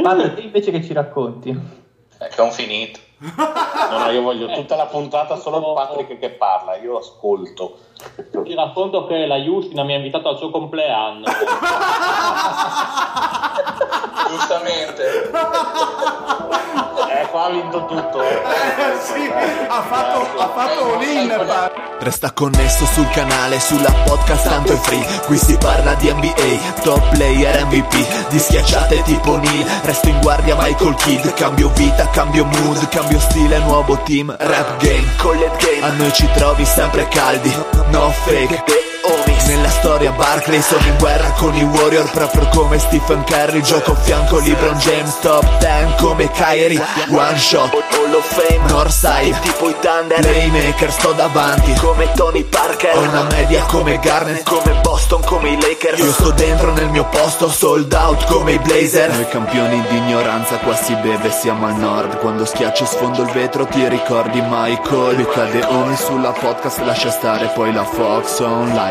Vado invece che ci racconti. Che ho finito. No, io voglio tutta la puntata solo Patrick che parla, io ascolto. Ti racconto che la Justina mi ha invitato al suo compleanno. Giustamente. Qua ha vinto tutto. Sì, ha fatto un in. Resta connesso sul canale, sulla podcast tanto è free. Qui si parla di NBA, top player, MVP, di schiacciate tipo Neal. Resto in guardia Michael Kidd. Cambio vita, cambio mood, cambio stile, nuovo team. Rap game, Collet game. A noi ci trovi sempre caldi, no fake, Homies. Nella storia Barkley, sono in guerra con i Warrior, proprio come Stephen Curry. Gioco a fianco LeBron James, top 10 come Kyrie. One shot, Hall of Fame, Northside, tipo i Thunder. Playmaker, sto davanti come Tony Parker. Ho una media come Garnett, come Boston, come i Lakers. Io sto dentro nel mio posto, sold out come i Blazer. Noi campioni di ignoranza, qua si beve, siamo al nord. Quando schiacci sfondo il vetro ti ricordi Michael. Luca De Oni sulla podcast, lascia stare poi la Fox Online.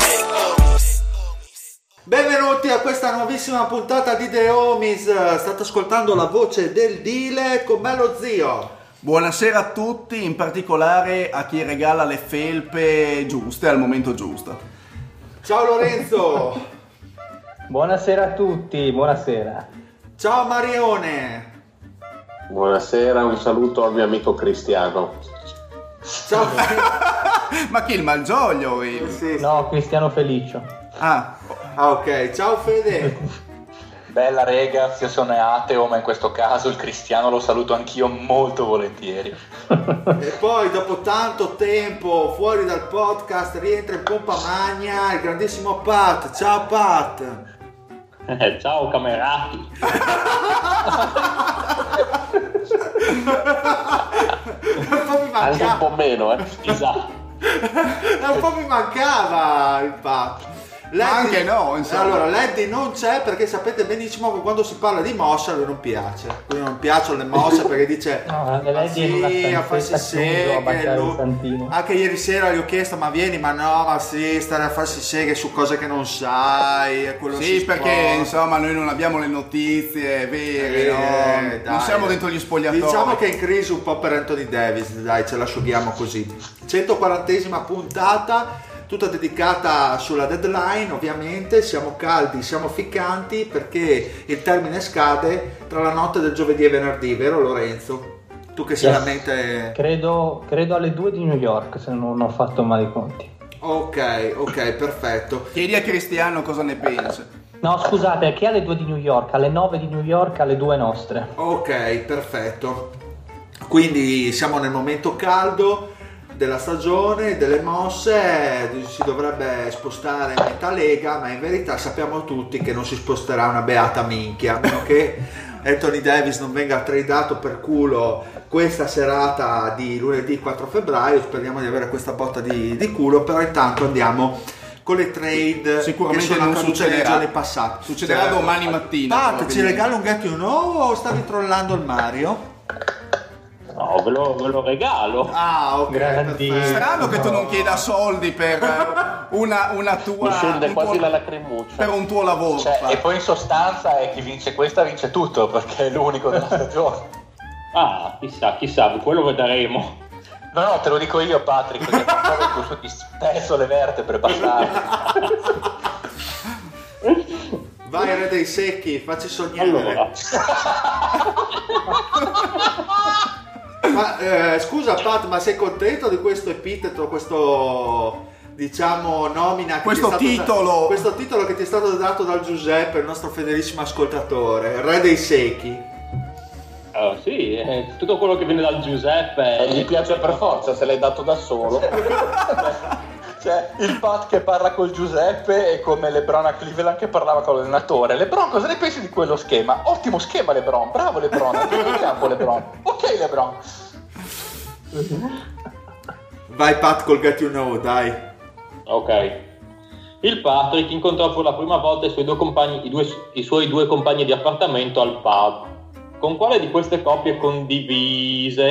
Benvenuti a questa nuovissima puntata di The Homies. State ascoltando la voce del Dile con me lo zio. Buonasera a tutti, in particolare a chi regala le felpe giuste al momento giusto. Ciao Lorenzo. Buonasera a tutti, buonasera. Ciao Marione. Buonasera, un saluto al mio amico Cristiano. Ciao. Ma chi, il Malgioglio? Sì. No, Cristiano Felicio. Ah, ok, ciao Fede. Bella rega, io sono ateo, ma in questo caso il Cristiano lo saluto anch'io molto volentieri. E poi dopo tanto tempo fuori dal podcast rientra in pompa magna il grandissimo Pat. Ciao Pat. Ciao camerati. Anche un po' meno, esatto. Un po' mi mancava il Pat. Ma anche no, insomma. Allora, Leddy non c'è perché sapete benissimo che quando si parla di mossa lui non piace. Quindi non piacciono le mosse perché dice no, sì, a farsi seghe. Anche ieri sera gli ho chiesto ma vieni, ma no, ma sì, stare a farsi seghe su cose che non sai. Sì, perché insomma noi non abbiamo le notizie vere, no? Non siamo dentro gli spogliatori. Diciamo che è in crisi un po' per Anthony Davis, dai, ce la asciughiamo così. 140esima puntata, tutta dedicata sulla deadline, ovviamente siamo caldi, siamo ficcanti perché il termine scade tra la notte del giovedì e venerdì, vero Lorenzo? Tu che sicuramente... Credo alle 2 di New York, se non ho fatto male i conti. Ok, perfetto. Chiedi a Cristiano cosa ne pensa. No, scusate, che alle 2 di New York, alle 9 di New York, alle 2 nostre. Ok, perfetto. Quindi siamo nel momento caldo della stagione, delle mosse. Si dovrebbe spostare metà lega, ma in verità sappiamo tutti che non si sposterà una beata minchia, a meno che Anthony Davis non venga tradato per culo questa serata di lunedì 4 febbraio. Speriamo di avere questa botta di culo, però intanto andiamo con le trade. Sicuramente non succederà nei passati, succederà domani mattina. Pat, ci regala un gatto nuovo o stavi trollando il Mario? No, ve lo regalo. Ah, ok. Grandissimo. Strano che tu non chieda soldi per una tua... Mi scende quasi la lacrimuccia. Per un tuo lavoro. Cioè, e poi in sostanza è chi vince questa vince tutto, perché è l'unico della stagione. Ah, chissà, quello vedremo. No, te lo dico io, Patrick, perché ho tutti spesso le vertebre passate. Vai, re dei secchi, facci sognare. Allora. Ma, scusa Pat, ma sei contento di questo epiteto, questo diciamo nomina, che questo titolo che ti è stato dato dal Giuseppe, il nostro fedelissimo ascoltatore, il re dei secchi? Oh, sì, tutto quello che viene dal Giuseppe gli piace per forza, se l'hai dato da solo. Cioè, il Pat che parla col Giuseppe è come LeBron a Cleveland che parlava con l'allenatore. LeBron, cosa ne pensi di quello schema? Ottimo schema LeBron, bravo LeBron, bravo LeBron, ok LeBron. Vai Pat col gattino, dai. Ok. Il Patrick incontrò per la prima volta i suoi due compagni di appartamento al pub. Con quale di queste coppie condivide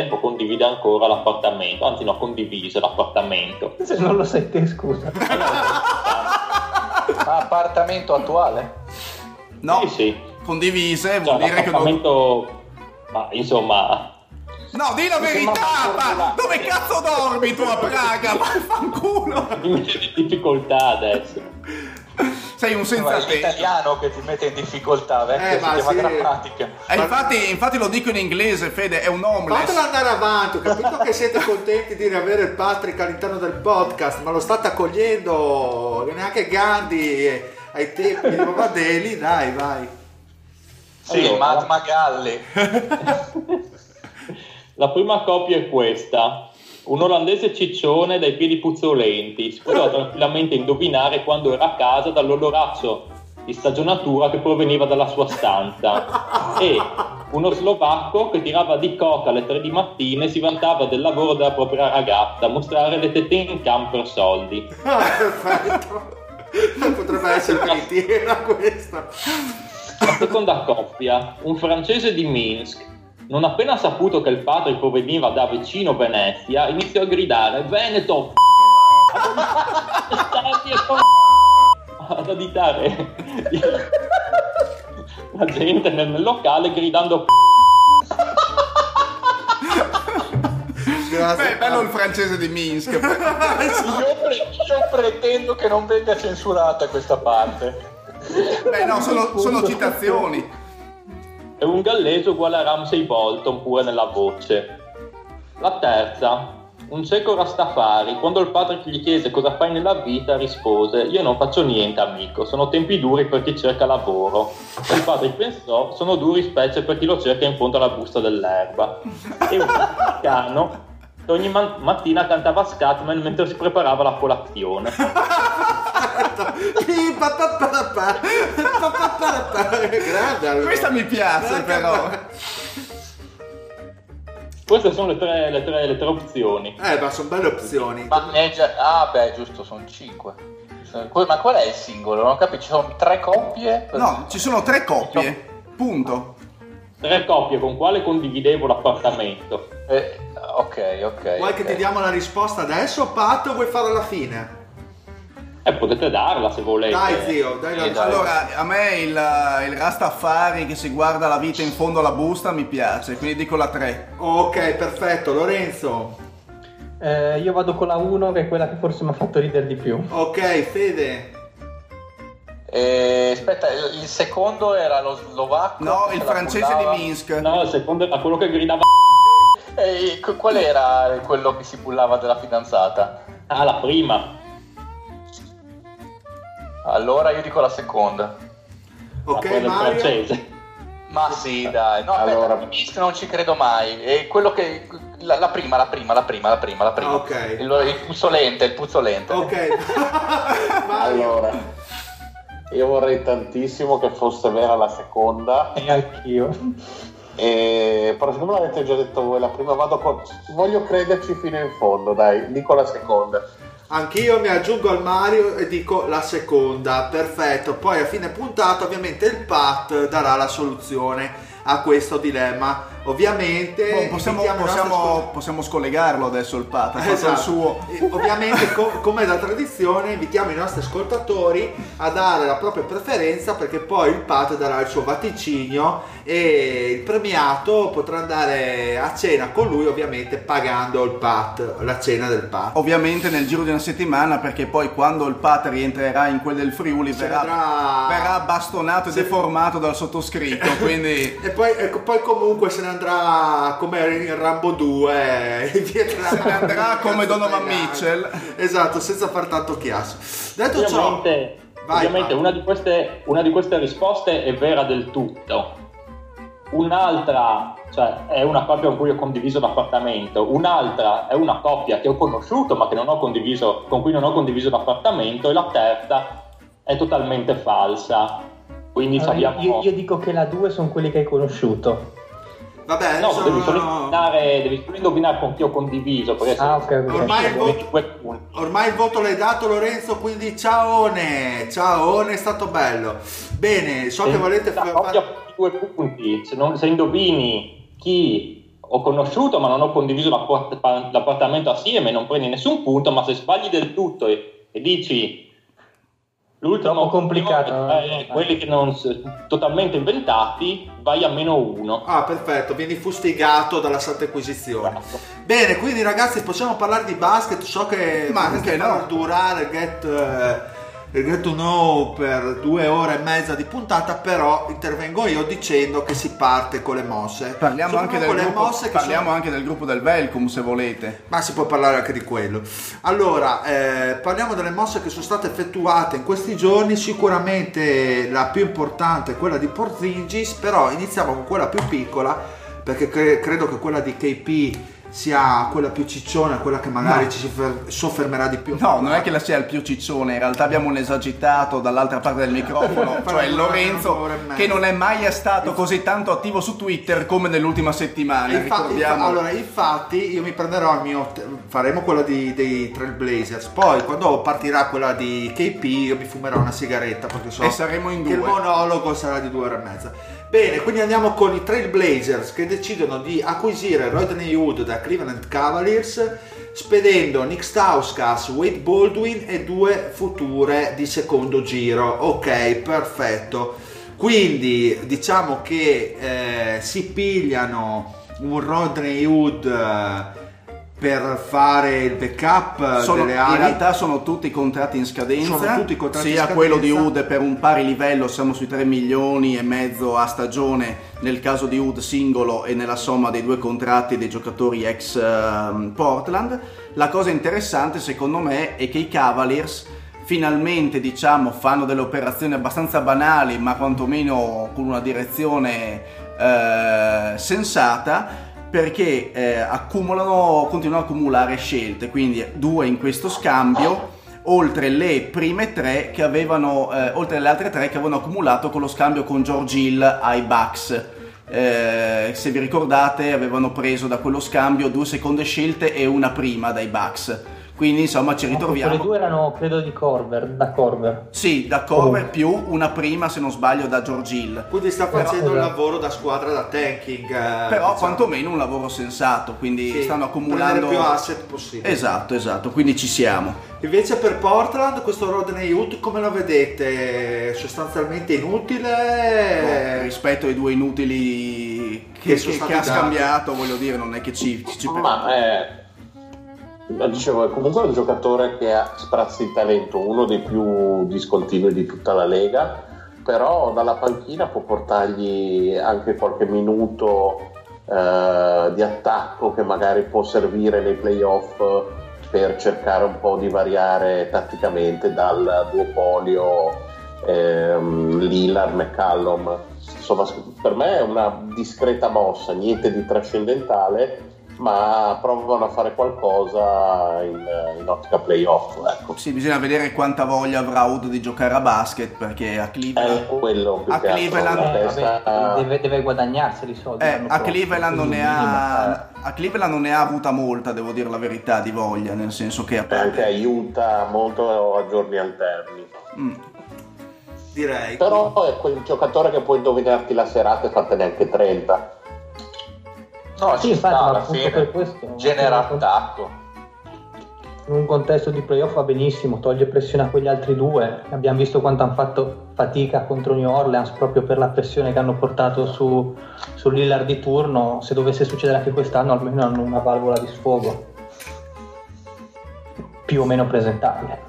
ancora l'appartamento? Anzi no, condivise l'appartamento. Se non lo sai te, scusa. Ma appartamento attuale? No, sì, sì. Condivise vuol dire l'appartamento... che... non... Ma insomma... No, di la verità, ma dove cazzo dormi tu a Praga? Vaffanculo! Mi mette in difficoltà adesso. Sei un senza tempo. È l'italiano che ti mette in difficoltà, vecchio, si chiama sì. Grammatica. Infatti lo dico in inglese, Fede, è un omeless. Fatelo andare avanti, ho capito che siete contenti di riavere il Patrick all'interno del podcast, ma lo state accogliendo neanche Gandhi ai tempi di Romadeli, dai, vai. Sì, allora. Mahatma Gandhi. La prima coppia è questa, un olandese ciccione dai piedi puzzolenti, si poteva tranquillamente indovinare quando era a casa dall'odoraccio di stagionatura che proveniva dalla sua stanza, e uno slovacco che tirava di coca alle 3 di mattina e si vantava del lavoro della propria ragazza, mostrare le tette in campo per soldi. Perfetto, potrebbe essere veritiera questa. La seconda coppia, un francese di Minsk. Non appena saputo che il padre proveniva da vicino Venezia, iniziò a gridare Veneto ad additare la gente nel locale gridando. Beh, bello il francese di Minsk. Io pretendo che non venga censurata questa parte. Beh no, sono citazioni. È un gallese uguale a Ramsay Bolton pure nella voce. La terza, un cieco rastafari. Quando il padre gli chiese cosa fai nella vita, rispose: io non faccio niente amico, sono tempi duri per chi cerca lavoro. Il padre pensò: sono duri specie per chi lo cerca in fondo alla busta dell'erba. E un africano che ogni mattina cantava Scatman mentre si preparava la colazione. Questa mi piace però. Queste sono le tre opzioni. Ma sono belle opzioni. Giusto, sono 5. Ma qual è il singolo? Non capisco, ci sono 3 coppie? No, ci sono 3 coppie. Punto. 3 coppie con quale condividevo l'appartamento. Ok. Vuoi che ti diamo la risposta adesso, Pat, o vuoi farla alla fine? Potete darla se volete. Dai zio, dai. Allora, a me il Rastafari che si guarda la vita in fondo alla busta mi piace, quindi dico la 3. Ok, perfetto. Lorenzo? Io vado con la 1, che è quella che forse mi ha fatto ridere di più. Ok, Fede? Aspetta, il secondo era lo slovacco? No, il francese di Minsk. No, il secondo era quello che gridava. E qual era quello che si bullava della fidanzata? Ah, la prima. Allora io dico la seconda. Ok, Mario. Francese. Ma sì, dai. No, allora, aspetta, non ci credo mai. È quello che la prima. Ok. Il puzzolente. Ok. Allora, io vorrei tantissimo che fosse vera la seconda. E anch'io. Però siccome l'avete già detto voi la prima, voglio crederci fino in fondo, dai, dico la seconda. Anch'io mi aggiungo al Mario e dico la seconda, perfetto. Poi a fine puntata ovviamente il Pat darà la soluzione a questo dilemma. Ovviamente possiamo scollegarlo adesso il Pat, esatto. Il suo. Ovviamente come da tradizione invitiamo i nostri ascoltatori a dare la propria preferenza, perché poi il Pat darà il suo vaticinio e il premiato potrà andare a cena con lui, ovviamente pagando il Pat, la cena del Pat. Ovviamente nel giro di una settimana, perché poi quando il Pat rientrerà in quel del Friuli verrà bastonato e deformato dal sottoscritto, quindi... E poi comunque se ne andrà come in Rambo 2, se ne andrà come Donovan Mitchell, esatto, senza far tanto chiasso. Detto ciò, ovviamente una di queste risposte è vera del tutto, un'altra cioè è una coppia con cui ho condiviso l'appartamento, un'altra è una coppia che ho conosciuto ma che non ho condiviso l'appartamento, e la terza è totalmente falsa. Quindi allora, io dico che la 2 sono quelli che hai conosciuto. Vabbè, no, sono... devi solo indovinare con chi ho condiviso. Ormai il voto l'hai dato, Lorenzo, quindi ciaone, è stato bello. Bene, so che volete fare 2 punti. Se indovini chi ho conosciuto ma non ho condiviso l'appartamento assieme, non prendi nessun punto, ma se sbagli del tutto e dici l'ultimo complicato, quelli che non totalmente inventati, vai a -1. Ah, perfetto, vieni fustigato dalla santa inquisizione. Esatto. Bene, quindi ragazzi, possiamo parlare di basket. So che manca durare il get to know per 2 ore e mezza di puntata, però intervengo io dicendo che si parte con le mosse. Parliamo anche del gruppo, anche del gruppo del Welcome, se volete, ma si può parlare anche di quello. Allora, parliamo delle mosse che sono state effettuate in questi giorni. Sicuramente la più importante è quella di Porzingis, però iniziamo con quella più piccola, perché credo che quella di KP sia quella più cicciona, quella che magari ci si soffermerà di più. No, non è che la sia il più ciccione, in realtà abbiamo un esagitato dall'altra parte del microfono, cioè Lorenzo, che non è mai stato così tanto attivo su Twitter come nell'ultima settimana. Infatti io mi prenderò il mio, faremo quella dei Trailblazers, poi quando partirà quella di KP io mi fumerò una sigaretta, perché so e saremo in 2. Che il monologo sarà di 2 ore e mezza. Bene, quindi andiamo con i Trailblazers, che decidono di acquisire Rodney Hood da Cleveland Cavaliers, spedendo Nick Stauskas, Wade Baldwin e 2 future di secondo giro. Ok, perfetto. Quindi diciamo che si pigliano un Rodney Hood per fare il backup delle ali. In realtà sono tutti i contratti in scadenza, quello di Hood per un pari livello, siamo sui 3 milioni e mezzo a stagione nel caso di Hood singolo e nella somma dei 2 contratti dei giocatori ex Portland. La cosa interessante secondo me è che i Cavaliers finalmente, diciamo, fanno delle operazioni abbastanza banali ma quantomeno con una direzione sensata, perché continuano ad accumulare scelte, quindi 2 in questo scambio, oltre le prime 3 che avevano, oltre le altre 3 che avevano accumulato con lo scambio con George Hill ai Bucks. Se vi ricordate, avevano preso da quello scambio 2 seconde scelte e 1 prima dai Bucks. Quindi insomma ci ritroviamo. Quelle 2 erano credo da Corver. Sì, da Corver più 1 prima se non sbaglio da George Hill. Quindi sta facendo un lavoro da squadra, da tanking. Però diciamo, quantomeno un lavoro sensato, quindi sì, stanno accumulando più asset possibile. Esatto, quindi ci siamo. Invece per Portland questo Rodney Hood come lo vedete? Sostanzialmente inutile rispetto ai 2 inutili che ha scambiato, voglio dire, non è che ci dicevo, è comunque un giocatore che ha sprazzi di talento, uno dei più discontinui di tutta la Lega, però dalla panchina può portargli anche qualche minuto di attacco che magari può servire nei playoff per cercare un po' di variare tatticamente dal duopolio Lillard McCallum. Insomma, per me è una discreta mossa, niente di trascendentale, ma provano a fare qualcosa in ottica playoff, ecco. Sì, bisogna vedere quanta voglia avrà Hood di giocare a basket, perché a Cleveland deve guadagnarseli i soldi. A Cleveland non ne ha avuta molta, devo dire la verità, di voglia, nel senso che anche aiuta molto a giorni alterni. Direi. Però è quel giocatore che puoi indovinarti la serata e fartene anche 30. No, sì, infatti, alla fine per questo genera attacco. In un contesto di playoff va benissimo, toglie pressione a quegli altri 2. Abbiamo visto quanto hanno fatto fatica contro New Orleans proprio per la pressione che hanno portato su Lillard di turno. Se dovesse succedere anche quest'anno, almeno hanno una valvola di sfogo più o meno presentabile.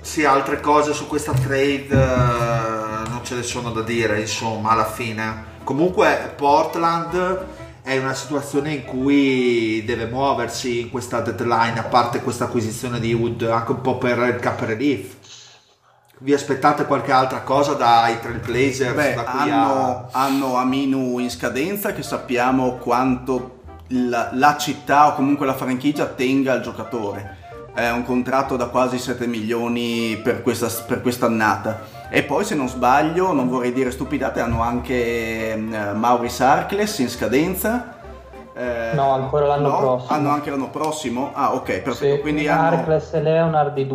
Sì, altre cose su questa trade non ce ne sono da dire, insomma, alla fine. Comunque Portland è una situazione in cui deve muoversi in questa deadline, a parte questa acquisizione di Hood, anche un po' per il cap relief. Vi aspettate qualche altra cosa dai Trailblazers? Hanno Aminu in scadenza, che sappiamo quanto la città o comunque la franchigia tenga al giocatore. È un contratto da quasi 7 milioni per quest'annata. E poi, se non sbaglio, non vorrei dire stupidate, hanno anche Maurice Harkless in scadenza. No, ancora l'anno prossimo. Hanno anche l'anno prossimo? Ah, ok, perfetto. Sì, quindi Harkless e Leonard, le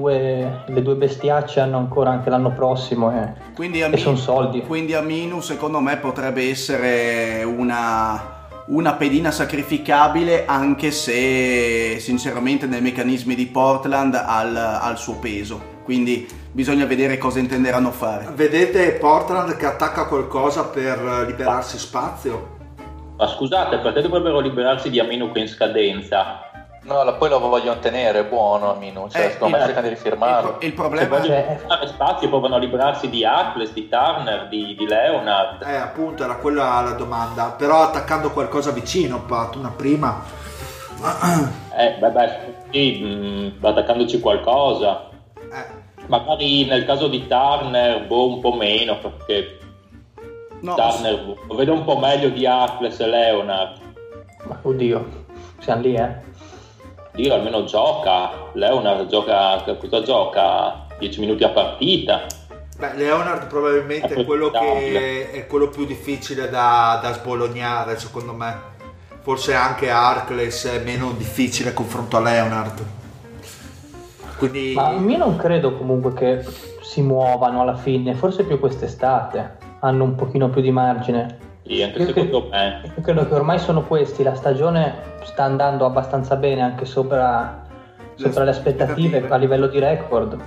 due bestiacce, hanno ancora anche l'anno prossimo. Quindi e sono soldi. Quindi Aminu, secondo me, potrebbe essere una pedina sacrificabile, anche se sinceramente nei meccanismi di Portland al suo peso. Quindi bisogna vedere cosa intenderanno fare. Vedete Portland che attacca qualcosa per liberarsi spazio? Ma scusate, perché dovrebbero liberarsi di Aminu che è in scadenza? No, poi lo vogliono tenere buono Aminu, cioè secondo me cercano di rifirmarlo. Il problema è fare spazio, provano a liberarsi di Harkless, di Turner, di Leonard. Appunto, era quella la domanda, però attaccando qualcosa vicino, Pat, una prima. Sì, attaccandoci qualcosa. Magari nel caso di Turner, un po' meno, perché Turner lo vedo un po' meglio di Harkless e Leonard. Ma oddio, siamo lì, Dio, almeno gioca. Leonard gioca 10 minuti a partita. Leonard probabilmente è quello che è quello più difficile da sbolognare, secondo me. Forse anche Harkless è meno difficile confronto a Leonard. Quindi... Ma io non credo comunque che si muovano alla fine, forse più quest'estate hanno un pochino più di margine. Sì, anche secondo me. Io credo che ormai sono questi, la stagione sta andando abbastanza bene anche sopra le aspettative a livello di record.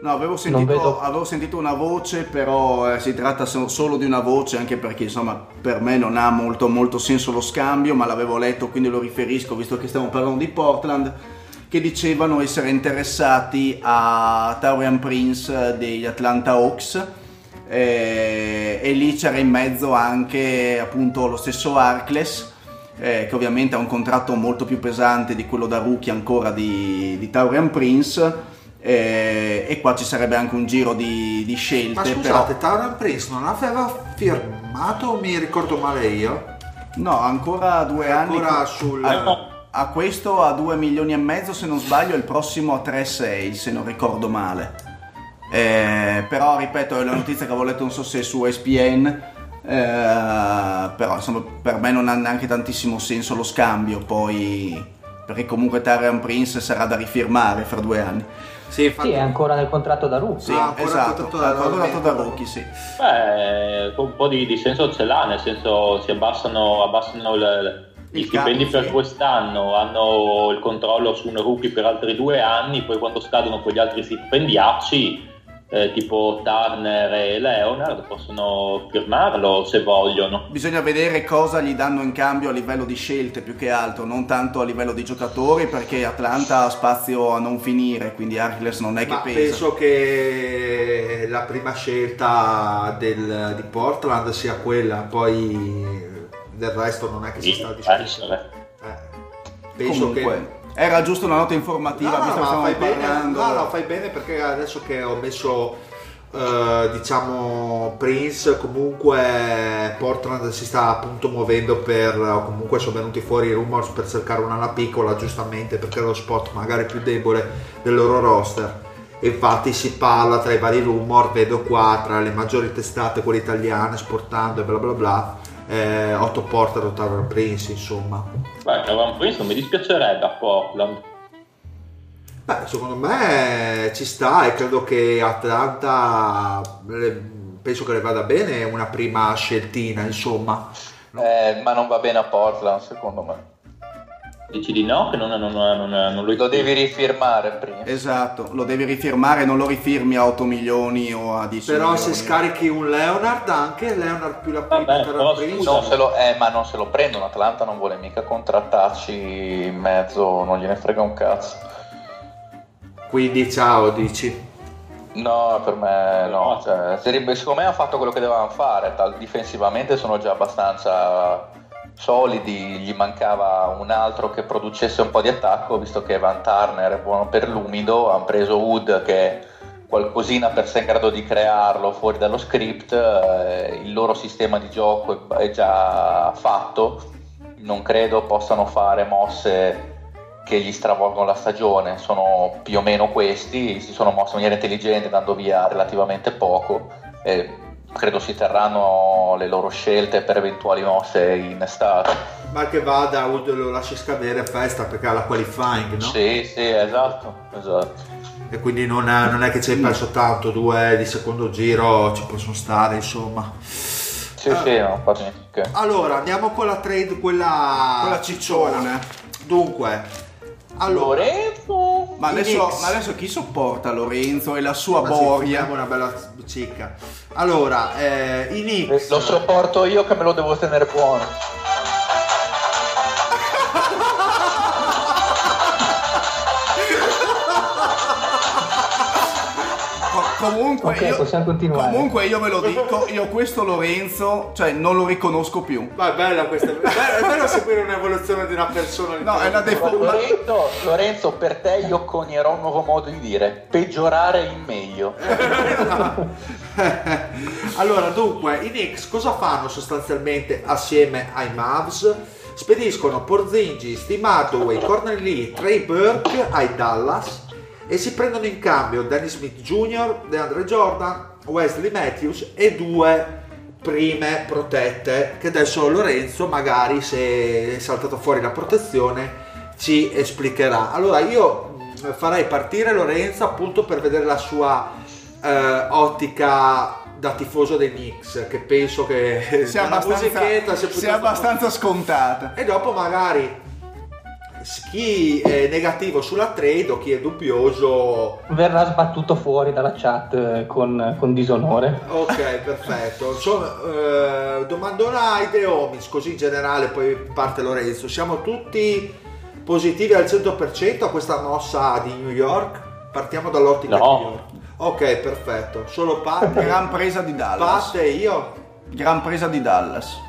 No, avevo sentito una voce, però si tratta solo di una voce, anche perché insomma per me non ha molto senso lo scambio, ma l'avevo letto, quindi lo riferisco, visto che stiamo parlando di Portland, che dicevano essere interessati a Taurean Prince degli Atlanta Hawks, e lì c'era in mezzo anche appunto lo stesso Harkless, che ovviamente ha un contratto molto più pesante di quello da rookie ancora di Taurean Prince, e qua ci sarebbe anche un giro di scelte. Ma scusate, però... Taurean Prince non aveva firmato, mi ricordo male io? No, ancora 2 anni. Ancora sul... A questo a 2 milioni e mezzo se non sbaglio, il prossimo a 3,6 se non ricordo male, però ripeto, è la notizia che avevo letto, non so se è su ESPN, però insomma per me non ha neanche tantissimo senso lo scambio, poi perché comunque Taurean Prince sarà da rifirmare fra 2 anni. Sì, infatti... sì, è ancora nel contratto da rookie. Sì, esatto, contratto da rookie, sì. Beh, un po' di senso ce l'ha, nel senso si abbassano gli stipendi per quest'anno, hanno il controllo su un rookie per altri 2 anni, poi quando scadono quegli altri stipendiacci, tipo Turner e Leonard, possono firmarlo se vogliono. Bisogna vedere cosa gli danno in cambio a livello di scelte, più che altro, non tanto a livello di giocatori, perché Atlanta ha spazio a non finire, quindi Harkless non è che pesa. Penso che la prima scelta di Portland sia quella, poi... del resto non è che si sta dicendo. Penso comunque, che era giusto una nota informativa. Fai bene, perché adesso che ho messo diciamo Prince, comunque Portland si sta appunto muovendo per, comunque sono venuti fuori i rumors per cercare un'ala piccola, giustamente, perché è lo spot magari più debole del loro roster. Infatti si parla tra i vari rumor, vedo qua tra le maggiori testate, quelle italiane, Sportando e bla bla bla, Otto Porter o Taurean Prince, insomma. Taurean Prince non mi dispiacerebbe a Portland. Secondo me ci sta, e credo che Atlanta penso che le vada bene una prima sceltina, insomma. Ma non va bene a Portland, secondo me. Dici di no? Che non lo devi rifirmare prima. Esatto, lo devi rifirmare, non lo rifirmi a 8 milioni o a 10 però milioni. Se scarichi un Leonard, anche Leonard più la prima ma non se lo prendono. Atlanta non vuole mica contrattarci in mezzo, non gliene frega un cazzo. Quindi ciao, dici? No, per me no. Cioè, secondo me hanno fatto quello che dovevano fare. Difensivamente sono già abbastanza... solidi, gli mancava un altro che producesse un po' di attacco, visto che Van Turner è buono per l'umido, hanno preso Wood che qualcosina per sé in grado di crearlo fuori dallo script, il loro sistema di gioco è già fatto, non credo possano fare mosse che gli stravolgono la stagione sono più o meno questi, si sono mossi in maniera intelligente dando via relativamente poco e credo si terranno le loro scelte per eventuali mosse in estate. Ma che vada, Udo lo lasci scadere a festa perché ha la qualifying, no? Sì, sì, esatto. E quindi non è che ci hai perso tanto, due di secondo giro ci possono stare, insomma. Sì, sì, no, che... Allora, andiamo con la trade, quella cicciona. Dunque, allora, Lorenzo. Ma adesso chi sopporta Lorenzo e la sua boria? Una bella cicca. Allora, i Knicks. Lo sopporto io che me lo devo tenere buono. Comunque, okay, possiamo continuare. Comunque io ve lo dico, io questo Lorenzo, cioè, non lo riconosco più. Ma è bella questa, è bello seguire un'evoluzione di una persona. No, è una Lorenzo, per te io coniero un nuovo modo di dire: peggiorare in meglio. Allora, dunque, i Knicks cosa fanno sostanzialmente assieme ai Mavs? Spediscono Porzingis, Tim Hardaway, Cornelli, Trey Burke ai Dallas e si prendono in cambio Dennis Smith Jr., DeAndre Jordan, Wesley Matthews e due prime protette che adesso Lorenzo, magari se è saltato fuori la protezione, ci esplicherà. Allora io farei partire Lorenzo appunto per vedere la sua ottica da tifoso dei Knicks, che penso che sia abbastanza scontata, e dopo magari chi è negativo sulla trade o chi è dubbioso verrà sbattuto fuori dalla chat con disonore. Ok, perfetto. Domandona ai The Homies, così in generale, poi parte Lorenzo. Siamo tutti positivi al 100% a questa mossa di New York? Partiamo dall'ottica di New York. Ok, perfetto. Solo parte. Gran presa di Dallas. Parte io. Gran presa di Dallas.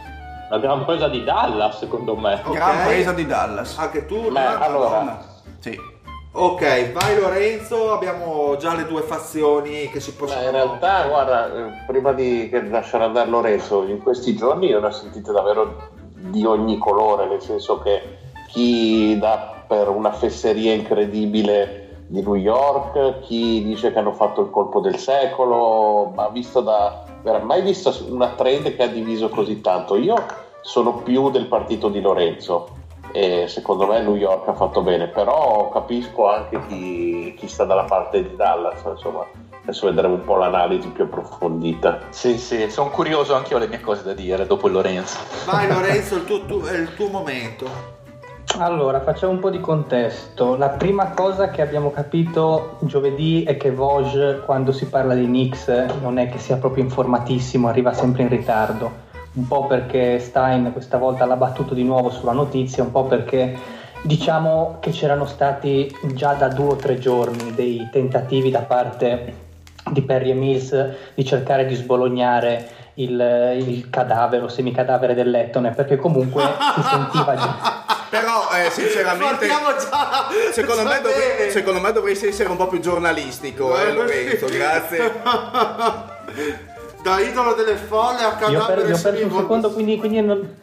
La gran presa di Dallas, secondo me. Okay. Gran presa di Dallas. Anche tu? Allora. Sì. Ok, vai Lorenzo, abbiamo già le due fazioni che si possono... in realtà, guarda, prima di lasciare andare Lorenzo, in questi giorni io ne ho sentito davvero di ogni colore, nel senso che chi dà per una fesseria incredibile di New York, chi dice che hanno fatto il colpo del secolo, ma visto da... mai visto una trend che ha diviso così tanto. Io sono più del partito di Lorenzo e secondo me New York ha fatto bene, però capisco anche chi sta dalla parte di Dallas, insomma. Adesso vedremo un po' l'analisi più approfondita. Sì, sì, sono curioso, anche io ho le mie cose da dire dopo Lorenzo. Vai Lorenzo, è il tuo momento. Allora, facciamo un po' di contesto. La prima cosa che abbiamo capito giovedì è che Vosge, quando si parla di Knicks, non è che sia proprio informatissimo, arriva sempre in ritardo, un po' perché Stein questa volta l'ha battuto di nuovo sulla notizia, un po' perché diciamo che c'erano stati già da 2 o 3 giorni dei tentativi da parte di Perry e Mills di cercare di sbolognare il cadavere o semicadavere dell'Ettone, perché comunque si sentiva già. Però sinceramente già, secondo me dovresti essere un po' più giornalistico, Lorenzo, grazie. Da idolo delle folle a cadavere. Io ho perso un secondo, quindi non...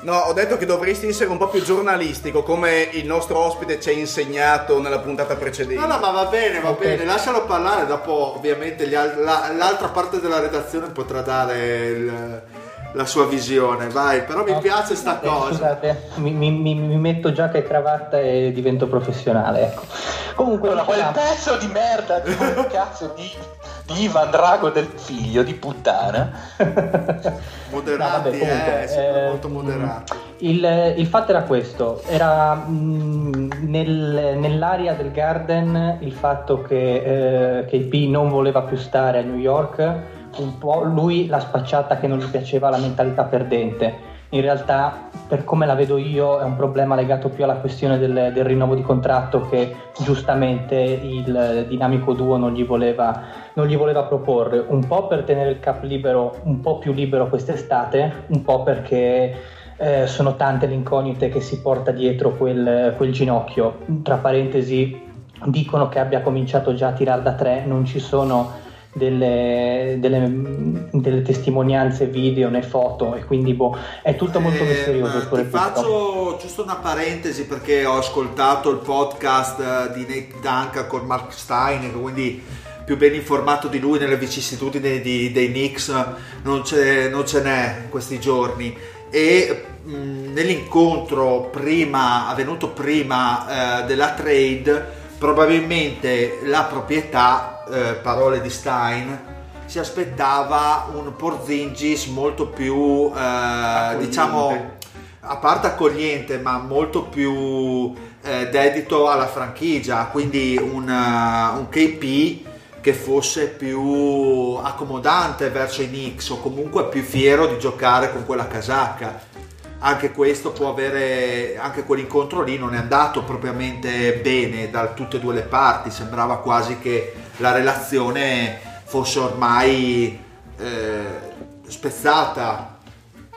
No, ho detto che dovresti essere un po' più giornalistico, come il nostro ospite ci ha insegnato nella puntata precedente. No, ma va bene, lascialo parlare, dopo ovviamente l'altra parte della redazione potrà dare la sua visione, vai, però mi piace sta cosa. Scusate, mi metto giacca e cravatta e divento professionale, ecco. Comunque, allora, quel pezzo di merda di quel cazzo di Ivan Drago del figlio di puttana. Moderati, no, vabbè, comunque, molto moderati. Il fatto era questo, era nell'area del Garden il fatto che il P non voleva più stare a New York. Un po' lui l'ha spacciata che non gli piaceva la mentalità perdente. In realtà, per come la vedo io, è un problema legato più alla questione del rinnovo di contratto, che giustamente il dinamico duo non gli voleva proporre, un po' per tenere il cap libero, un po' più libero quest'estate, un po' perché sono tante le incognite che si porta dietro quel ginocchio. Tra parentesi, dicono che abbia cominciato già a tirare da 3, non ci sono delle testimonianze video né foto, e quindi è tutto molto misterioso. Ti faccio giusto una parentesi, perché ho ascoltato il podcast di Nate Duncan con Mark Stein, quindi più ben informato di lui nelle vicissitudini dei Knicks non ce n'è in questi giorni. E nell'incontro avvenuto prima della trade, probabilmente la proprietà, parole di Stein, si aspettava un Porzingis molto più diciamo, a parte accogliente, ma molto più dedito alla franchigia, quindi un KP che fosse più accomodante verso i Knicks, o comunque più fiero di giocare con quella casacca. Anche questo può avere, anche quell'incontro lì non è andato propriamente bene da tutte e due le parti, sembrava quasi che la relazione fosse ormai spezzata.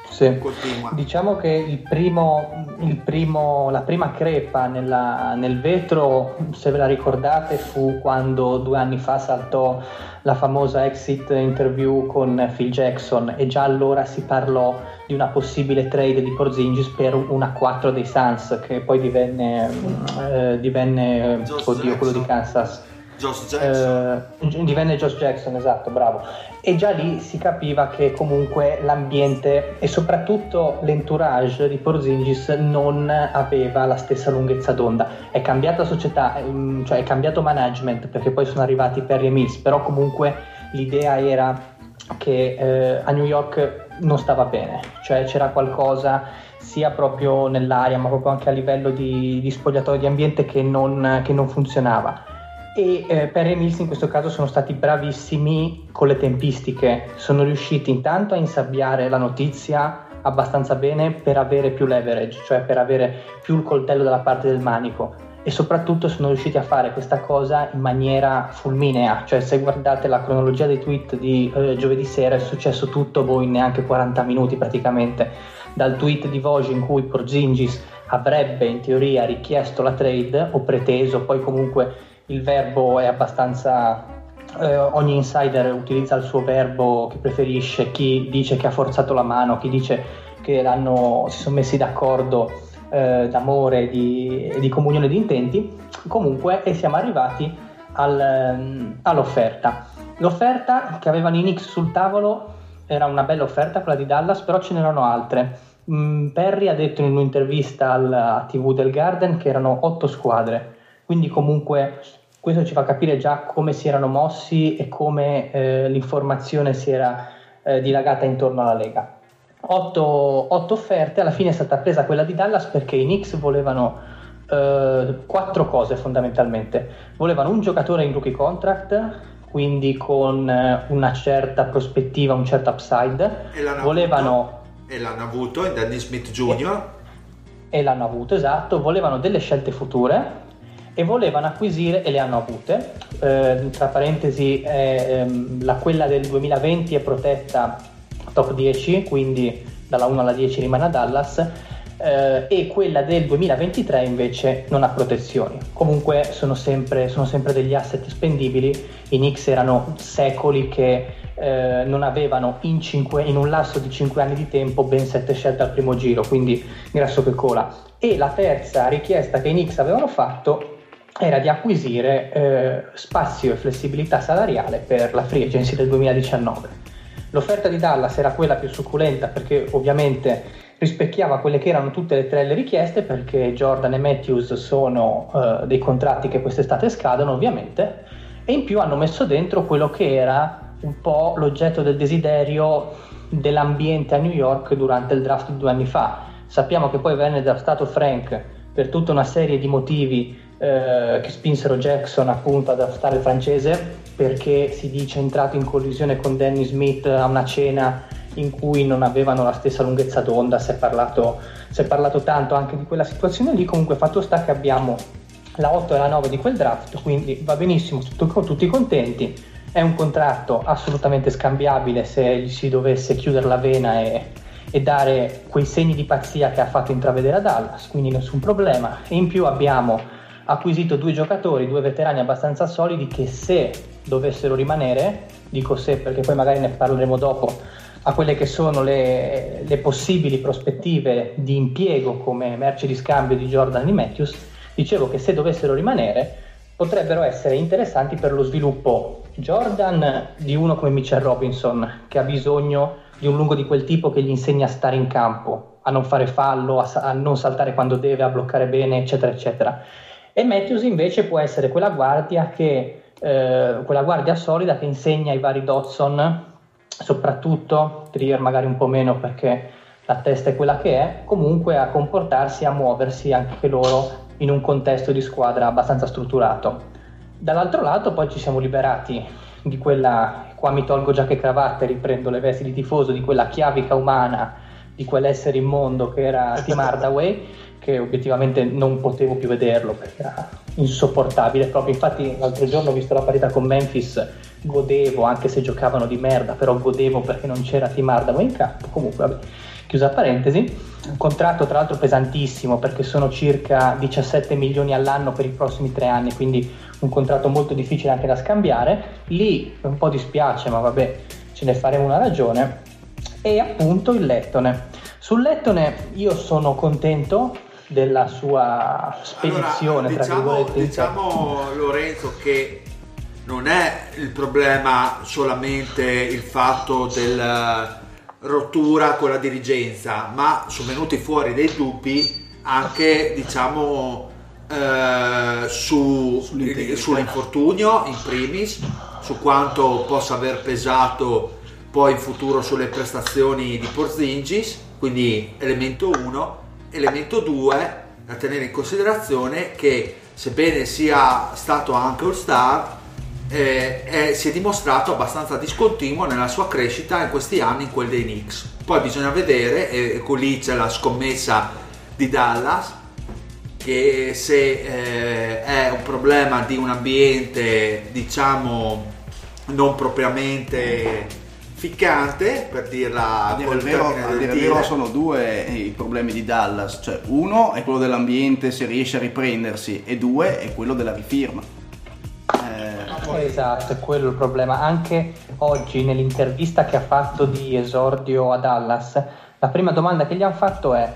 Sì. Continua. Diciamo che la prima crepa nel vetro, se ve la ricordate, fu quando 2 anni fa saltò la famosa exit interview con Phil Jackson, e già allora si parlò di una possibile trade di Porzingis per una 4 dei Suns, che poi divenne oddio, quello di Kansas, Josh Jackson. Divenne Josh Jackson, esatto, bravo. E già lì si capiva che comunque l'ambiente e soprattutto l'entourage di Porzingis non aveva la stessa lunghezza d'onda. È cambiata società, cioè è cambiato management, perché poi sono arrivati Perry e Mills, però comunque l'idea era che a New York non stava bene, cioè c'era qualcosa sia proprio nell'aria, ma proprio anche a livello di spogliatoio, di ambiente, che non funzionava. E Perry e Mills in questo caso sono stati bravissimi con le tempistiche, sono riusciti intanto a insabbiare la notizia abbastanza bene per avere più leverage, cioè per avere più il coltello dalla parte del manico, e soprattutto sono riusciti a fare questa cosa in maniera fulminea, cioè se guardate la cronologia dei tweet di giovedì sera è successo tutto in neanche 40 minuti praticamente, dal tweet di Woj in cui Porzingis avrebbe in teoria richiesto la trade o preteso, poi comunque il verbo è abbastanza, ogni insider utilizza il suo verbo che preferisce, chi dice che ha forzato la mano, chi dice che si sono messi d'accordo d'amore, di comunione di intenti, comunque, e siamo arrivati all'offerta. L'offerta che avevano i Knicks sul tavolo era una bella offerta, quella di Dallas, però ce n'erano altre. Perry ha detto in un'intervista a TV del Garden che erano 8 squadre, quindi comunque questo ci fa capire già come si erano mossi e come l'informazione si era dilagata intorno alla Lega. 8 offerte, alla fine è stata presa quella di Dallas perché i Knicks volevano 4 cose fondamentalmente. Volevano un giocatore in rookie contract, quindi con una certa prospettiva, un certo upside. E l'hanno avuto, e Dennis Smith Jr. E l'hanno avuto, esatto. Volevano delle scelte future, e volevano acquisire, e le hanno avute, tra parentesi quella del 2020 è protetta top 10, quindi dalla 1 alla 10 rimane a Dallas, e quella del 2023 invece non ha protezioni. Comunque sono sempre degli asset spendibili. I Knicks erano secoli che non avevano in un lasso di 5 anni di tempo ben 7 scelte al primo giro, quindi grasso che cola. E la terza richiesta che i Knicks avevano fatto era di acquisire spazio e flessibilità salariale per la free agency del 2019. L'offerta di Dallas era quella più succulenta, perché ovviamente rispecchiava quelle che erano tutte e 3 le richieste, perché Jordan e Matthews sono dei contratti che quest'estate scadono ovviamente, e in più hanno messo dentro quello che era un po' l'oggetto del desiderio dell'ambiente a New York durante il draft di 2 anni fa. Sappiamo che poi venne draftato Frank per tutta una serie di motivi che spinsero Jackson appunto ad draftare il francese, perché si dice è entrato in collisione con Danny Smith a una cena in cui non avevano la stessa lunghezza d'onda. Si è parlato tanto anche di quella situazione lì. Comunque fatto sta che abbiamo la 8 e la 9 di quel draft, quindi va benissimo, tutti contenti. È un contratto assolutamente scambiabile se gli si dovesse chiudere la vena e dare quei segni di pazzia che ha fatto intravedere a Dallas, quindi nessun problema. E in più abbiamo acquisito 2 giocatori, 2 veterani abbastanza solidi che, se dovessero rimanere, dico se, perché poi magari ne parleremo dopo, a quelle che sono le possibili prospettive di impiego come merce di scambio di Jordan e Matthews, dicevo che se dovessero rimanere potrebbero essere interessanti per lo sviluppo Jordan di uno come Mitchell Robinson, che ha bisogno di un lungo di quel tipo che gli insegna a stare in campo, a non fare fallo, a non saltare quando deve, a bloccare bene, eccetera eccetera. E Matthews invece può essere quella guardia che quella guardia solida che insegna ai vari Dotson, soprattutto Trier magari un po' meno perché la testa è quella che è, comunque a comportarsi, a muoversi anche loro in un contesto di squadra abbastanza strutturato. Dall'altro lato poi ci siamo liberati di quella, qua mi tolgo giacca e cravatta e riprendo le vesti di tifoso, di quella chiavica umana, di quell'essere immondo che era Tim Hardaway, che obiettivamente non potevo più vederlo perché era insopportabile proprio. Infatti l'altro giorno ho visto la parità con Memphis, godevo anche se giocavano di merda, però godevo perché non c'era Tim Hardaway in campo. Comunque vabbè, chiusa parentesi, un contratto tra l'altro pesantissimo perché sono circa 17 milioni all'anno per i prossimi 3 anni, quindi un contratto molto difficile anche da scambiare. Lì un po' dispiace, ma vabbè, ce ne faremo una ragione. E appunto il Lettone. Sul Lettone io sono contento della sua spedizione, allora, diciamo Lorenzo, che non è il problema solamente il fatto della rottura con la dirigenza, ma sono venuti fuori dei dubbi anche diciamo sull'infortunio in primis, su quanto possa aver pesato poi in futuro sulle prestazioni di Porzingis, quindi elemento 1. Elemento 2 da tenere in considerazione che, sebbene sia stato anche All-Star, si è dimostrato abbastanza discontinuo nella sua crescita in questi anni in quel dei Knicks. Poi bisogna vedere, con lì c'è la scommessa di Dallas, che se è un problema di un ambiente diciamo non propriamente ficcante, per dirla col termine del tiro. Sono due i problemi di Dallas, cioè uno è quello dell'ambiente, se riesce a riprendersi, e due è quello della rifirma. Esatto, è quello il problema. Anche oggi nell'intervista che ha fatto di esordio a Dallas, la prima domanda che gli hanno fatto è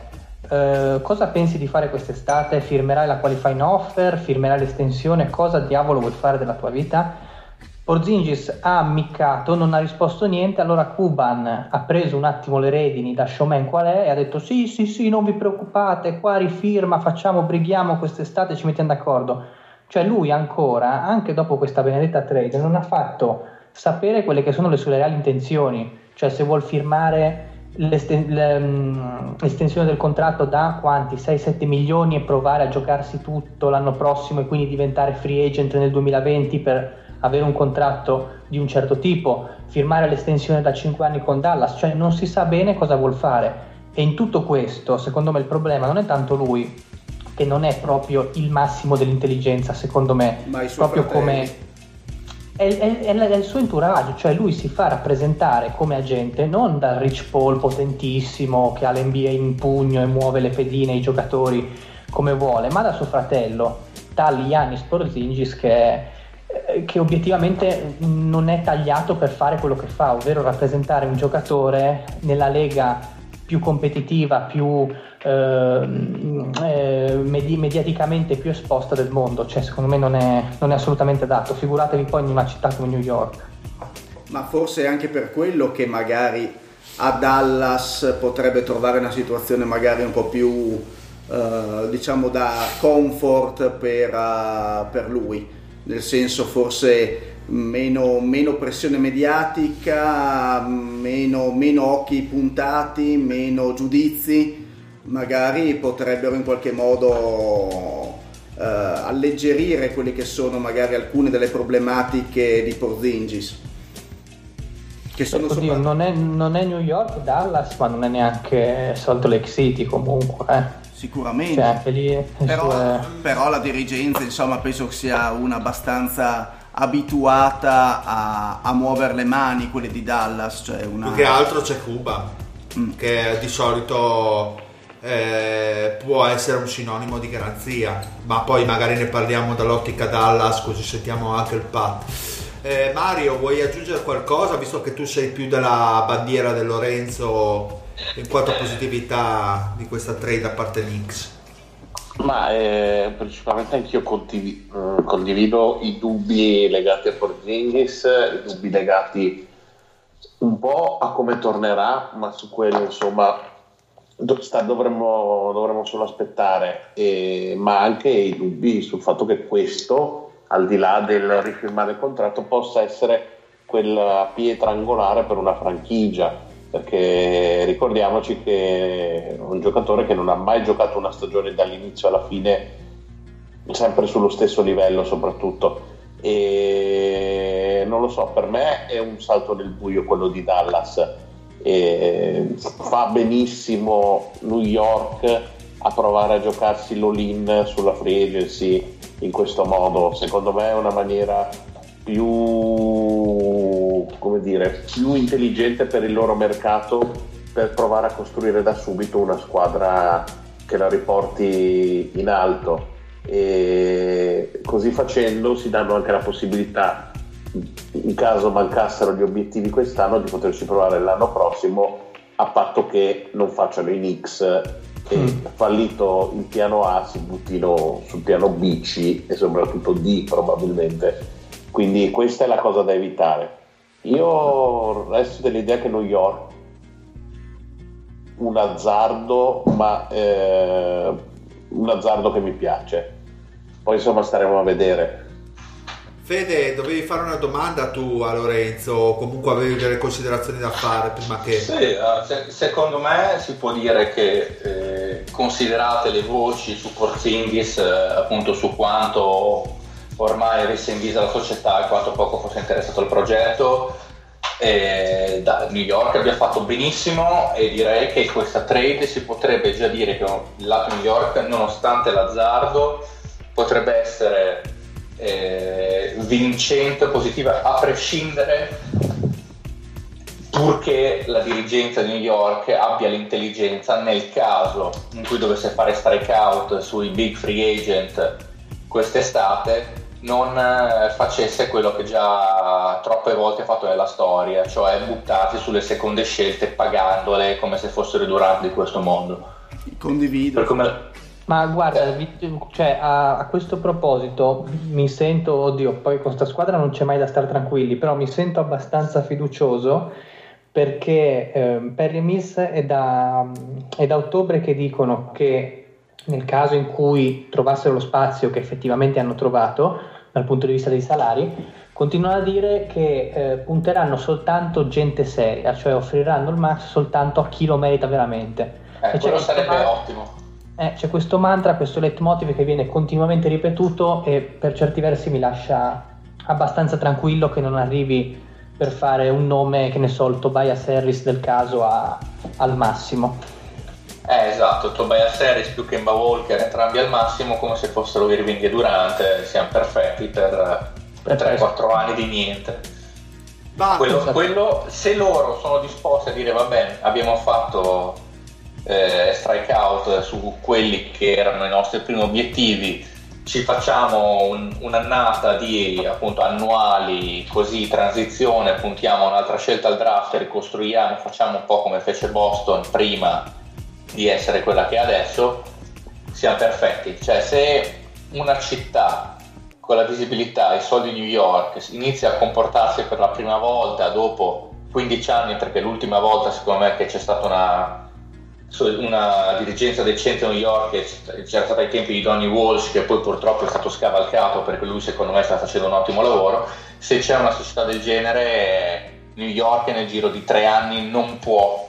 cosa pensi di fare quest'estate? Firmerai la qualifying offer? Firmerai l'estensione? Cosa diavolo vuoi fare della tua vita? Porzingis ha ammiccato, non ha risposto niente, allora Cuban ha preso un attimo le redini da showman qual è e ha detto sì, non vi preoccupate, qua rifirma, facciamo, brighiamo quest'estate, ci mettiamo d'accordo. Cioè lui ancora, anche dopo questa benedetta trade, non ha fatto sapere quelle che sono le sue reali intenzioni, cioè se vuol firmare l'estensione del contratto da quanti? 6-7 milioni e provare a giocarsi tutto l'anno prossimo e quindi diventare free agent nel 2020 per avere un contratto di un certo tipo, firmare l'estensione da 5 anni con Dallas, cioè non si sa bene cosa vuol fare. E in tutto questo, secondo me, il problema non è tanto lui, che non è proprio il massimo dell'intelligenza, secondo me, ma proprio come è il suo entourage, cioè lui si fa rappresentare come agente non dal Rich Paul potentissimo che ha l'NBA in pugno e muove le pedine ai giocatori come vuole, ma da suo fratello, tal Giannis Porzingis, che obiettivamente non è tagliato per fare quello che fa, ovvero rappresentare un giocatore nella lega più competitiva, più mediaticamente più esposta del mondo. Cioè secondo me non è assolutamente adatto, figuratevi poi in una città come New York. Ma forse è anche per quello che magari a Dallas potrebbe trovare una situazione magari un po' più diciamo da comfort per lui, nel senso forse meno pressione mediatica, meno occhi puntati, meno giudizi, magari potrebbero in qualche modo alleggerire quelle che sono magari alcune delle problematiche di Porzingis, che sono non è New York, Dallas, ma non è neanche Salt Lake City comunque, sicuramente, cioè, anche lì, però la dirigenza insomma penso che sia una abbastanza abituata a muovere le mani, quelle di Dallas, cioè una... più che altro c'è Cuba che di solito può essere un sinonimo di garanzia, ma poi magari ne parliamo dall'ottica Dallas, così sentiamo anche il Pat. Mario, vuoi aggiungere qualcosa, visto che tu sei più della bandiera del Lorenzo in quanto positività di questa trade da parte Knicks? Ma principalmente anch'io condivido i dubbi legati a Porzingis, i dubbi legati un po' a come tornerà, ma su quello insomma dovremmo solo aspettare, ma anche i dubbi sul fatto che questo, al di là del rifirmare il contratto, possa essere quella pietra angolare per una franchigia, perché ricordiamoci che un giocatore che non ha mai giocato una stagione dall'inizio alla fine sempre sullo stesso livello soprattutto, e non lo so, per me è un salto nel buio quello di Dallas, e fa benissimo New York a provare a giocarsi l'all-in sulla free agency in questo modo. Secondo me è una maniera più intelligente per il loro mercato, per provare a costruire da subito una squadra che la riporti in alto, e così facendo si danno anche la possibilità, in caso mancassero gli obiettivi quest'anno, di poterci provare l'anno prossimo, a patto che non facciano i Knicks e fallito il piano A si buttino sul piano B, C e soprattutto D probabilmente. Quindi questa è la cosa da evitare. Io resto dell'idea che New York, un azzardo, ma un azzardo che mi piace. Poi insomma staremo a vedere. Fede, dovevi fare una domanda tu a Lorenzo, comunque avevi delle considerazioni da fare prima che... Sì, secondo me si può dire che considerate le voci su Porzingis, appunto su quanto ormai avesse in vista la società e quanto poco fosse interessato al progetto, da New York abbia fatto benissimo, e direi che questa trade si potrebbe già dire che il lato New York, nonostante l'azzardo, potrebbe essere vincente, positiva, a prescindere, purché la dirigenza di New York abbia l'intelligenza, nel caso in cui dovesse fare strikeout sui big free agent quest'estate, non facesse quello che già troppe volte ha fatto nella storia, cioè buttarsi sulle seconde scelte pagandole come se fossero i Durant di questo mondo. Condivido. Ma guarda, cioè, a questo proposito mi sento, oddio, poi con questa squadra non c'è mai da stare tranquilli, però mi sento abbastanza fiducioso, perché Perry e Mills è da ottobre che dicono che nel caso in cui trovassero lo spazio che effettivamente hanno trovato dal punto di vista dei salari, continuano a dire che punteranno soltanto gente seria, cioè offriranno il max soltanto a chi lo merita veramente. Quello sarebbe ottimo. C'è questo mantra, questo leitmotiv che viene continuamente ripetuto, e per certi versi mi lascia abbastanza tranquillo che non arrivi, per fare un nome, che ne so, il Tobias Harris del caso al massimo. Esatto, Tobias Harris più che Kemba Walker, entrambi al massimo, come se fossero Irving e Durant, siamo perfetti per 3-4 anni di niente. Quello, se loro sono disposti a dire va bene, abbiamo fatto strikeout su quelli che erano i nostri primi obiettivi, ci facciamo un'annata di, appunto, annuali così, transizione, puntiamo un'altra scelta al draft, ricostruiamo, facciamo un po' come fece Boston prima di essere quella che è adesso, siamo perfetti. Cioè, se una città con la visibilità e i soldi di New York inizia a comportarsi per la prima volta dopo 15 anni, perché l'ultima volta secondo me che c'è stata una dirigenza decente a New York c'era stata ai tempi di Donnie Walsh, che poi purtroppo è stato scavalcato, perché lui secondo me sta facendo un ottimo lavoro. Se c'è una società del genere, New York nel giro di 3 anni non può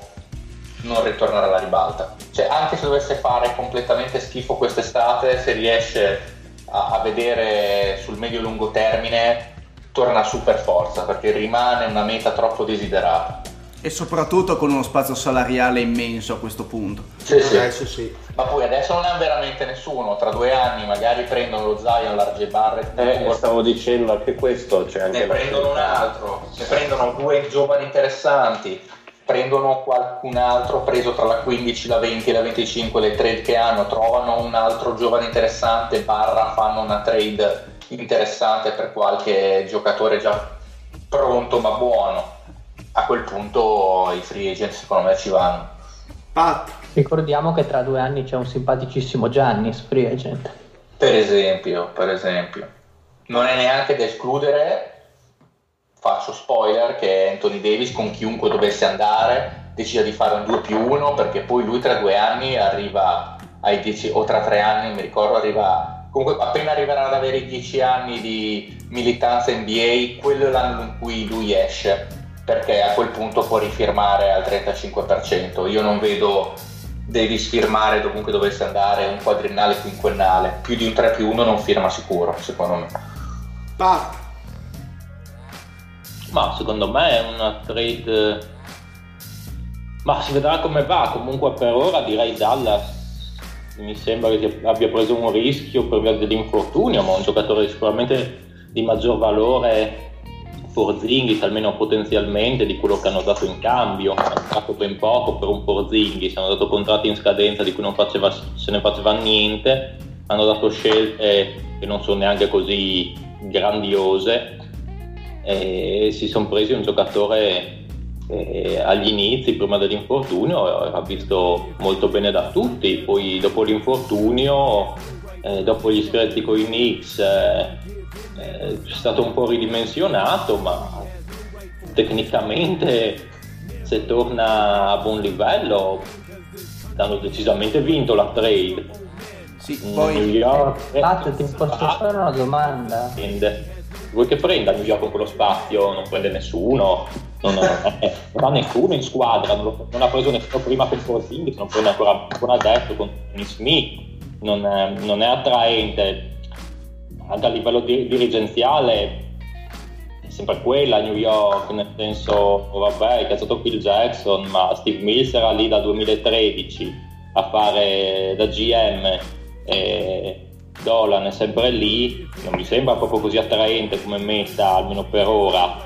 non ritornare alla ribalta. Cioè, anche se dovesse fare completamente schifo quest'estate, se riesce a vedere sul medio-lungo termine, torna su per forza, perché rimane una meta troppo desiderata, e soprattutto con uno spazio salariale immenso a questo punto. Sì. Ma poi adesso non è veramente nessuno, tra 2 anni magari prendono lo Zion, l'Arge Barrett, stavo dicendo anche questo, cioè anche ne prendono un altro, ne prendono 2 giovani interessanti, prendono qualcun altro preso tra la 15, la 20, la 25, le trade che hanno, trovano un altro giovane interessante, fanno una trade interessante per qualche giocatore già pronto ma buono. A quel punto i free agent secondo me ci vanno. Pat. Ricordiamo che tra 2 anni c'è un simpaticissimo Giannis free agent. Per esempio. Non è neanche da escludere, faccio spoiler, che Anthony Davis con chiunque dovesse andare decida di fare un 2+1, perché poi lui tra 2 anni arriva ai 10, o tra 3 anni mi ricordo, arriva comunque, appena arriverà ad avere i 10 anni di militanza NBA, quello è l'anno in cui lui esce, perché a quel punto può rifirmare al 35%. Io non vedo Davis firmare, dovunque dovesse andare, un quadriennale, quinquennale, più di un 3+1 non firma sicuro secondo me. Ma secondo me è una trade, ma si vedrà come va. Comunque per ora direi Dallas, mi sembra che abbia preso un rischio per via dell'infortunio, ma un giocatore sicuramente di maggior valore Porzingis, almeno potenzialmente, di quello che hanno dato in cambio. Hanno dato ben poco per un Porzingis, hanno dato contratti in scadenza di cui non se ne faceva niente, hanno dato scelte che non sono neanche così grandiose e si sono presi un giocatore agli inizi, prima dell'infortunio, ha visto molto bene da tutti. Poi dopo l'infortunio, dopo gli screzi con i Knicks, è stato un po' ridimensionato, ma tecnicamente se torna a buon livello hanno decisamente vinto la trade. Sì, poi New York. Pat, ti posso fare una domanda? Vuoi che prenda New York con quello spazio? Non prende nessuno, non ha nessuno in squadra, non ha preso nessuno prima per Porzingis, non prende ancora adesso con Smith, non è attraente. Anche a livello dirigenziale è sempre quella New York, nel senso, vabbè, è cazzato Phil Jackson, ma Steve Mills era lì dal 2013 a fare da GM e Dolan è sempre lì. Non mi sembra proprio così attraente come meta, almeno per ora.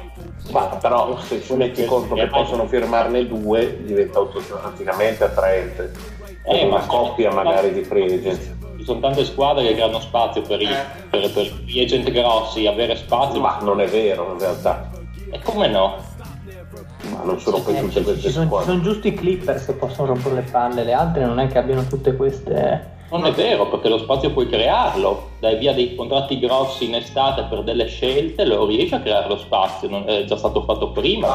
Ma però se ci metti conto che possono firmarne 2, diventa automaticamente attraente. Una coppia magari di free agent. Sono tante squadre che creano spazio per gli agent grossi, avere spazio. Ma non è vero in realtà. E come no? Ma non sono per tutte queste squadre. Sono giusti i Clippers che possono rompere le palle, le altre non è che abbiano tutte queste. Non è vero, perché lo spazio puoi crearlo, dai via dei contratti grossi in estate per delle scelte, lo riesci a creare lo spazio, non è già stato fatto prima.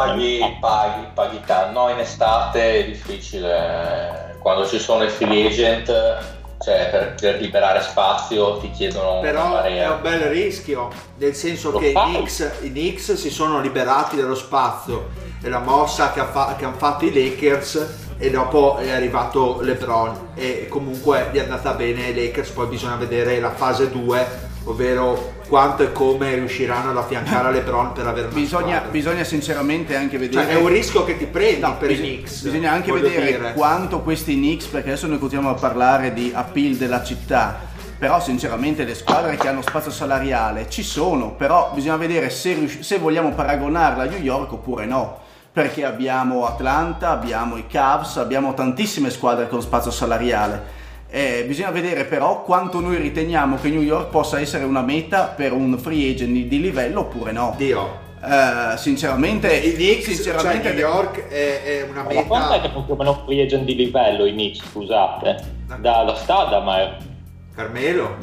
Paghi tanto. No, in estate è difficile, quando ci sono i free agent. Cioè, per liberare spazio ti chiedono. Però è un bel rischio, nel senso che i Knicks si sono liberati dello spazio, è la mossa che hanno fatto i Lakers, e dopo è arrivato LeBron e comunque gli è andata bene ai Lakers. Poi bisogna vedere la fase 2, ovvero quanto e come riusciranno ad affiancare a LeBron per avere una bisogna sinceramente anche vedere, cioè, è un rischio che ti prendi, no, per i Knicks bisogna anche vedere quanto questi Knicks, perché adesso noi continuiamo a parlare di appeal della città, però sinceramente le squadre che hanno spazio salariale ci sono, però bisogna vedere se vogliamo paragonarla a New York oppure no, perché abbiamo Atlanta, abbiamo i Cavs, abbiamo tantissime squadre con spazio salariale. Bisogna vedere però quanto noi riteniamo che New York possa essere una meta per un free agent di livello oppure no. Sinceramente i Knicks, sinceramente, cioè New York è una meta. Ma quanto è che procurano un free agent di livello i Knicks, scusate? Da Stada, ma è... Carmelo.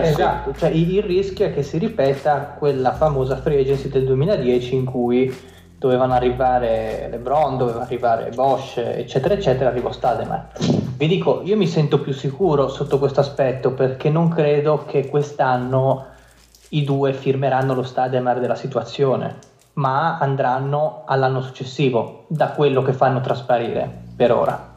Esatto, cioè il rischio è che si ripeta quella famosa free agency del 2010 in cui dovevano arrivare LeBron, doveva arrivare Bosch, eccetera eccetera, arrivò Stademeyer. Vi dico, io mi sento più sicuro sotto questo aspetto, perché non credo che quest'anno i due firmeranno lo Stademeyer della situazione, ma andranno all'anno successivo, da quello che fanno trasparire per ora.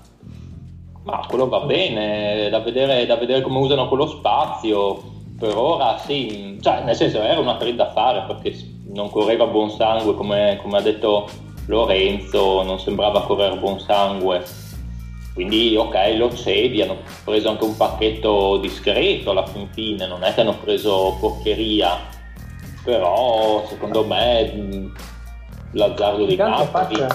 Ma quello va bene, da vedere come usano quello spazio. Per ora sì, cioè, nel senso, era una trade da fare perché non correva buon sangue, come ha detto Lorenzo, non sembrava correre buon sangue, quindi ok, lo cedi. Hanno preso anche un pacchetto discreto alla fin fine, non è che hanno preso porcheria, però secondo me l'azzardo di Napoli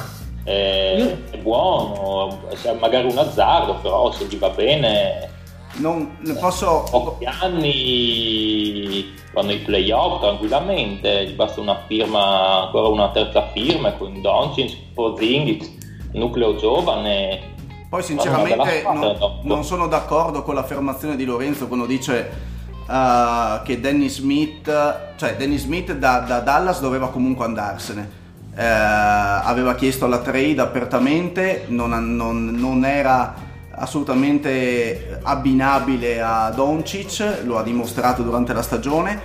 è buono, magari un azzardo, però se gli va bene non posso... pochi anni vanno ai playoff tranquillamente, gli basta una firma, ancora una terza firma con Doncic, Porzingis, nucleo giovane. Poi sinceramente non sono d'accordo con l'affermazione di Lorenzo quando dice che Dennis Smith da Dallas doveva comunque andarsene. Aveva chiesto la trade apertamente, non era assolutamente abbinabile a Doncic, lo ha dimostrato durante la stagione,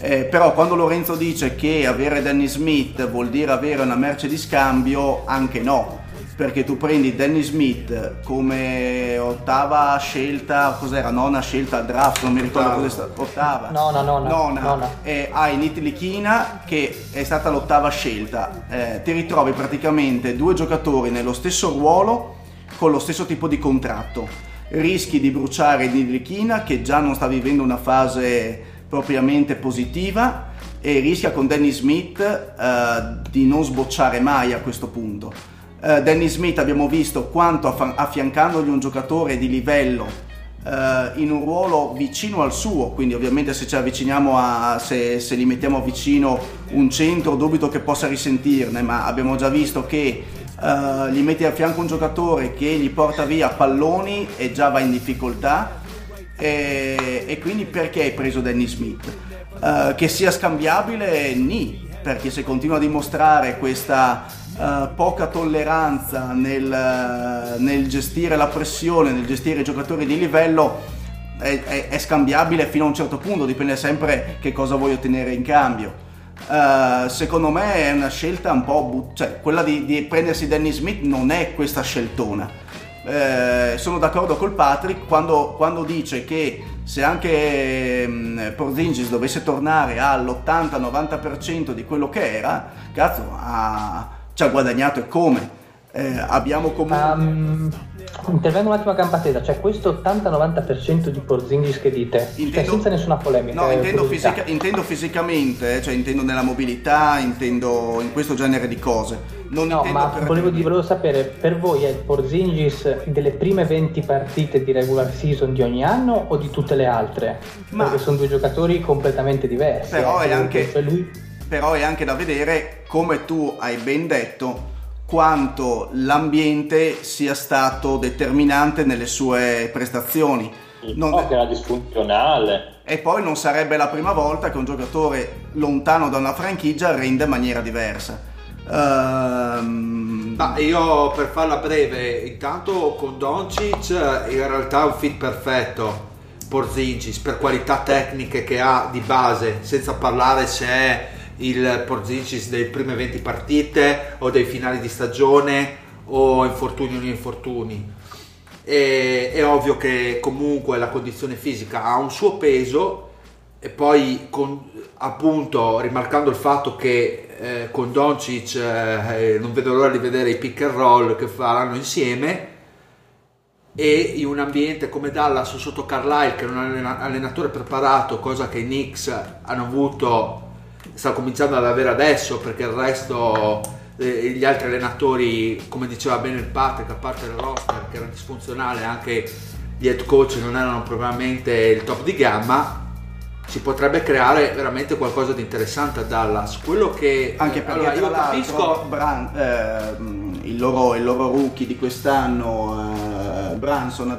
però quando Lorenzo dice che avere Dennis Smith vuol dire avere una merce di scambio, anche no, perché tu prendi Dennis Smith come ottava scelta, cos'era, nona scelta al draft, non mi ricordo cosa è stata, ottava, nona. E hai Nitilichina che è stata l'8ª scelta, ti ritrovi praticamente due giocatori nello stesso ruolo con lo stesso tipo di contratto, rischi di bruciare Nitilichina che già non sta vivendo una fase propriamente positiva e rischia con Dennis Smith di non sbocciare mai a questo punto. Dennis Smith abbiamo visto quanto affiancandogli un giocatore di livello in un ruolo vicino al suo, quindi ovviamente se ci avviciniamo se li mettiamo vicino un centro dubito che possa risentirne, ma abbiamo già visto che gli metti a fianco un giocatore che gli porta via palloni e già va in difficoltà, e quindi perché hai preso Dennis Smith? Che sia scambiabile? Ni, perché se continua a dimostrare questa poca tolleranza nel gestire la pressione, nel gestire i giocatori di livello, è scambiabile fino a un certo punto, dipende sempre che cosa vuoi ottenere in cambio. Secondo me è una scelta un po' quella di prendersi Dennis Smith non è questa sceltona. Sono d'accordo col Patrick quando dice che se anche Porzingis dovesse tornare all'80-90% di quello che era, cazzo, ci ha guadagnato e come. Abbiamo comunque intervengo un attimo a gamba tesa, cioè questo 80-90% di Porzingis che dite, intendo, senza nessuna polemica, no, intendo fisicamente, cioè intendo nella mobilità, intendo in questo genere di cose, non no, ma volevo sapere per voi è il Porzingis delle prime 20 partite di regular season di ogni anno o di tutte le altre? Ma perché sono due giocatori completamente diversi, però è anche, cioè lui... però è anche da vedere, come tu hai ben detto, quanto l'ambiente sia stato determinante nelle sue prestazioni. Che era disfunzionale. E poi non sarebbe la prima volta che un giocatore lontano da una franchigia rende in maniera diversa. Ma io, per farla breve, intanto con Doncic in realtà è un fit perfetto Porzingis per qualità tecniche che ha di base, senza parlare se è il Porzingis delle prime 20 partite o dei finali di stagione o infortuni o non infortuni. È ovvio che comunque la condizione fisica ha un suo peso, e poi appunto rimarcando il fatto che con Doncic non vedo l'ora di vedere i pick and roll che faranno insieme, e in un ambiente come Dallas sotto Carlisle, che è un allenatore preparato, cosa che i Knicks hanno avuto, sta cominciando ad avere adesso, perché il resto, gli altri allenatori, come diceva bene il Patrick, a parte il roster che era disfunzionale, anche gli head coach non erano probabilmente il top di gamma, si potrebbe creare veramente qualcosa di interessante a Dallas. Quello che anche per io capisco il loro rookie di quest'anno, Branson,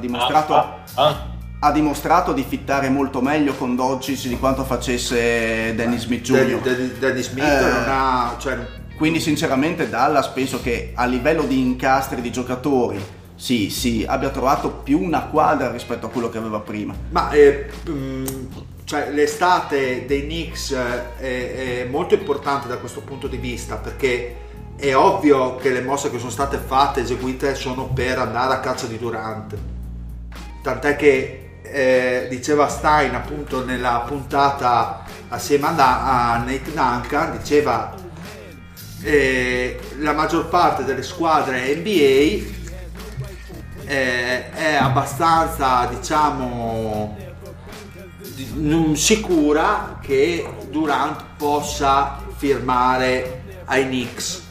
ha dimostrato di fittare molto meglio con Doncic di quanto facesse Dennis Smith Jr. Dennis Smith non ha, cioè... Quindi sinceramente Dallas penso che a livello di incastri di giocatori sì, abbia trovato più una quadra rispetto a quello che aveva prima. Ma cioè, l'estate dei Knicks è molto importante da questo punto di vista, perché è ovvio che le mosse che sono state fatte, eseguite, sono per andare a caccia di Durant. Tant'è che diceva Stein appunto nella puntata assieme a Nate Duncan, diceva la maggior parte delle squadre NBA è abbastanza, diciamo, non sicura che Durant possa firmare ai Knicks,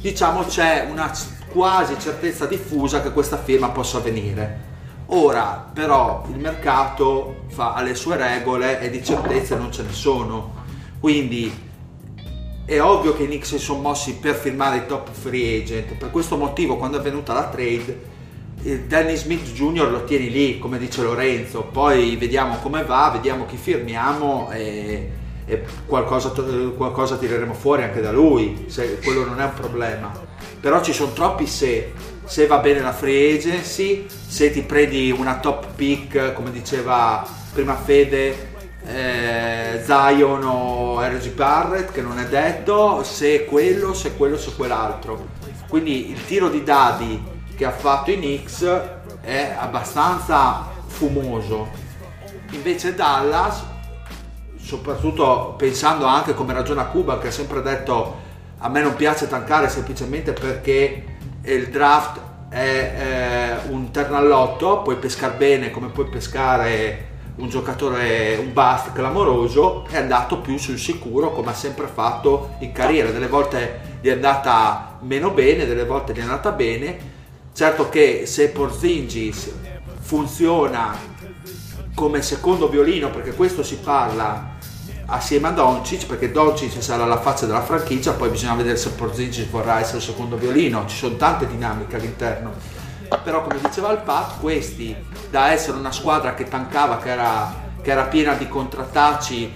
diciamo c'è una quasi certezza diffusa che questa firma possa avvenire. Ora però il mercato ha le sue regole e di certezze non ce ne sono, quindi è ovvio che i Knicks si sono mossi per firmare i top free agent. Per questo motivo, quando è avvenuta la trade, Dennis Smith Jr. lo tieni lì, come dice Lorenzo, poi vediamo come va, vediamo chi firmiamo e qualcosa tireremo fuori anche da lui, se quello non è un problema. Però ci sono troppi se va bene la free agency, se ti prendi una top pick, come diceva prima Fede, Zion o RG Barrett, che non è detto, se quell'altro. Quindi il tiro di dadi che ha fatto i Knicks è abbastanza fumoso. Invece Dallas, soprattutto pensando anche come ragiona Cuba, che ha sempre detto a me non piace tankare semplicemente perché il draft è un ternallotto, puoi pescare bene come puoi pescare un giocatore, un bust clamoroso, è andato più sul sicuro come ha sempre fatto in carriera. Delle volte gli è andata meno bene, delle volte gli è andata bene. Certo che se Porzingis funziona come secondo violino, perché questo si parla assieme a Doncic, perché Doncic sarà la faccia della franchigia, poi bisogna vedere se Porzingis vorrà essere il secondo violino, ci sono tante dinamiche all'interno. Però come diceva il Pat, questi da essere una squadra che tankava, che era piena di contrattacci,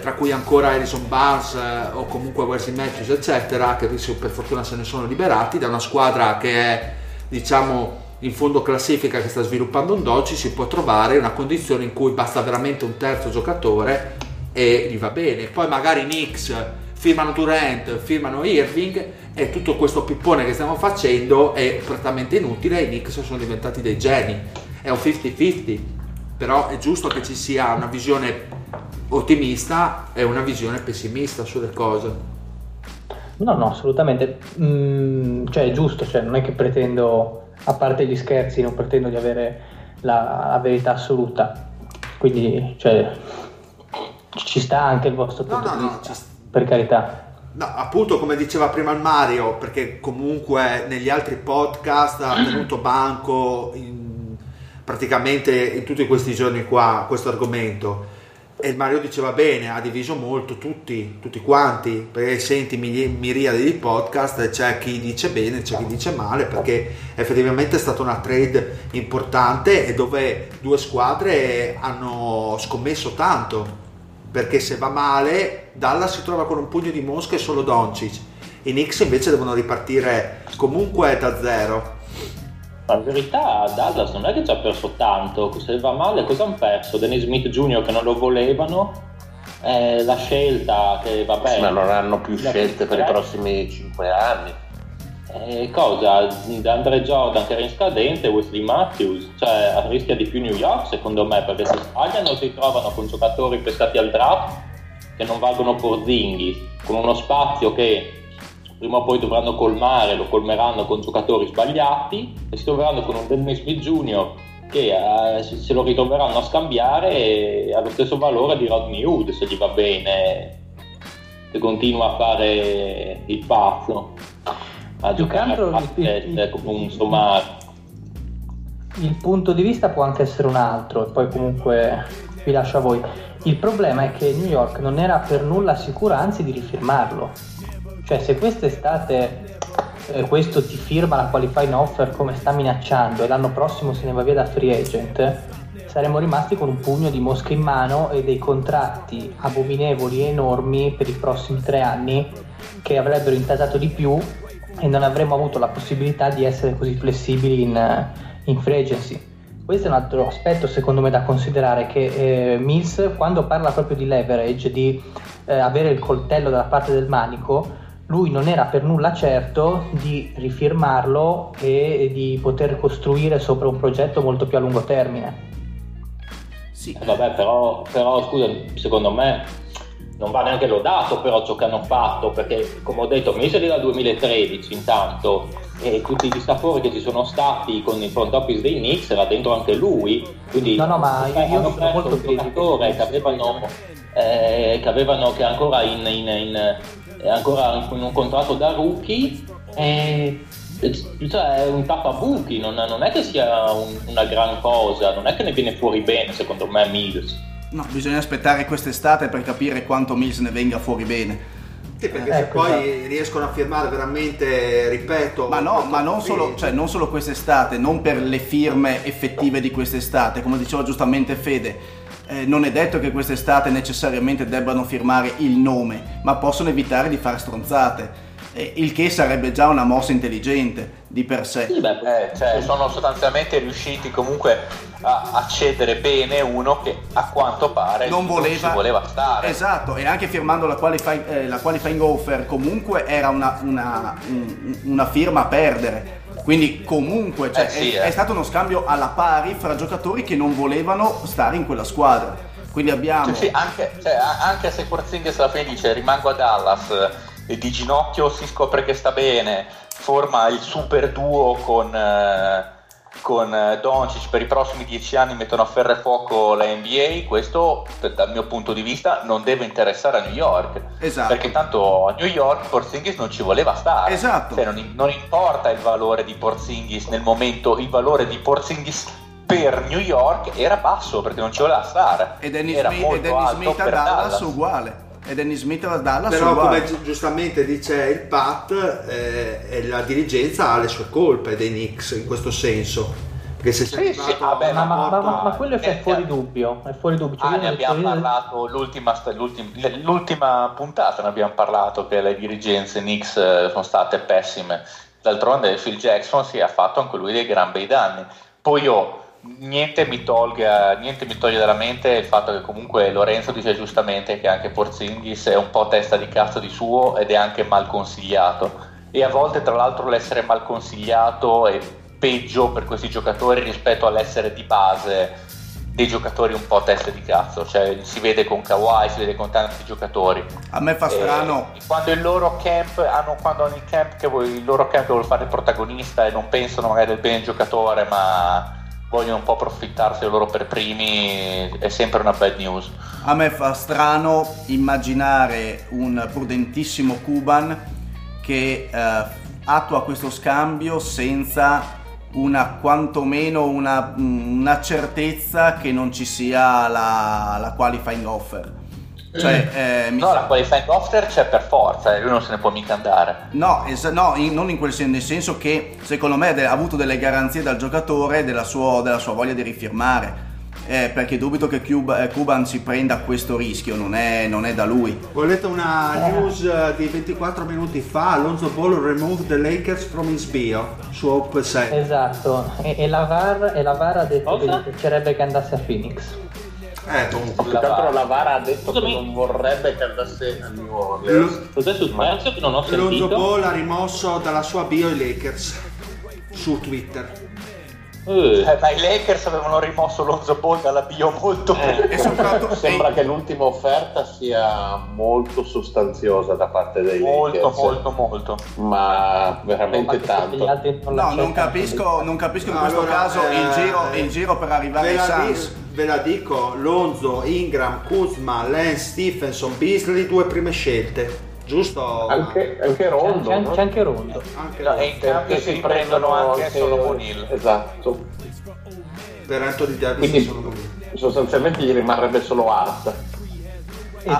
tra cui ancora Harrison Barnes o comunque Wesley Matthews eccetera, che per fortuna se ne sono liberati, da una squadra che è diciamo in fondo classifica, che sta sviluppando un Doncic, si può trovare una condizione in cui basta veramente un terzo giocatore e gli va bene. Poi magari i Knicks firmano Durant, firmano Irving e tutto questo pippone che stiamo facendo è prettamente inutile, i Knicks sono diventati dei geni. È un 50-50, però è giusto che ci sia una visione ottimista e una visione pessimista sulle cose. No, assolutamente, cioè è giusto, cioè non è che pretendo, a parte gli scherzi, non pretendo di avere la verità assoluta, quindi cioè ci sta anche il vostro punto di vista, per carità. No, appunto come diceva prima il Mario, perché comunque negli altri podcast ha tenuto banco praticamente in tutti questi giorni qua, questo argomento. E Mario diceva bene, ha diviso molto tutti quanti, perché senti miriadi di podcast, c'è chi dice bene, c'è chi dice male, perché effettivamente è stata una trade importante e dove due squadre hanno scommesso tanto, perché se va male Dallas si trova con un pugno di mosche e solo Doncic, i Knicks invece devono ripartire comunque da zero. Ma in verità Dallas non è che ci ha perso tanto, se va male cosa hanno perso? Dennis Smith Jr. che non lo volevano, la scelta che va bene. Ma non hanno più scelte per i prossimi 5 anni. Cosa? DeAndre Jordan che era in scadenza, Wesley Matthews, cioè rischia di più New York secondo me, perché se sbagliano si trovano con giocatori pescati al draft che non valgono Porzingis, con uno spazio che prima o poi dovranno colmare, lo colmeranno con giocatori sbagliati e si troveranno con un Dennis Smith Jr. che se lo ritroveranno a scambiare e ha lo stesso valore di Rodney Hood, se gli va bene, se continua a fare il pazzo, a giocare a basket come un sommario. Il punto di vista può anche essere un altro e poi comunque vi lascio a voi. Il problema è che New York non era per nulla sicura, anzi, di rifirmarlo. Cioè se quest'estate questo ti firma la qualifying offer come sta minacciando e l'anno prossimo se ne va via da free agent, saremmo rimasti con un pugno di mosche in mano e dei contratti abominevoli e enormi per i prossimi 3 anni che avrebbero intasato di più e non avremmo avuto la possibilità di essere così flessibili in free agency. Questo è un altro aspetto secondo me da considerare, che Mills quando parla proprio di leverage, di avere il coltello dalla parte del manico, lui non era per nulla certo di rifirmarlo e di poter costruire sopra un progetto molto più a lungo termine. Sì. Vabbè, però scusa, secondo me non va neanche lodato però ciò che hanno fatto, perché come ho detto Mills dal 2013 intanto, e tutti gli stafori che ci sono stati con il front office dei Knicks era dentro anche lui, quindi ma io sono molto un giocatore che avevano che ancora in un contratto da rookie, Cioè, è un tappabuchi, non è che sia una gran cosa, non è che ne viene fuori bene, secondo me, Mills. No, bisogna aspettare quest'estate per capire quanto Mills ne venga fuori bene. Sì, perché se ecco, poi riescono a firmare veramente, ripeto... Ma no, ma non solo, cioè, non solo quest'estate, non per le firme effettive di quest'estate, come diceva giustamente Fede. Non è detto che quest'estate necessariamente debbano firmare il nome, ma possono evitare di fare stronzate. Il che sarebbe già una mossa intelligente di per sé. Sì, beh, cioè, sono sostanzialmente riusciti comunque a cedere bene uno che a quanto pare non voleva stare. Esatto, e anche firmando la qualifying offer comunque era una firma a perdere. Quindi comunque cioè, sì, è stato uno scambio alla pari fra giocatori che non volevano stare in quella squadra. Quindi abbiamo... Anche se Porzingis alla fine dice rimango a Dallas... E di ginocchio si scopre che sta bene, forma il super duo con Doncic per i prossimi 10 anni, mettono a ferro e fuoco la NBA. Questo dal mio punto di vista non deve interessare a New York, esatto, perché tanto a New York Porzingis non ci voleva stare, esatto, cioè, non importa il valore di Porzingis nel momento, il valore di Porzingis per New York era basso perché non ci voleva stare, e Dennis Smith a Dallas uguale. E Dennis Smith a Dallas. Però come giustamente dice il Pat, la dirigenza ha le sue colpe dei Knicks in questo senso. Perché se ma quello è fuori dubbio. È fuori dubbio. Cioè, ne abbiamo parlato l'ultima puntata, ne abbiamo parlato che le dirigenze Knicks sono state pessime. D'altronde Phil Jackson si è fatto anche lui dei gran bei danni. Poi niente mi toglie dalla mente il fatto che comunque Lorenzo dice giustamente che anche Porzingis è un po' testa di cazzo di suo ed è anche mal consigliato, e a volte tra l'altro l'essere mal consigliato è peggio per questi giocatori rispetto all'essere di base dei giocatori un po' testa di cazzo, cioè si vede con Kawhi, si vede con tanti giocatori. A me fa strano quando il loro camp che vuol fare il protagonista e non pensano magari del bene del giocatore, ma vogliono un po' approfittarsi loro per primi, è sempre una bad news. A me fa strano immaginare un prudentissimo Cuban che attua questo scambio senza quantomeno una certezza che non ci sia la qualifying offer. Cioè, la qualifying offer c'è per forza, lui non se ne può mica andare. Non in quel senso, nel senso che secondo me ha avuto delle garanzie dal giocatore della sua voglia di rifirmare, perché dubito che Cuban si prenda questo rischio, non è da lui. Volete una news di 24 minuti fa? Alonso Ball removed the Lakers from his bio su Hope 6. Esatto, e la VAR ha detto che gli piacerebbe che andasse a Phoenix. Più che altro la VAR ha detto che non vorrebbe che andasse a New Orleans. Cos'è successo che non ho sentito? Lonzo Ball ha rimosso dalla sua bio i Lakers su Twitter. Ma i Lakers avevano rimosso Lonzo Ball dalla bio molto prima. Sembra che l'ultima offerta sia molto sostanziosa da parte dei Lakers. Molto. Ma veramente tanto. Non capisco in questo caso il giro per arrivare ai Suns. Ve la dico: Lonzo, Ingram, Kuzma, Lance Stephenson, Beasley, 2 prime scelte. Giusto, anche Rondo, no? C'è anche Rondo, anche si prendono anche solo Bonil, esatto, per Anthony Davis. Quindi, sostanzialmente gli rimarrebbe solo Hart e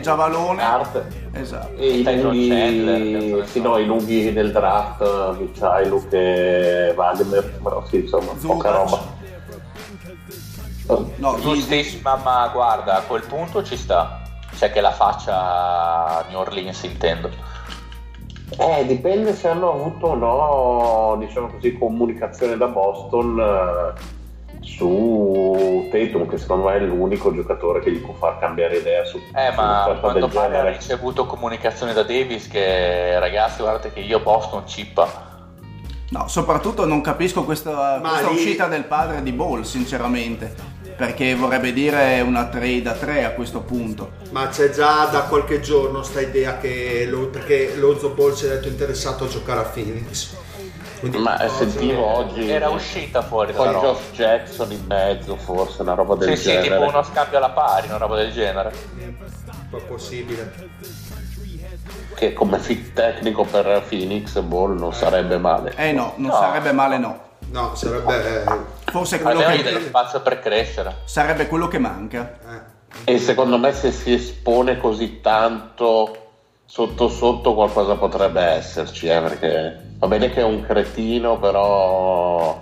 Giavalone Hart, esatto, i lunghi del draft, Michailuk e Wagner, però sì, insomma poca roba. Ma guarda, a quel punto ci sta, c'è che la faccia New Orleans, intendo. Dipende se hanno avuto o no, diciamo così, comunicazione da Boston su Tatum, che secondo me è l'unico giocatore che gli può far cambiare idea su ma quando pare ha ricevuto comunicazione da Davis che ragazzi guardate che io Boston cippa. No, soprattutto non capisco questa uscita del padre di Ball, sinceramente, perché vorrebbe dire una trade a 3 a questo punto. Ma c'è già da qualche giorno sta idea che perché Lonzo Ball si è detto interessato a giocare a Phoenix. Quindi, ma sentivo oggi era uscita fuori con Josh Jackson in mezzo, forse una roba del genere. Sì, tipo uno scambio alla pari, una roba del genere. Possibile che come fit tecnico per Phoenix Ball non sarebbe male. No, non sarebbe male, no, sarebbe forse quello che dello spazio per crescere, sarebbe quello che manca. E secondo me se si espone così tanto sotto sotto qualcosa potrebbe esserci, perché va bene che è un cretino, però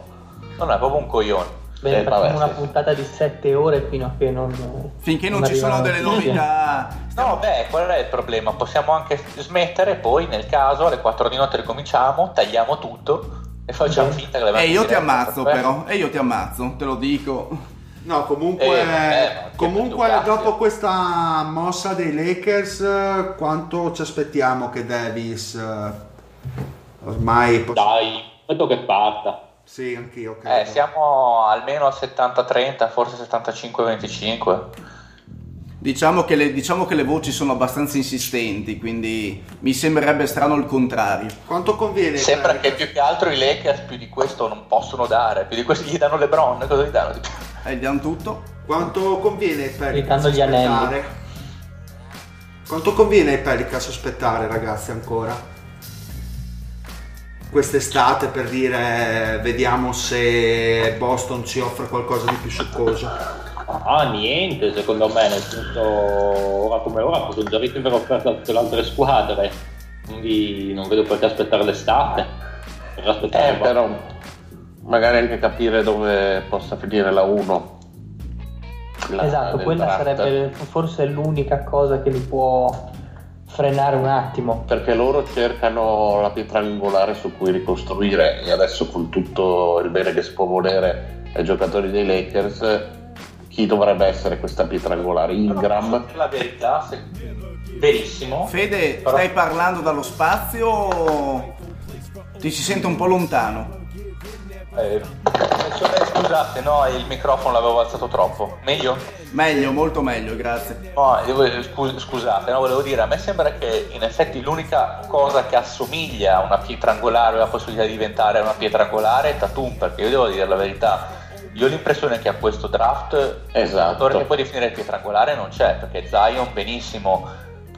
non è proprio un coglione. Beh, vabbè, una puntata di 7 ore finché non ci sono delle novità. No, beh, qual è il problema? Possiamo anche smettere, poi nel caso alle 4 di notte ricominciamo, tagliamo tutto e facciamo finta che le io ti ammazzo però, e io ti ammazzo, te lo dico. No, comunque dopo questa mossa dei Lakers, quanto ci aspettiamo che Davis ormai dai, credo che parta. Sì, anch'io credo. Siamo almeno al 70-30, forse 75-25. Diciamo che le voci sono abbastanza insistenti, quindi mi sembrerebbe strano il contrario. Quanto conviene? Sembra che più che altro i Lakers più di questo non possono dare, più di questo gli danno LeBron, cosa gli danno di più? Gli danno tutto. Quanto conviene ai Pelicans sospettare? Quanto conviene ai Pelicans sospettare, ragazzi, ancora? Quest'estate, per dire, vediamo se Boston ci offre qualcosa di più succoso. Niente, secondo me, nel senso, ora come ora sono già ricevere offerte da tutte le altre squadre, quindi non vedo perché aspettare l'estate per aspettare però magari anche capire dove possa finire la 1. Esatto, quella draft sarebbe forse l'unica cosa che li può frenare un attimo, perché loro cercano la pietra angolare su cui ricostruire, e adesso con tutto il bene che si può volere ai giocatori dei Lakers, chi dovrebbe essere questa pietra angolare? Ingram? La verità, verissimo. Fede, però stai parlando dallo spazio, ti si sente un po' lontano. Scusate, no, il microfono l'avevo alzato troppo. Meglio, molto meglio, grazie. No, scusate, no, volevo dire, a me sembra che in effetti l'unica cosa che assomiglia a una pietra angolare o la possibilità di diventare una pietra angolare è Tatum, perché io devo dire la verità, io ho l'impressione che a questo draft che puoi definire pietra angolare non c'è, perché Zion benissimo,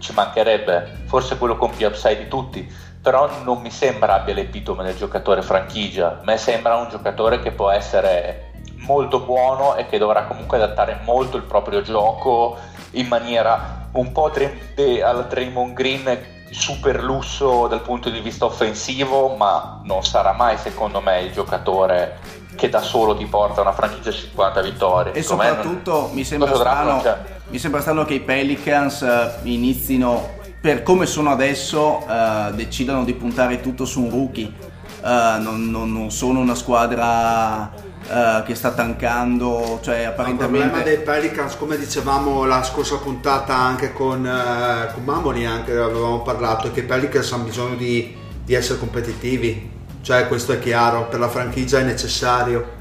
ci mancherebbe, forse quello con più upside di tutti, però non mi sembra abbia l'epitome del giocatore franchigia. A me sembra un giocatore che può essere molto buono e che dovrà comunque adattare molto il proprio gioco in maniera un po' alla Draymond Green, super lusso dal punto di vista offensivo, ma non sarà mai secondo me il giocatore che da solo ti porta una franchigia a 50 vittorie. E soprattutto mi sembra strano che i Pelicans inizino, per come sono adesso, decidano di puntare tutto su un rookie. Non sono una squadra che sta tankando, cioè apparentemente. Il problema dei Pelicans, come dicevamo la scorsa puntata anche con Mamoni, anche avevamo parlato, è che i Pelicans hanno bisogno di essere competitivi, cioè questo è chiaro, per la franchigia è necessario.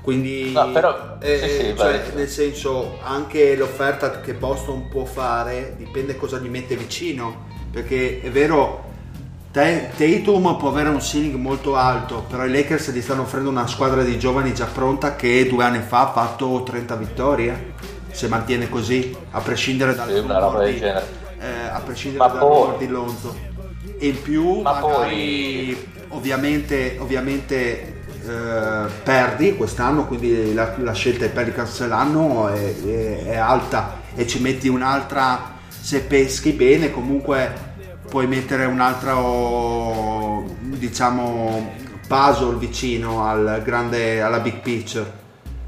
Quindi però, nel senso, anche l'offerta che Boston può fare dipende cosa gli mette vicino, perché è vero Tatum può avere un ceiling molto alto, però i Lakers gli stanno offrendo una squadra di giovani già pronta che 2 anni fa ha fatto 30 vittorie se mantiene così, a prescindere dal rumor di Lonzo, e in più ma magari poi ovviamente perdi quest'anno, quindi la scelta dei Pelicans l'anno è alta, e ci metti un'altra, se peschi bene comunque puoi mettere un altro, diciamo, puzzle vicino alla big picture.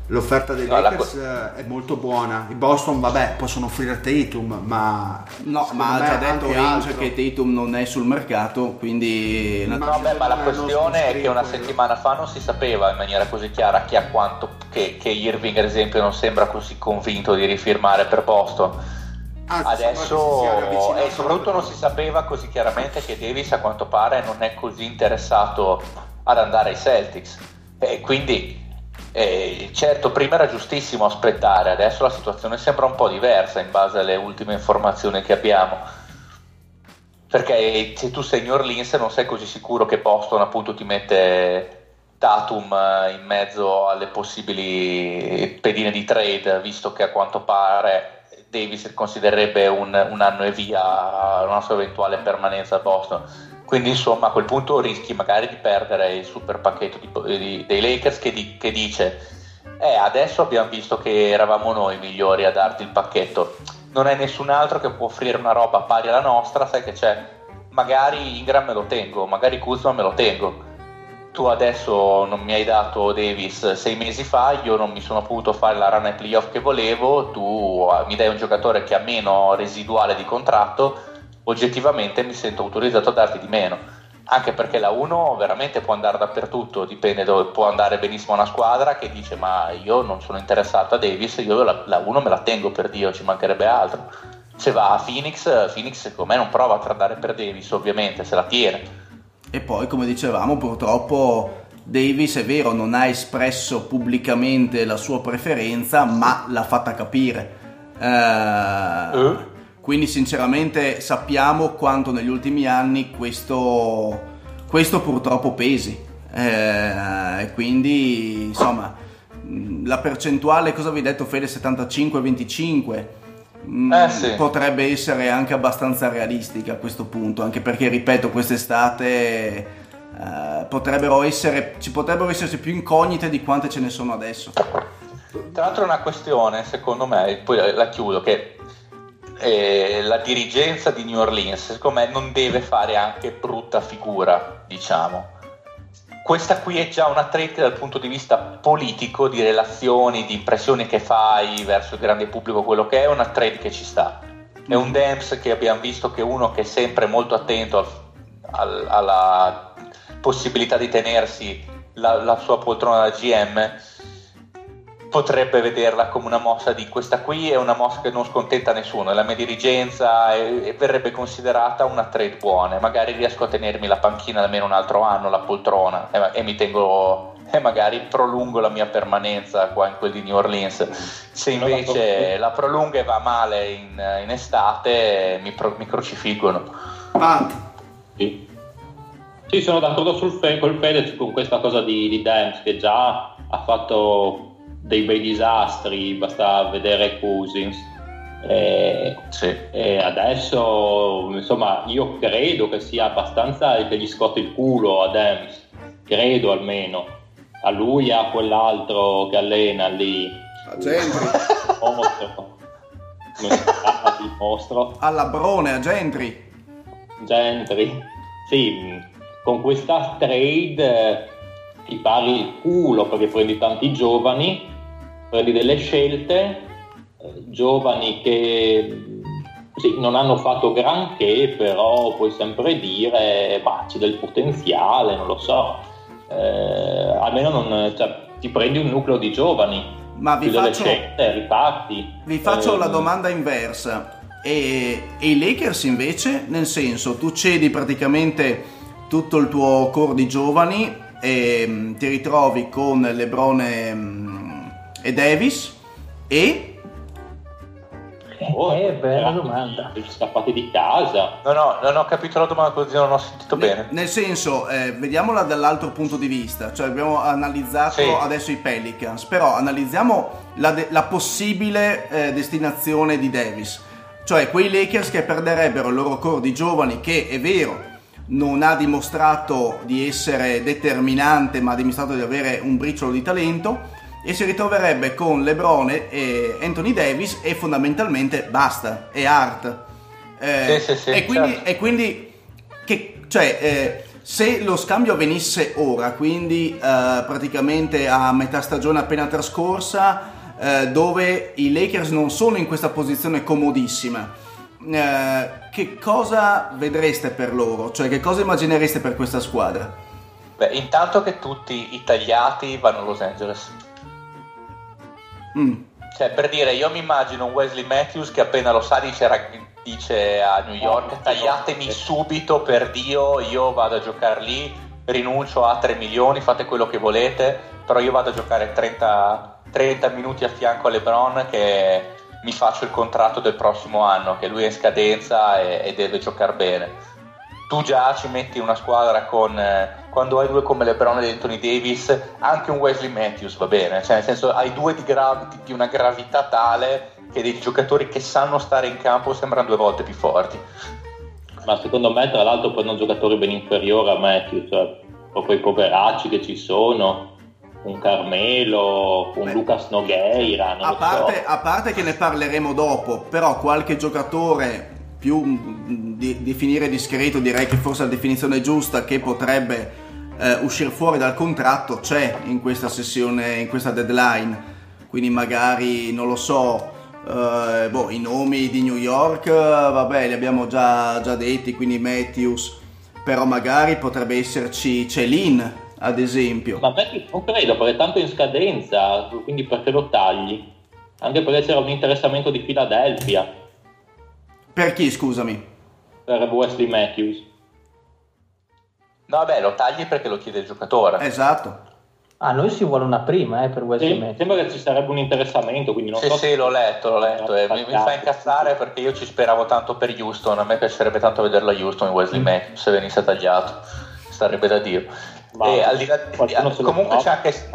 L'offerta dei Lakers è molto buona. I Boston, vabbè, possono offrire Tatum, ma ha già detto Ainge che Tatum non è sul mercato, quindi ma la questione è che una settimana fa non si sapeva in maniera così chiara chi a quanto, che Irving ad esempio non sembra così convinto di rifirmare per Boston. Adesso e soprattutto non si sapeva così chiaramente che Davis a quanto pare non è così interessato ad andare ai Celtics, e quindi certo, prima era giustissimo aspettare, adesso la situazione sembra un po' diversa in base alle ultime informazioni che abbiamo. perché se tu sei New Orleans non sei così sicuro che Boston appunto ti mette Tatum in mezzo alle possibili pedine di trade, visto che a quanto pare Davis considererebbe un anno e via una sua eventuale permanenza a Boston. Quindi insomma a quel punto rischi magari di perdere il super pacchetto dei Lakers che dice adesso abbiamo visto che eravamo noi migliori a darti il pacchetto, non è nessun altro che può offrire una roba pari alla nostra, sai che c'è, magari Ingram me lo tengo, magari Kuzma me lo tengo, tu adesso non mi hai dato Davis 6 mesi fa, io non mi sono potuto fare la run ai playoff che volevo, tu mi dai un giocatore che ha meno residuale di contratto, oggettivamente mi sento autorizzato a darti di meno, anche perché la 1 veramente può andare dappertutto, dipende dove, può andare benissimo una squadra che dice ma io non sono interessato a Davis, io la 1 me la tengo, per Dio, ci mancherebbe altro. Se va a Phoenix secondo me non prova a tradare per Davis, ovviamente se la tiene. E poi come dicevamo purtroppo Davis è vero non ha espresso pubblicamente la sua preferenza ma l'ha fatta capire, quindi sinceramente sappiamo quanto negli ultimi anni questo purtroppo pesi, quindi insomma la percentuale, cosa avevi detto Fede, 75-25 sì, potrebbe essere anche abbastanza realistica a questo punto, anche perché ripeto quest'estate ci potrebbero esserci più incognite di quante ce ne sono adesso. Tra l'altro è una questione, secondo me, poi la chiudo, che la dirigenza di New Orleans secondo me non deve fare anche brutta figura, diciamo. Questa qui è già una trade dal punto di vista politico, di relazioni, di impressioni che fai verso il grande pubblico, quello che è una trade che ci sta. È un Dems che abbiamo visto che è uno che è sempre molto attento alla possibilità di tenersi la sua poltrona da GM, potrebbe vederla come una mossa di questa qui è una mossa che non scontenta nessuno, è la mia dirigenza e verrebbe considerata una trade buona, magari riesco a tenermi la panchina almeno un altro anno, la poltrona, e mi tengo e magari prolungo la mia permanenza qua in quel di New Orleans. Se invece la prolunga e va male in estate mi crocifiggono. Sì. Sì, sono d'accordo col Fede con questa cosa di Dance che già ha fatto dei bei disastri, basta vedere Cousins, sì. E adesso insomma io credo che sia abbastanza che gli scotta il culo a Adams, credo almeno a lui, a quell'altro che allena lì, il mostro a Labrone, a Gentry, sì, con questa trade ti pari il culo perché prendi tanti giovani, prendi delle scelte, giovani che sì, non hanno fatto granché, però puoi sempre dire ma c'è del potenziale, non lo so, almeno non, cioè, ti prendi un nucleo di giovani, ma vi faccio delle scelte, riparti. Vi faccio la domanda inversa, e i Lakers invece, nel senso tu cedi praticamente tutto il tuo core di giovani e ti ritrovi con LeBron e Davis e bella domanda, scappati di casa. No, non ho capito la domanda, così non ho sentito bene, nel senso vediamola dall'altro punto di vista, cioè abbiamo analizzato adesso i Pelicans, però analizziamo la possibile destinazione di Davis, cioè quei Lakers che perderebbero il loro core di giovani che è vero non ha dimostrato di essere determinante ma ha dimostrato di avere un briciolo di talento, e si ritroverebbe con LeBron e Anthony Davis e fondamentalmente basta, e Hart, sì, e quindi, certo. E quindi che, cioè, se lo scambio avvenisse ora, quindi praticamente a metà stagione appena trascorsa, dove i Lakers non sono in questa posizione comodissima, che cosa vedreste per loro? Cioè che cosa immaginereste per questa squadra? Beh, intanto che tutti i tagliati vanno a Los Angeles. Cioè, per dire, io mi immagino un Wesley Matthews che appena lo sa dice a New York tagliatemi subito, per Dio, io vado a giocare lì, rinuncio a 3 milioni, fate quello che volete, però io vado a giocare 30 minuti a fianco a LeBron che mi faccio il contratto del prossimo anno, che lui è in scadenza e deve giocare bene. tu già ci metti una squadra con, quando hai due come LeBron e Anthony Davis, anche un Wesley Matthews va bene, cioè nel senso hai due di una gravità tale che dei giocatori che sanno stare in campo sembrano due volte più forti. Ma secondo me, tra l'altro, poi un giocatore ben inferiore a Matthews, cioè proprio i poveracci che ci sono, un Carmelo, un Lucas Nogueira, non lo so. A parte che ne parleremo dopo, però qualche giocatore più definire discreto, direi che forse la definizione è giusta, che potrebbe uscire fuori dal contratto, c'è in questa sessione, in questa deadline, quindi magari non lo so, i nomi di New York, vabbè, li abbiamo già detti, quindi Matthews, però magari potrebbe esserci Celin, ad esempio. Ma perché non credo, perché tanto è in scadenza, quindi perché lo tagli? Anche perché c'era un interessamento di Philadelphia. Per chi, scusami? Per Wesley Matthews. No, vabbè, lo tagli perché lo chiede il giocatore. Esatto. A noi si vuole una prima per Wesley Matthews. Sembra che ci sarebbe un interessamento, quindi non so. Sì, l'ho letto. Mi fa incazzare perché io ci speravo tanto per Houston. A me piacerebbe tanto vederlo a Houston, Wesley Matthews, se venisse tagliato. Starebbe da Dio. E al di là di comunque c'è anche,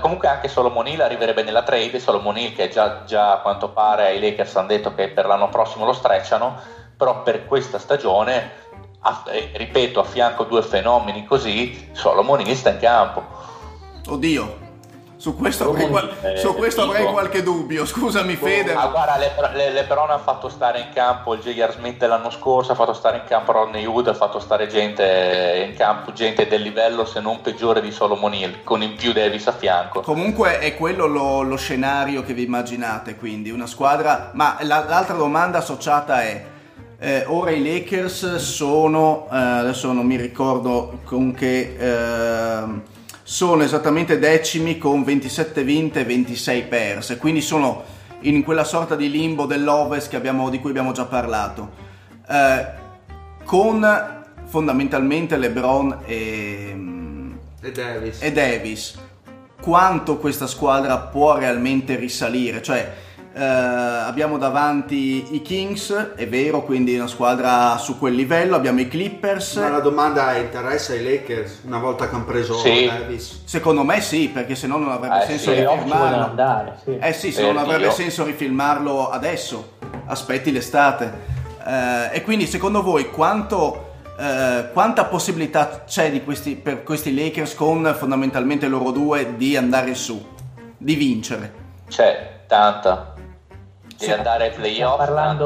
comunque anche Solomon Hill arriverebbe nella trade. Solomon Hill che già a quanto pare ai Lakers hanno detto che per l'anno prossimo lo strecciano, però per questa stagione, ripeto, a fianco due fenomeni così, Solomon Hill sta in campo. Oddio, su questo avrei qualche dubbio, scusami Fede. Ma guarda, LeBron ha fatto stare in campo il J.R. Smith l'anno scorso, ha fatto stare in campo Rodney Hood, ha fatto stare gente in campo, gente del livello se non peggiore di Solomon Hill, con in più Davis a fianco. Comunque è quello lo scenario che vi immaginate, quindi una squadra. Ma l'altra domanda associata è, ora i Lakers sono, adesso non mi ricordo con che, sono esattamente decimi con 27 vinte e 26 perse, quindi sono in quella sorta di limbo dell'Ovest di cui abbiamo già parlato, con fondamentalmente LeBron e Davis. Quanto questa squadra può realmente risalire? Cioè abbiamo davanti i Kings, è vero, quindi una squadra su quel livello, abbiamo i Clippers. Ma la domanda interessa ai Lakers una volta che hanno preso Davis? Secondo me sì, perché se no non avrebbe senso rifilmarlo. Andare, sì. Se non avrebbe senso rifilmarlo adesso, aspetti l'estate. E quindi secondo voi quanta possibilità c'è per questi Lakers con fondamentalmente loro due di andare su, di vincere? C'è tanta. Di andare ai playoff,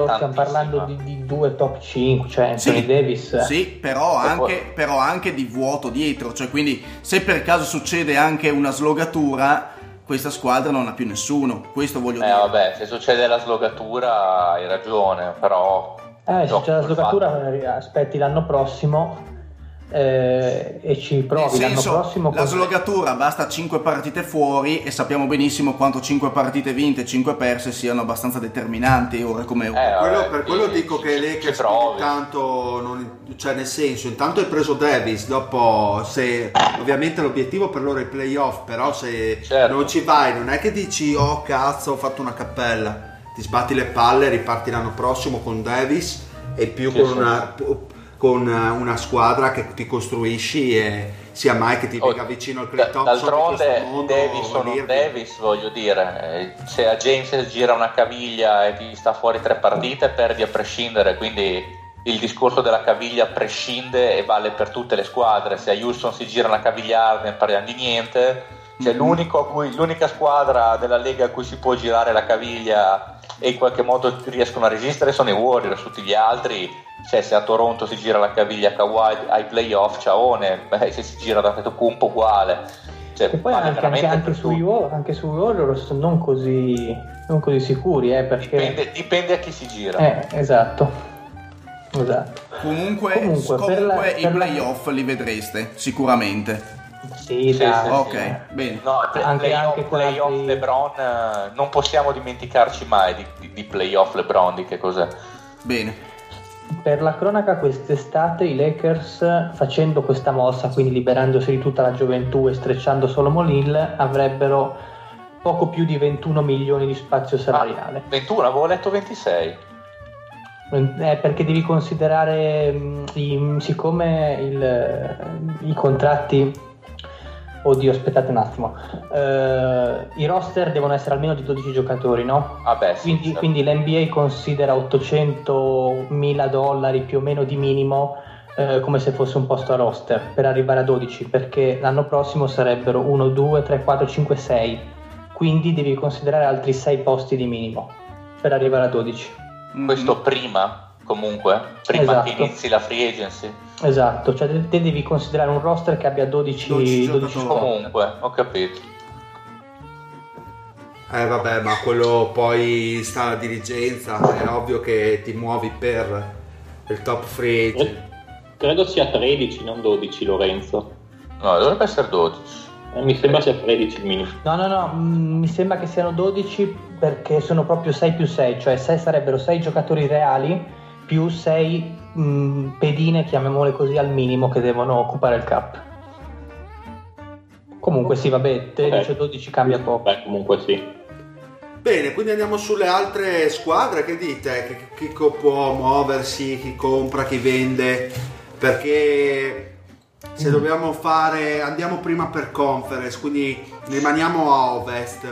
stiamo parlando di due top 5, cioè Anthony Davis. Sì, però anche di vuoto dietro, cioè quindi se per caso succede anche una slogatura, questa squadra non ha più nessuno. Questo voglio dire. Vabbè, se succede la slogatura hai ragione, però se succede la slogatura aspetti l'anno prossimo. E ci provi senso, l'anno prossimo la slogatura basta 5 partite fuori e sappiamo benissimo quanto 5 partite vinte e 5 perse siano abbastanza determinanti ora come ora. Dico che Lakers intanto non c'è, nel senso, intanto hai preso Davis, dopo se ovviamente l'obiettivo per loro è i playoff, però se non ci vai non è che dici oh cazzo ho fatto una cappella, ti sbatti le palle, riparti l'anno prossimo con Davis e più che con una squadra che ti costruisci e sia mai che ti venga vicino al Clay Thompson. D'altronde Davis sono Davis, voglio dire, se a James gira una caviglia e ti sta fuori 3 partite perdi a prescindere, quindi il discorso della caviglia prescinde e vale per tutte le squadre. Se a Houston si gira una caviglia ne parliamo di niente, cioè l'unica squadra della Lega a cui si può girare la caviglia e in qualche modo riescono a resistere sono i Warriors, tutti gli altri. Cioè, se a Toronto si gira la caviglia a Kawhi ai playoff, ciaone, se si gira da Tetocumpo uguale. Cioè, e poi anche sui Warriors non così sicuri, perché dipende a chi si gira. Esatto. Comunque i playoff li vedreste sicuramente. Sì. Bene. No, anche playoff di... LeBron, non possiamo dimenticarci mai di playoff LeBron, di che cos'è. Bene. Per la cronaca, quest'estate i Lakers, facendo questa mossa, quindi liberandosi di tutta la gioventù e strecciando Solomon Hill, avrebbero poco più di 21 milioni di spazio salariale. 21? Avevo letto 26. Perché devi considerare, siccome i contratti, oddio aspettate un attimo, i roster devono essere almeno di 12 giocatori, no? Ah beh, sì, quindi, certo. Quindi l'NBA considera $800,000 più o meno di minimo, come se fosse un posto a roster, per arrivare a 12, perché l'anno prossimo sarebbero 1, 2, 3, 4, 5, 6, quindi devi considerare altri 6 posti di minimo per arrivare a 12. Questo prima esatto. Che inizi la free agency, esatto, cioè te devi considerare un roster che abbia 12 comunque, ho capito. Vabbè, ma quello poi sta alla dirigenza, è ovvio che ti muovi per il top free agent. Credo sia 13, non 12, Lorenzo. No, dovrebbe essere 12. Mi sembra sia 13 il minimo. No, mi sembra che siano 12, perché sono proprio 6 più 6, cioè 6 sarebbero 6 giocatori reali più 6 pedine, chiamiamole così, al minimo, che devono occupare il cap. Comunque sì, vabbè, 13 o 12 cambia poco. Beh, comunque sì. Bene, quindi andiamo sulle altre squadre, che dite? Chi può muoversi, chi compra, chi vende, perché... Se dobbiamo fare, andiamo prima per conference, quindi rimaniamo a ovest.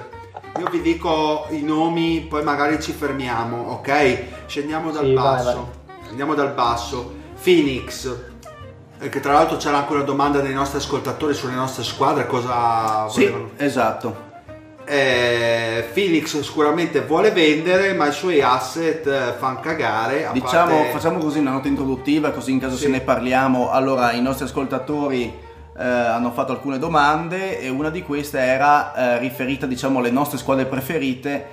Io vi dico i nomi, poi magari ci fermiamo, ok? Scendiamo dal basso. Vai. Andiamo dal basso. Phoenix, che tra l'altro c'era anche una domanda dei nostri ascoltatori sulle nostre squadre, cosa volevano. Sì, esatto. Phoenix sicuramente vuole vendere, ma i suoi asset fanno cagare. Facciamo così una nota introduttiva, così in caso se ne parliamo. Allora, i nostri ascoltatori hanno fatto alcune domande e una di queste era riferita, diciamo, alle nostre squadre preferite,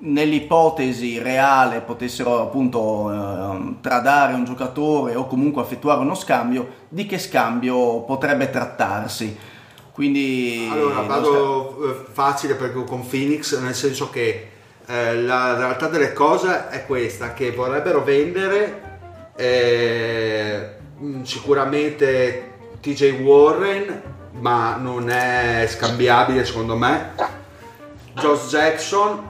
nell'ipotesi reale potessero appunto tradare un giocatore o comunque effettuare uno scambio, di che scambio potrebbe trattarsi. Quindi, allora vado facile, perché con Phoenix, nel senso che la realtà delle cose è questa, che vorrebbero vendere sicuramente TJ Warren, ma non è scambiabile secondo me. Josh Jackson,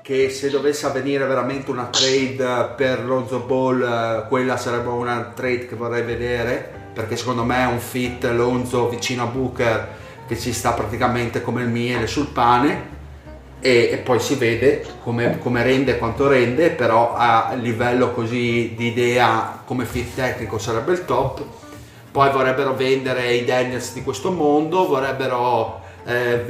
che se dovesse avvenire veramente una trade per Lonzo Ball, quella sarebbe una trade che vorrei vedere, perché secondo me è un fit Lonzo vicino a Booker, che ci sta praticamente come il miele sul pane, e poi si vede come rende, quanto rende, però a livello così di idea come fit tecnico sarebbe il top. Poi vorrebbero vendere i Daniels di questo mondo, vorrebbero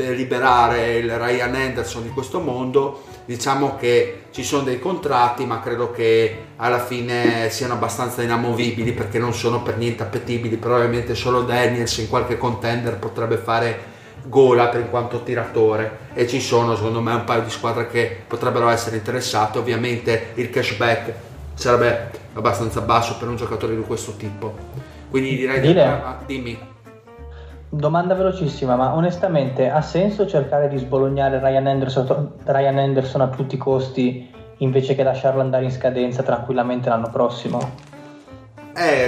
liberare il Ryan Anderson di questo mondo. Diciamo che ci sono dei contratti, ma credo che alla fine siano abbastanza inamovibili, perché non sono per niente appetibili. Probabilmente solo Daniels in qualche contender potrebbe fare gola per in quanto tiratore, e ci sono secondo me un paio di squadre che potrebbero essere interessate. Ovviamente il cashback sarebbe abbastanza basso per un giocatore di questo tipo, quindi direi dimmi. Domanda velocissima, ma onestamente ha senso cercare di sbolognare Ryan Anderson a tutti i costi, invece che lasciarlo andare in scadenza tranquillamente l'anno prossimo?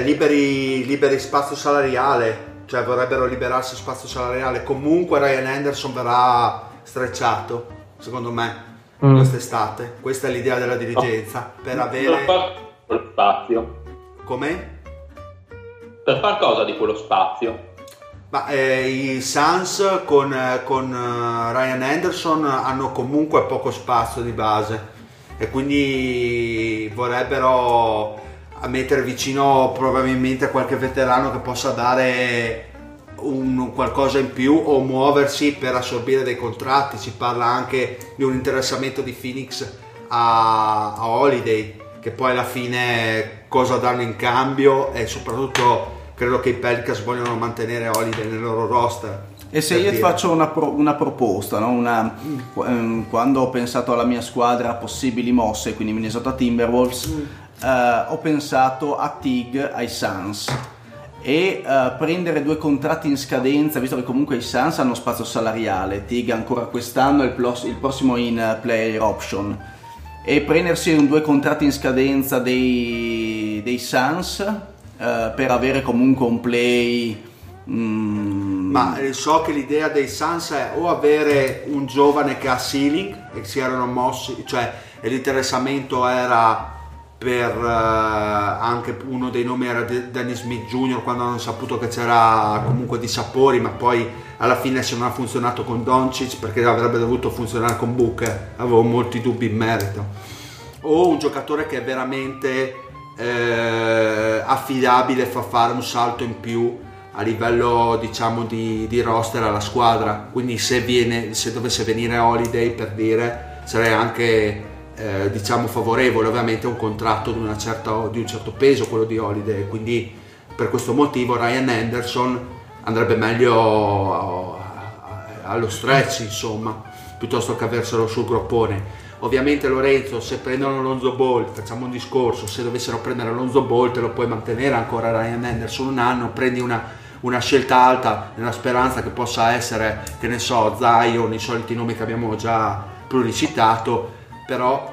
Liberi spazio salariale, cioè vorrebbero liberarsi spazio salariale. Comunque Ryan Anderson verrà strecciato, secondo me, quest'estate. Questa è l'idea della dirigenza, per avere spazio. Come? Per far cosa di quello spazio? Ma i Suns con Ryan Anderson hanno comunque poco spazio di base, e quindi vorrebbero mettere vicino probabilmente qualche veterano che possa dare un qualcosa in più, o muoversi per assorbire dei contratti. Si parla anche di un interessamento di Phoenix a Holiday, che poi alla fine cosa danno in cambio, e soprattutto credo che i Pelicans vogliono mantenere Holiday nel loro roster. E se io faccio una proposta, no? Quando ho pensato alla mia squadra a possibili mosse, quindi Minnesota Timberwolves, ho pensato a Tig ai Suns, e prendere due contratti in scadenza, visto che comunque i Suns hanno spazio salariale, Tig ancora quest'anno e il prossimo in player option, e prendersi due contratti in scadenza dei Suns, per avere comunque un play. Ma so che l'idea dei Suns è o avere un giovane che ha ceiling, e si erano mossi, cioè l'interessamento era per anche uno dei nomi era Dennis Smith Jr. quando hanno saputo che c'era comunque di sapori, ma poi alla fine se non ha funzionato con Doncic perché avrebbe dovuto funzionare con Booker, avevo molti dubbi in merito. O un giocatore che è veramente affidabile, fa fare un salto in più a livello diciamo di roster alla squadra, quindi se dovesse venire Holiday per dire sarei anche diciamo favorevole, ovviamente un contratto di un certo peso quello di Holiday, quindi per questo motivo Ryan Anderson andrebbe meglio allo stretch insomma, piuttosto che averselo sul groppone. Ovviamente Lorenzo, se prendono Lonzo Ball, facciamo un discorso, se dovessero prendere Lonzo Ball te lo puoi mantenere ancora Ryan Anderson un anno, prendi una scelta alta nella speranza che possa essere, che ne so, Zion, i soliti nomi che abbiamo già pluricitato, però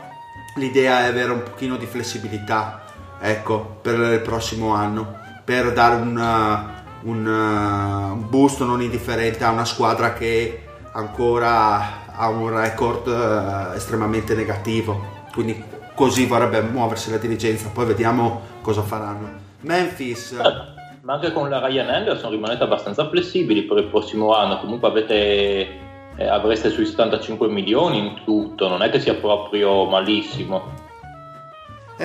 l'idea è avere un pochino di flessibilità, ecco, per il prossimo anno, per dare un boost non indifferente a una squadra che ancora ha un record estremamente negativo, quindi così vorrebbe muoversi la dirigenza, poi vediamo cosa faranno. Memphis, ma anche con la Ryan Anderson rimanete abbastanza flessibili per il prossimo anno, comunque avreste sui 75 milioni in tutto, non è che sia proprio malissimo.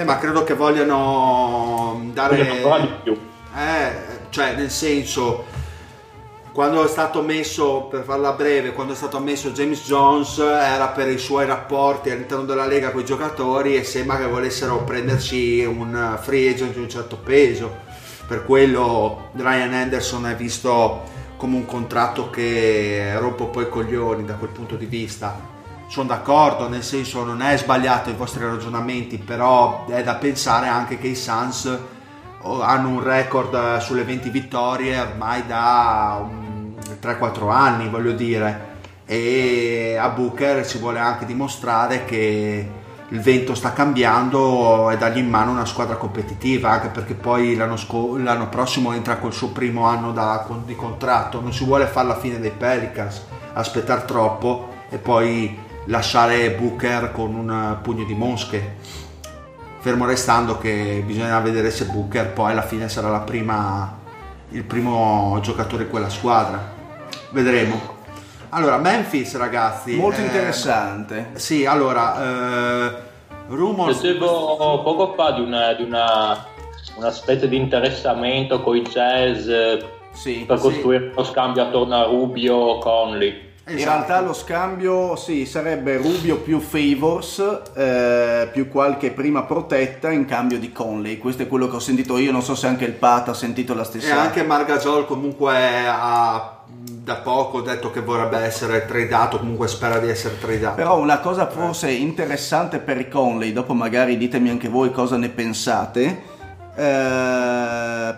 Ma credo che vogliano dare ancora di più. Cioè nel senso, quando è stato messo, per farla breve, quando è stato messo James Jones era per i suoi rapporti all'interno della Lega con i giocatori e sembra che volessero prenderci un free agent di un certo peso, per quello Ryan Anderson è visto come un contratto che rompo poi i coglioni da quel punto di vista. Sono d'accordo, nel senso non è sbagliato i vostri ragionamenti, però è da pensare anche che i Suns hanno un record sulle 20 vittorie ormai da 3-4 anni, voglio dire, e a Booker ci vuole anche dimostrare che il vento sta cambiando e dargli in mano una squadra competitiva, anche perché poi l'anno prossimo entra col suo primo anno di contratto, non si vuole fare la fine dei Pelicans, aspettare troppo e poi lasciare Booker con un pugno di mosche, fermo restando che bisognerà vedere se Booker poi alla fine sarà il primo giocatore di quella squadra, vedremo. Allora, Memphis, ragazzi, molto interessante. Sì, allora, rumors. Dicevo poco fa di una specie di interessamento con i Jazz, sì, per costruire lo scambio attorno a Rubio Conley. Esatto. In realtà lo scambio sarebbe Rubio più Favors, più qualche prima protetta in cambio di Conley, questo è quello che ho sentito io, non so se anche il Pat ha sentito la stessa. E anche Margasol comunque ha da poco detto che vorrebbe essere tradato, comunque spera di essere tradato. Però una cosa forse interessante per i Conley, dopo magari ditemi anche voi cosa ne pensate,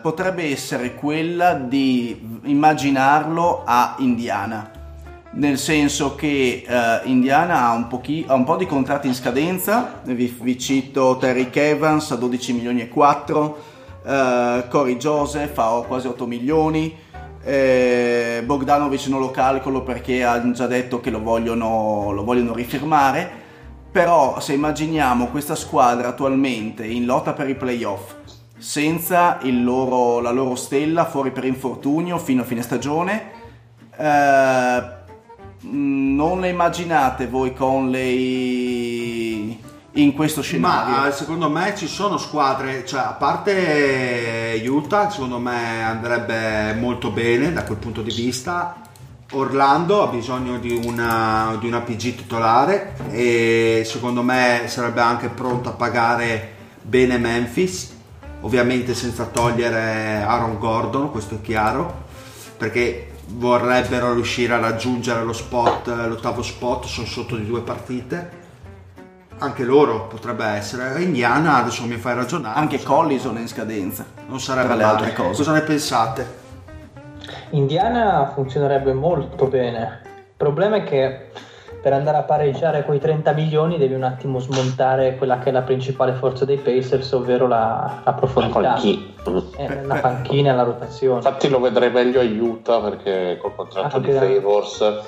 potrebbe essere quella di immaginarlo a Indiana. Nel senso che Indiana ha un po' di contratti in scadenza, vi cito Terry Evans a 12 milioni e 4, Corey Joseph a quasi 8 milioni, Bogdanovic non lo calcolo perché hanno già detto che lo vogliono rifirmare, però se immaginiamo questa squadra attualmente in lotta per i playoff, senza la loro stella fuori per infortunio fino a fine stagione, non le immaginate voi Conley in questo scenario? Ma secondo me ci sono squadre, cioè a parte Utah, secondo me andrebbe molto bene da quel punto di vista. Orlando ha bisogno di una PG titolare e secondo me sarebbe anche pronto a pagare bene Memphis, ovviamente senza togliere Aaron Gordon, questo è chiaro, perché vorrebbero riuscire a raggiungere l'ottavo spot, sono sotto di 2 partite, anche loro potrebbe essere. Indiana, adesso mi fai ragionare, anche Collison è in scadenza, non sarebbe tra le altre cose. Cosa ne pensate? Indiana funzionerebbe molto bene, il problema è che per andare a pareggiare quei 30 milioni devi un attimo smontare quella che è la principale forza dei Pacers, ovvero la profondità, la panchina, la rotazione. Infatti lo vedrei meglio aiuta perché col contratto di Favors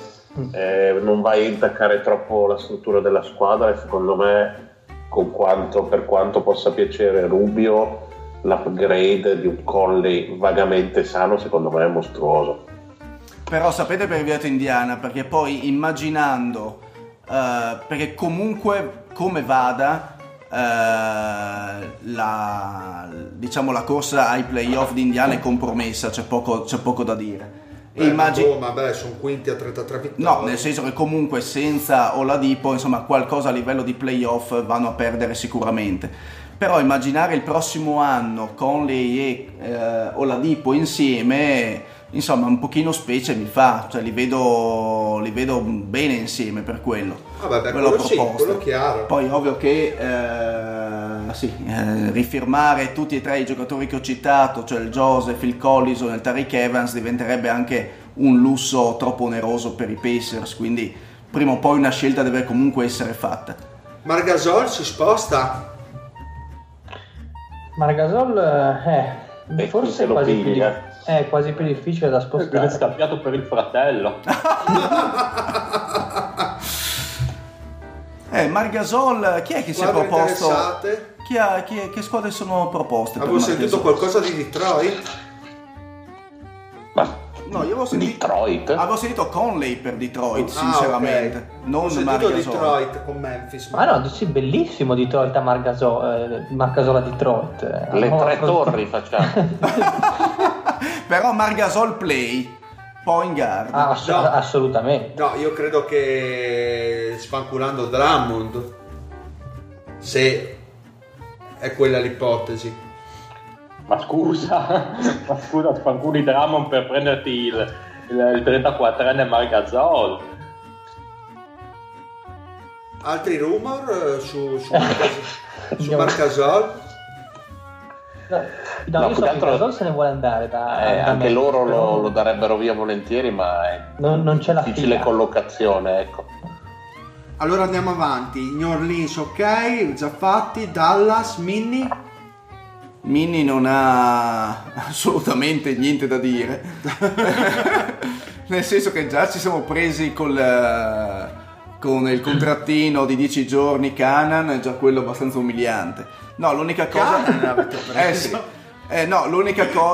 non vai a intaccare troppo la struttura della squadra e secondo me con quanto, per quanto possa piacere Rubio, l'upgrade di un Colley vagamente sano secondo me è mostruoso. Però sapete per via indiana, perché poi immaginando perché comunque come vada la corsa ai playoff di Indiana è compromessa, c'è poco da dire. Sono quinti a 33 vittorie. No, nel senso che comunque senza Oladipo, insomma, qualcosa a livello di playoff vanno a perdere sicuramente. Però immaginare il prossimo anno Conley e Oladipo insieme, insomma, un pochino specie mi fa, cioè li vedo bene insieme per quello. Quello chiaro. Poi ovvio che rifirmare tutti e tre i giocatori che ho citato, cioè il Joseph, il Collison e il Tariq Evans, diventerebbe anche un lusso troppo oneroso per i Pacers, quindi prima o poi una scelta deve comunque essere fatta. Margasol si sposta? Margasol forse è quasi più difficile da spostare. È scambiato per il fratello. Margasol, chi è che si è proposto? Che squadre sono proposte? Avevo sentito qualcosa di Detroit? No, io avevo sentito Detroit. Avevo sentito Conley per Detroit, sinceramente. Okay. Non Margasol. Detroit con Memphis. Ma no, dici bellissimo Detroit a Margasol a Detroit. Tre torri facciamo. Però Margasol play. In guard assolutamente no, io credo che spanculando Drummond, se è quella l'ipotesi. Ma scusa spanculi Drummond per prenderti il 34enne Margasol. Altri rumor su Margasol? No, io so che Gasol se ne vuole andare da anche America, loro però... lo darebbero via volentieri, ma è non c'è la difficile fila. Collocazione, ecco. Allora andiamo avanti. New Orleans, ok, già fatti. Dallas, Minnie non ha assolutamente niente da dire. Nel senso che già ci siamo presi con il contrattino di 10 giorni Canan, è già quello abbastanza umiliante. No, l'unica cosa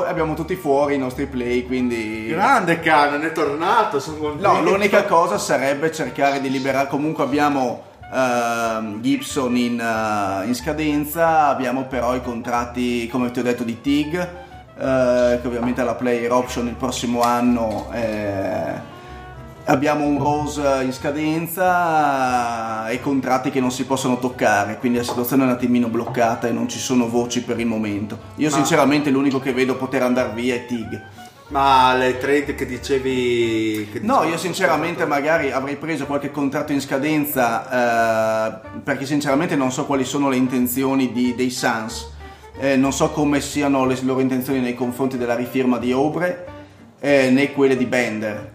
abbiamo tutti fuori i nostri play, quindi grande Canan è tornato, sono contento. No, l'unica cosa sarebbe cercare di liberare, comunque abbiamo Gibson in scadenza, abbiamo però i contratti, come ti ho detto, di Tig che ovviamente ha la player option il prossimo anno, abbiamo un Rose in scadenza e contratti che non si possono toccare, quindi la situazione è un attimino bloccata e non ci sono voci per il momento. Io sinceramente l'unico che vedo poter andare via è Tig. Ma le trade che dicevi... No, io sinceramente magari avrei preso qualche contratto in scadenza, perché sinceramente non so quali sono le intenzioni dei Suns, non so come siano le loro intenzioni nei confronti della rifirma di Oubre, né quelle di Bender.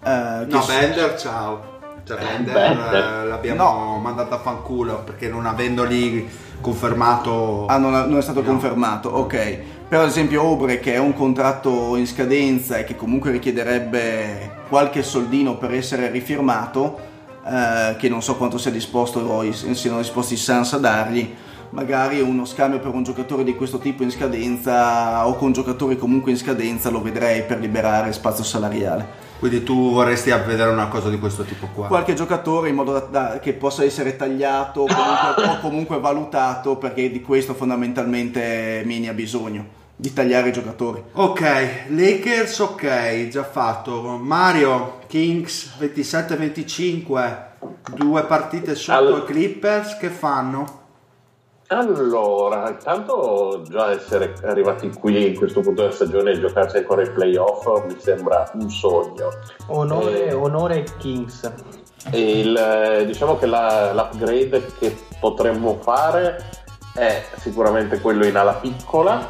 Bender, ciao. Cioè, Bender. L'abbiamo mandato a fanculo perché non avendoli confermato. Non è stato confermato, ok. Però ad esempio Oubre, che è un contratto in scadenza e che comunque richiederebbe qualche soldino per essere rifirmato, che non so quanto siano disposti i Suns a dargli, magari uno scambio per un giocatore di questo tipo in scadenza o con giocatori comunque in scadenza lo vedrei per liberare spazio salariale. Quindi tu vorresti vedere una cosa di questo tipo qua? Qualche giocatore in modo da che possa essere tagliato o comunque valutato, perché di questo fondamentalmente Mini ha bisogno, di tagliare i giocatori. Ok, Lakers, ok, già fatto. Mario, Kings 27-25, 2 partite sotto i Clippers, che fanno? Allora, intanto già essere arrivati qui in questo punto della stagione e giocarsi ancora ai playoff mi sembra un sogno. Onore ai Kings. Diciamo che l'upgrade che potremmo fare è sicuramente quello in ala piccola,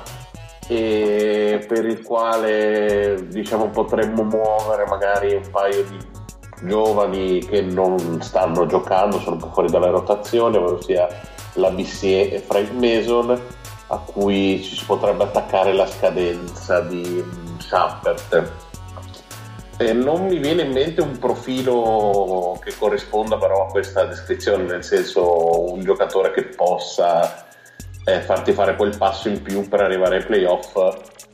e per il quale diciamo potremmo muovere magari un paio di giovani che non stanno giocando, sono un po' fuori dalla rotazione, ossia la BCE e Frank Mason, a cui ci si potrebbe attaccare la scadenza di Shumpert. Non mi viene in mente un profilo che corrisponda però a questa descrizione, nel senso un giocatore che possa farti fare quel passo in più per arrivare ai playoff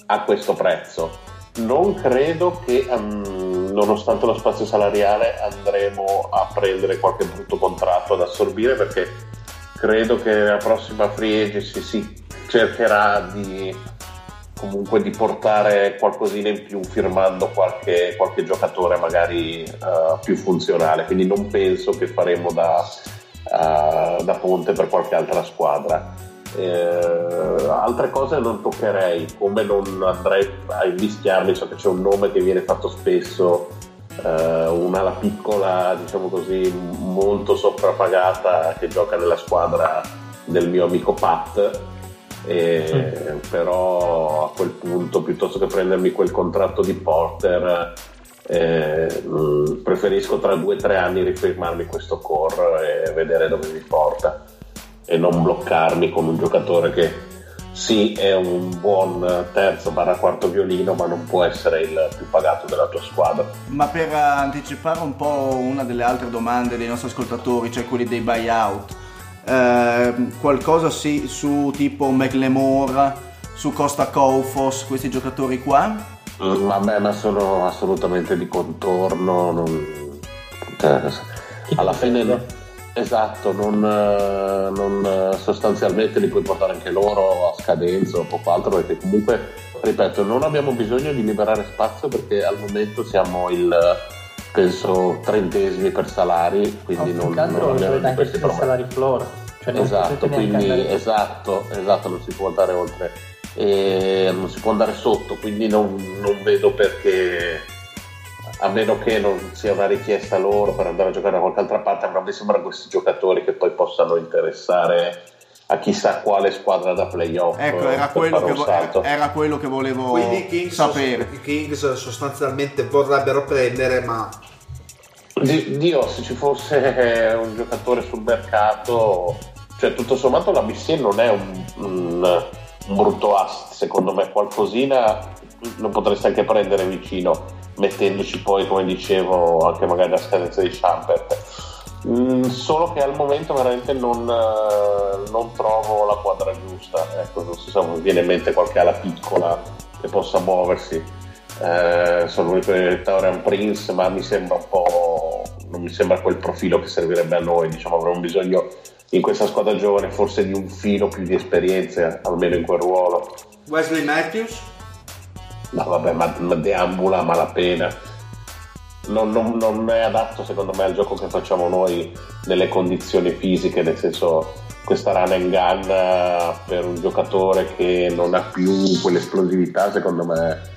a questo prezzo. Non credo che nonostante lo spazio salariale andremo a prendere qualche brutto contratto ad assorbire, perché credo che la prossima free agency si cercherà di comunque di portare qualcosina in più firmando qualche giocatore magari più funzionale, quindi non penso che faremo da ponte per qualche altra squadra. Altre cose non toccherei, come non andrei a invischiarmi, so che c'è un nome che viene fatto spesso, un'ala piccola, diciamo così, molto soprappagata, che gioca nella squadra del mio amico Pat. Però a quel punto, piuttosto che prendermi quel contratto di Porter, preferisco tra 2-3 anni rifirmarmi questo core e vedere dove mi porta, e non bloccarmi con un giocatore che sì è un buon terzo barra quarto violino, ma non può essere il più pagato della tua squadra. Ma per anticipare un po' una delle altre domande dei nostri ascoltatori, cioè quelli dei buyout, qualcosa sì su tipo McLemore, su Costa Koufos, questi giocatori qua? Vabbè, ma sono assolutamente di contorno, alla fine no. Esatto, non sostanzialmente li puoi portare anche loro a scadenza o poco altro, perché comunque, ripeto, non abbiamo bisogno di liberare spazio, perché al momento siamo penso 30esimi per salari, quindi non abbiamo di questi problemi. Salari floor, cioè esatto, quindi esatto, non si può andare oltre e non si può andare sotto, quindi non vedo perché, a meno che non sia una richiesta loro per andare a giocare da qualche altra parte. Ma mi sembrano questi giocatori che poi possano interessare a chissà quale squadra da playoff. Ecco, era quello che volevo sapere. I Kings sostanzialmente vorrebbero prendere, ma Dio, se ci fosse un giocatore sul mercato, cioè tutto sommato la BC non è un brutto asset, secondo me qualcosina lo potresti anche prendere vicino, mettendoci poi, come dicevo, anche magari la scadenza di Shumpert. Solo che al momento veramente non trovo la quadra giusta, ecco, non so se mi viene in mente qualche ala piccola che possa muoversi. Sono l'unico di Taurean Prince, ma mi sembra un po', non mi sembra quel profilo che servirebbe a noi, diciamo. Avremmo bisogno in questa squadra giovane forse di un filo più di esperienza, almeno in quel ruolo. Wesley Matthews? No vabbè, ma deambula a malapena. Non è adatto secondo me al gioco che facciamo noi, nelle condizioni fisiche, nel senso questa run and gun per un giocatore che non ha più quell'esplosività, secondo me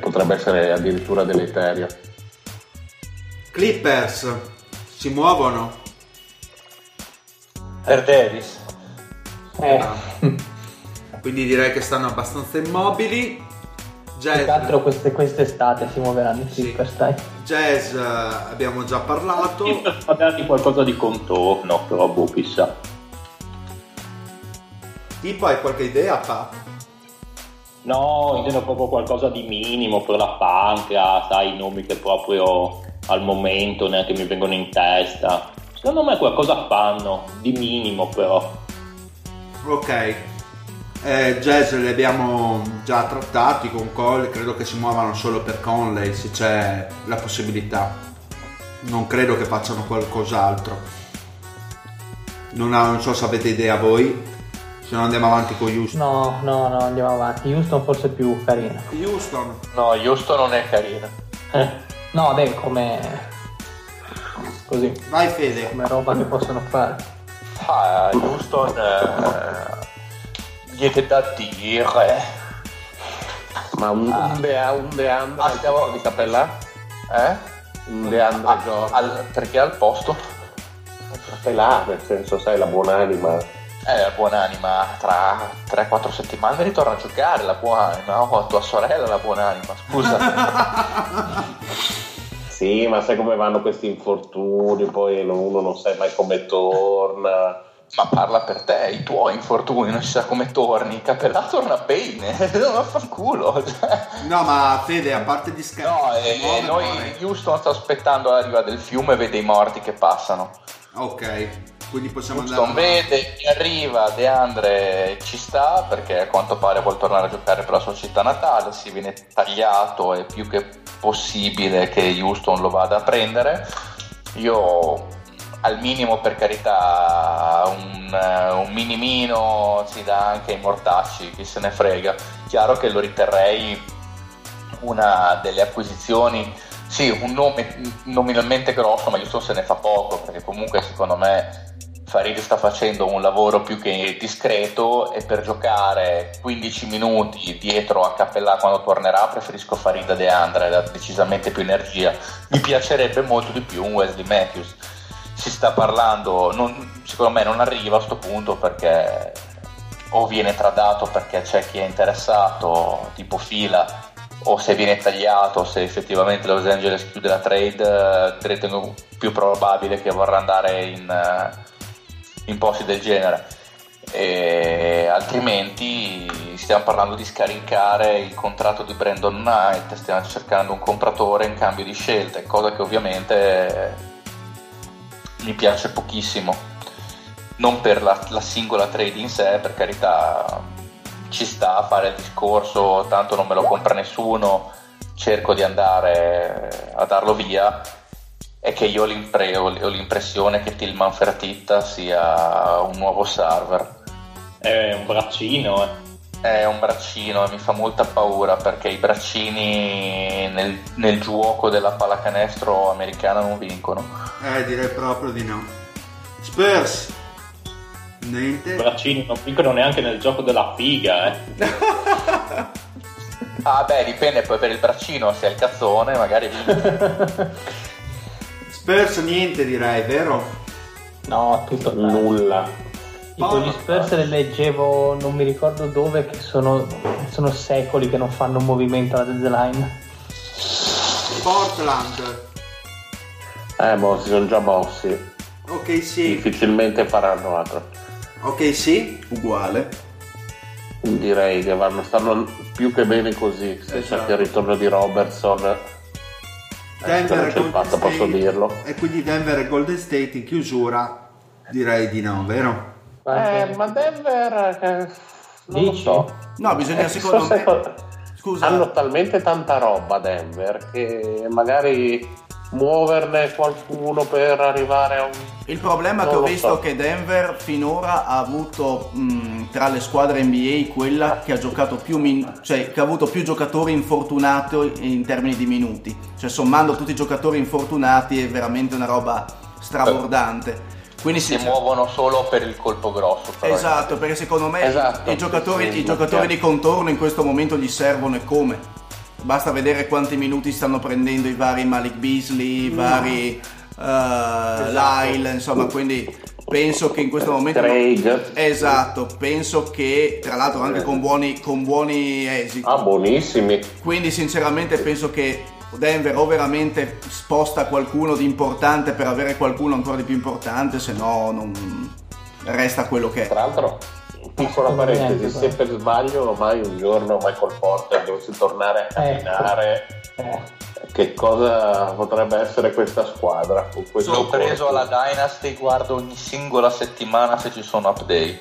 potrebbe essere addirittura deleterio. Clippers si muovono per Davis quindi direi che stanno abbastanza immobili. Jazz. Più altro quest'estate si muoveranno i Clippers, dai. Jazz abbiamo già parlato. Fa dargli qualcosa di contorno, però boh, chissà. Tipo, hai qualche idea, Pat? No, intendo proprio qualcosa di minimo per la panca, sai, i nomi che proprio al momento neanche mi vengono in testa. Secondo me qualcosa fanno, di minimo però. Ok. Jazz li abbiamo già trattati con Cole, credo che si muovano solo per Conley se c'è la possibilità, non credo che facciano qualcos'altro. Non so se avete idea voi, se no andiamo avanti con Houston. No, andiamo avanti. Houston forse è più carina. Houston non è carina. No, beh, come così vai Fede, come roba che possono fare. Houston niente da dire, ma un Deandre di Capella? Un Deandre perché al posto? Capella, nel senso, sai, la buon'anima. La buon'anima, tra 3-4 settimane ritorna a giocare, la buon'anima, o tua sorella la buon'anima, scusa. Sì, ma sai come vanno questi infortuni, poi uno non sai mai come torna. ma parla per te, i tuoi infortuni, non si sa come torni. Capellà torna bene, non fa culo. No, ma Fede, a parte di scherzi, no, noi Houston sta aspettando la riva del fiume e vede i morti che passano. Ok, quindi possiamo Houston andare. Houston vede che arriva DeAndre, ci sta, perché a quanto pare vuol tornare a giocare per la sua città natale. Si viene tagliato, è più che possibile che Houston lo vada a prendere. Io al minimo, per carità, un minimino si dà anche ai mortacci, chi se ne frega. Chiaro che lo riterrei una delle acquisizioni, sì, un nome nominalmente grosso, ma Houston se ne fa poco, perché comunque secondo me Faridi sta facendo un lavoro più che discreto, e per giocare 15 minuti dietro a Capellà quando tornerà preferisco Farida DeAndre, ha decisamente più energia. Mi piacerebbe molto di più un Wesley Matthews. Si sta parlando, secondo me non arriva a questo punto, perché o viene tradato perché c'è chi è interessato tipo fila, o se viene tagliato, se effettivamente Los Angeles chiude la trade, ritengo più probabile che vorrà andare in posti del genere. E altrimenti stiamo parlando di scaricare il contratto di Brandon Knight, stiamo cercando un compratore in cambio di scelte, cosa che ovviamente mi piace pochissimo, non per la singola trade in sé, per carità, ci sta a fare il discorso tanto non me lo compra nessuno, cerco di andare a darlo via. È che io ho l'impressione che Tillman Fertitta sia un nuovo server. È un braccino, È un braccino e mi fa molta paura, perché i braccini nel gioco della pallacanestro americana non vincono. Direi proprio di no. Spurs, niente. I braccini non vincono neanche nel gioco della figa, Ah beh, dipende poi per il braccino, se è il cazzone magari vince. Spurs niente, direi, vero? No, tutto nulla. Gli Spurs le leggevo, non mi ricordo dove, che sono secoli che non fanno un movimento alla deadline. Portland. Boh, si sono già mossi. Ok, sì. Difficilmente faranno altro. Ok, sì, uguale. Direi che stanno più che bene così, se c'è il ritorno di Robertson. Denver e fatto, posso dirlo. E quindi Denver e Golden State in chiusura, direi di no, vero? Ma Denver non lo so. No, bisogna secondo me scusa. Hanno talmente tanta roba Denver che magari muoverne qualcuno per arrivare a un... Il problema non che ho visto che Denver finora ha avuto tra le squadre NBA quella che ha giocato più che ha avuto più giocatori infortunati in termini di minuti, cioè sommando tutti i giocatori infortunati è veramente una roba strabordante. Quindi si muovono solo per il colpo grosso, però esatto, perché secondo me i giocatori di contorno in questo momento gli servono, e come. Basta vedere quanti minuti stanno prendendo i vari Malik Beasley, i vari Lyle, insomma, quindi penso che in questo momento penso che tra l'altro anche con buoni esiti. Ah, buonissimi. Quindi sinceramente penso che Denver o veramente sposta qualcuno di importante per avere qualcuno ancora di più importante, se no non resta quello che è. Tra l'altro, piccola parentesi, se per sbaglio mai un giorno Michael Porter dovesse tornare a camminare, che cosa potrebbe essere questa squadra? L'ho preso alla Dynasty, guardo ogni singola settimana se ci sono update.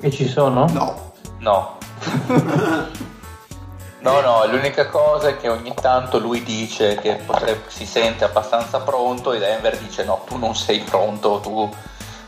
E ci sono? No No, l'unica cosa è che ogni tanto lui dice che si sente abbastanza pronto, e Denver dice no, tu non sei pronto, tu...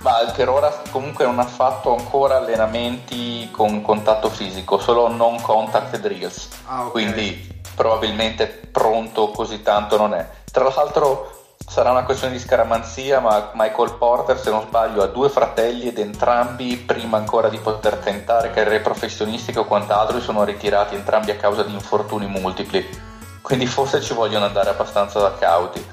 Ma per ora comunque non ha fatto ancora allenamenti con contatto fisico, solo non contact drills. Ah, okay. Quindi probabilmente pronto così tanto non è. Tra l'altro sarà una questione di scaramanzia, ma Michael Porter, se non sbaglio, ha 2 fratelli, ed entrambi, prima ancora di poter tentare carriere professionistiche o quant'altro, sono ritirati entrambi a causa di infortuni multipli. Quindi forse ci vogliono andare abbastanza cauti.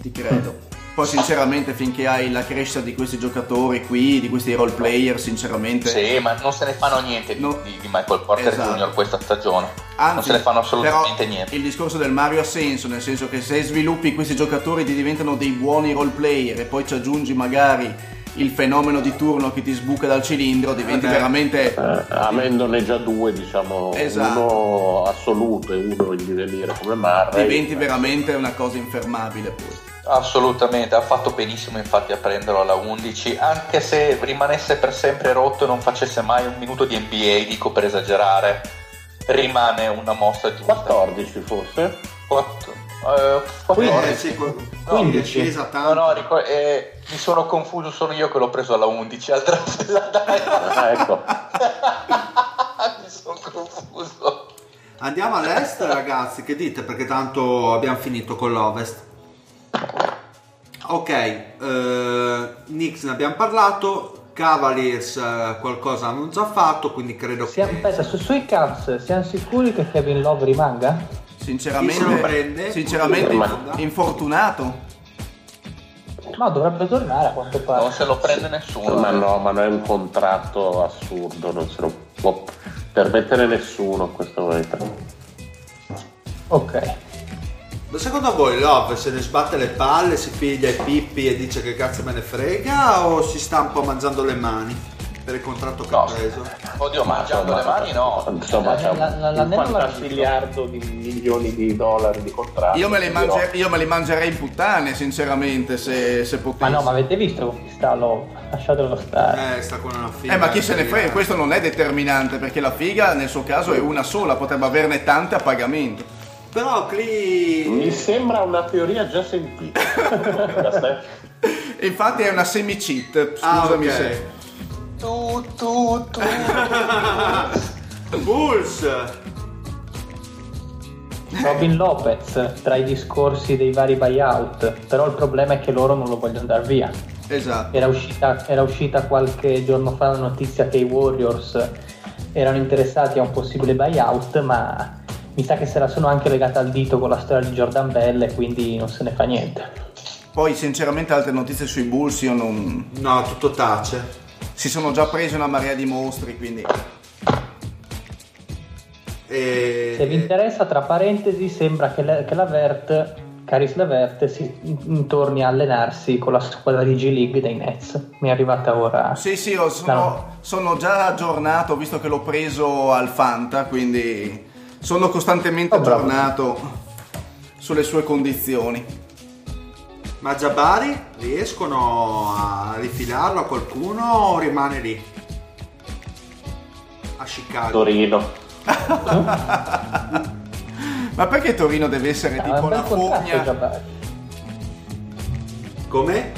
Ti credo. Poi sinceramente finché hai la crescita di questi giocatori qui, di questi role player, sinceramente... Sì, ma non se ne fanno niente di Michael Porter Jr. questa stagione. Anzi, non se ne fanno assolutamente niente. Il discorso del Mario ha senso, nel senso che se sviluppi questi giocatori ti diventano dei buoni role player, e poi ci aggiungi magari il fenomeno di turno che ti sbuca dal cilindro diventi veramente... avendone già due, diciamo, esatto, uno assoluto e uno in divenire come Murray, diventi veramente una cosa infermabile poi. Assolutamente, ha fatto benissimo infatti a prenderlo alla 11, anche se rimanesse per sempre rotto e non facesse mai un minuto di NBA, dico per esagerare, rimane una mossa di 14 forse? 14, 15, esatto. Mi sono confuso, sono io che l'ho preso alla 11 al draft della Dile. Ecco. Mi sono confuso. Andiamo all'est, ragazzi, che dite? Perché tanto abbiamo finito con l'Ovest. Ok, Knicks ne abbiamo parlato, Cavaliers qualcosa hanno già fatto, quindi credo che... Aspetta, sui Cavs siamo sicuri che Kevin Love rimanga? Sinceramente infortunato. Ma dovrebbe tornare a quanto pare. Non se lo prende nessuno. Ma no, è un contratto assurdo, non se lo può permettere nessuno a questo momento. Ok. Ma secondo voi Love se ne sbatte le palle, si piglia i pippi e dice che cazzo me ne frega, o si sta un po' mangiando le mani per il contratto che ha preso? Oddio, mangiando le mani no. Insomma, c'è un 40 miliardo di milioni di dollari di contratti. Io me li mangerei in puttane, sinceramente, se potessi. Ma no, ma avete visto con chi sta Love? Lasciatelo stare. Sta con una figa. Ma chi se ne frega? Questo non è determinante, perché la figa nel suo caso è una sola, potrebbe averne tante a pagamento. Però mi sembra una teoria già sentita. Infatti è una semi cheat, scusami. Okay. Se Bulls Robin Lopez tra i discorsi dei vari buyout, però il problema è che loro non lo vogliono dar via. Esatto. Era uscita qualche giorno fa la notizia che i Warriors erano interessati a un possibile buyout, ma mi sa che se la sono anche legata al dito con la storia di Jordan Bell, quindi non se ne fa niente. Poi sinceramente altre notizie sui Bulls io non... No, tutto tace. Si sono già presi una marea di mostri, quindi... Se vi interessa, tra parentesi, sembra che Caris LeVert si torni a allenarsi con la squadra di G League dei Nets. Mi è arrivata ora. Sì, sono già aggiornato, visto che l'ho preso al Fanta, quindi... Sono costantemente aggiornato sulle sue condizioni. Ma Giabari riescono a rifilarlo a qualcuno o rimane lì? A Chicago. Torino. Ma perché Torino deve essere tipo la fogna? Come?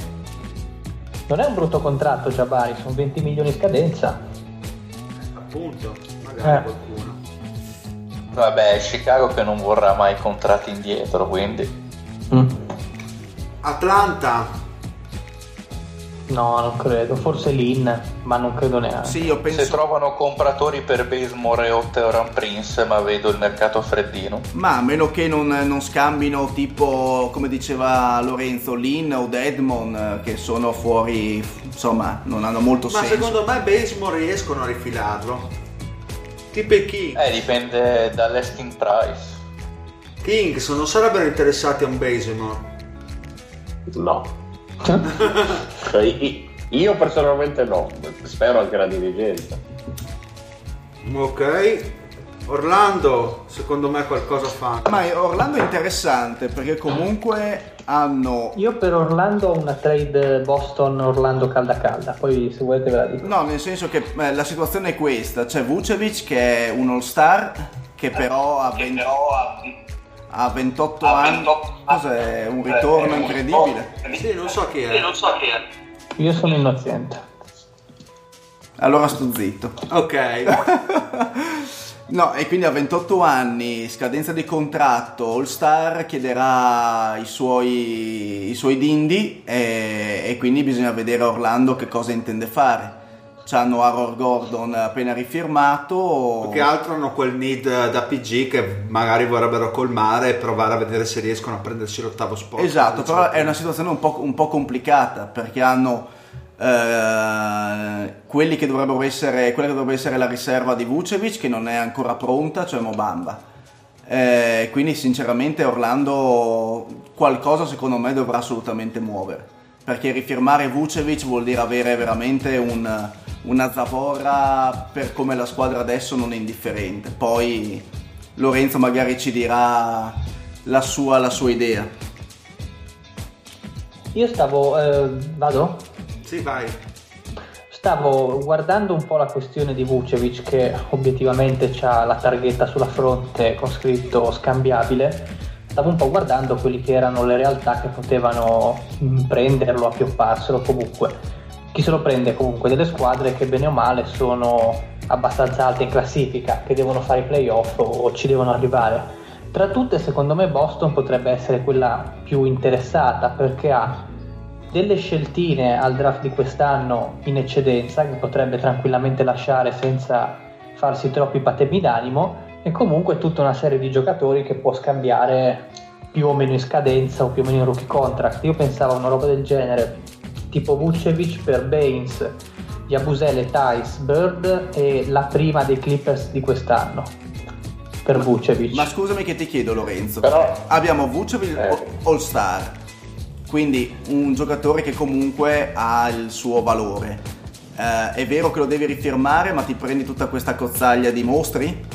Non è un brutto contratto Giabari, sono 20 milioni in scadenza. Appunto, magari qualcuno. Vabbè, Chicago che non vorrà mai contratti indietro, quindi... Atlanta? No, non credo. Forse Lin, ma non credo neanche. Sì, io penso... Se trovano compratori per Bazemore e Taurean Prince, ma vedo il mercato freddino. Ma a meno che non scambino tipo, come diceva Lorenzo, Lin o Dedmon, che sono fuori, insomma, non hanno molto senso. Ma secondo me Bazemore riescono a rifilarlo. Tipo chi? Dipende dall'asking price. Kings non sarebbero interessati a un Bazemore? No. Io personalmente no, spero anche la dirigenza. Ok. Orlando, secondo me qualcosa fa. Ma Orlando è interessante perché comunque hanno... Io per Orlando ho una trade Boston-Orlando calda, poi se volete ve la dico. No, nel senso che la situazione è questa, c'è Vucevic che è un all-star che però ha 28 anni, cos'è? Un ritorno incredibile. Sì, non so chi è. Io sono innocente. Allora sto zitto. Ok. No, e quindi a 28 anni, scadenza di contratto, All-Star chiederà i suoi dindi e quindi bisogna vedere Orlando che cosa intende fare. C'hanno Aaron Gordon appena rifirmato. Che altro hanno quel need da PG che magari vorrebbero colmare e provare a vedere se riescono a prendersi l'ottavo spot. Esatto, però è una situazione un po' complicata perché hanno... quella che dovrebbe essere la riserva di Vucevic che non è ancora pronta, cioè Mobamba, quindi sinceramente Orlando qualcosa secondo me dovrà assolutamente muovere. perché rifirmare Vucevic vuol dire avere veramente una zavorra per come la squadra adesso non è indifferente. Poi Lorenzo magari ci dirà la sua idea. Io stavo... vado? Sì, vai. Stavo guardando un po' la questione di Vucevic, che obiettivamente c'ha la targhetta sulla fronte con scritto scambiabile. Stavo un po' guardando quelli che erano le realtà che potevano prenderlo, appiopparselo. Comunque chi se lo prende comunque delle squadre che bene o male sono abbastanza alte in classifica, che devono fare i playoff o ci devono arrivare. Tra tutte, secondo me Boston potrebbe essere quella più interessata, perché ha delle sceltine al draft di quest'anno in eccedenza che potrebbe tranquillamente lasciare senza farsi troppi patemi d'animo, e comunque tutta una serie di giocatori che può scambiare più o meno in scadenza o più o meno in rookie contract. Io pensavo a una roba del genere, tipo Vucevic per Baines, Yabusele, Tice, Bird e la prima dei Clippers di quest'anno per Vucevic. Ma scusami che ti chiedo, Lorenzo, però abbiamo Vucevic All-Star, quindi un giocatore che comunque ha il suo valore. È vero che lo devi rifirmare, ma ti prendi tutta questa cozzaglia di mostri?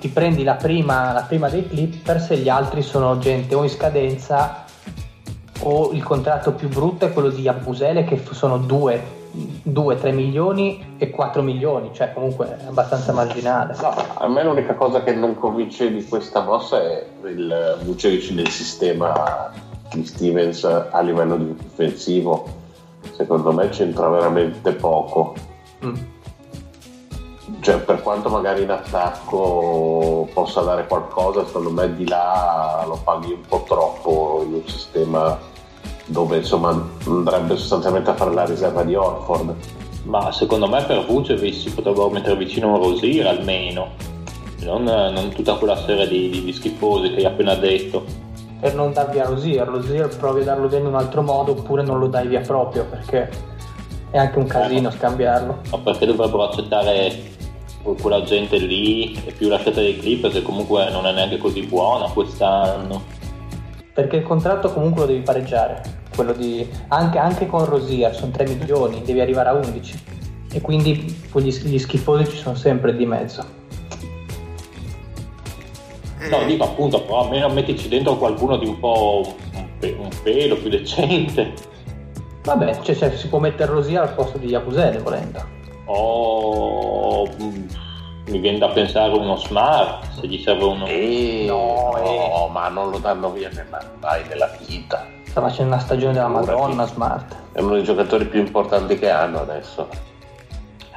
Ti prendi la prima dei Clippers, e gli altri sono gente o in scadenza, o il contratto più brutto è quello di Abusele, che sono 2-3 milioni e 4 milioni, cioè comunque è abbastanza marginale. No, a me l'unica cosa che non convince di questa mossa è il Vucevic del sistema di Stevens a livello difensivo. Secondo me c'entra veramente poco. Cioè, per quanto magari in attacco possa dare qualcosa, secondo me di là lo paghi un po' troppo in un sistema dove insomma andrebbe sostanzialmente a fare la riserva di Horford. Ma secondo me per Vucevic si potrebbero mettere vicino a Rosier almeno, non tutta quella serie di schifose che hai appena detto. Per non dar via Rosier provi a darlo via in un altro modo, oppure non lo dai via proprio, perché è anche un casino scambiarlo. Ma perché dovrebbero accettare quella gente lì, e più lasciata dei Clippers, che comunque non è neanche così buona quest'anno, perché il contratto comunque lo devi pareggiare, quello di anche con Rosier sono 3 milioni, devi arrivare a 11, e quindi gli schifosi ci sono sempre di mezzo. No, dico appunto, però almeno mettici dentro qualcuno di un po' un pelo più decente. Vabbè, cioè si può mettere Rosier al posto di Yabusele volendo. Mi viene da pensare uno Smart, se gli serve uno. Ma non lo danno via mai nella vita. Sta facendo una stagione della Madonna Smart. È uno dei giocatori più importanti che hanno adesso.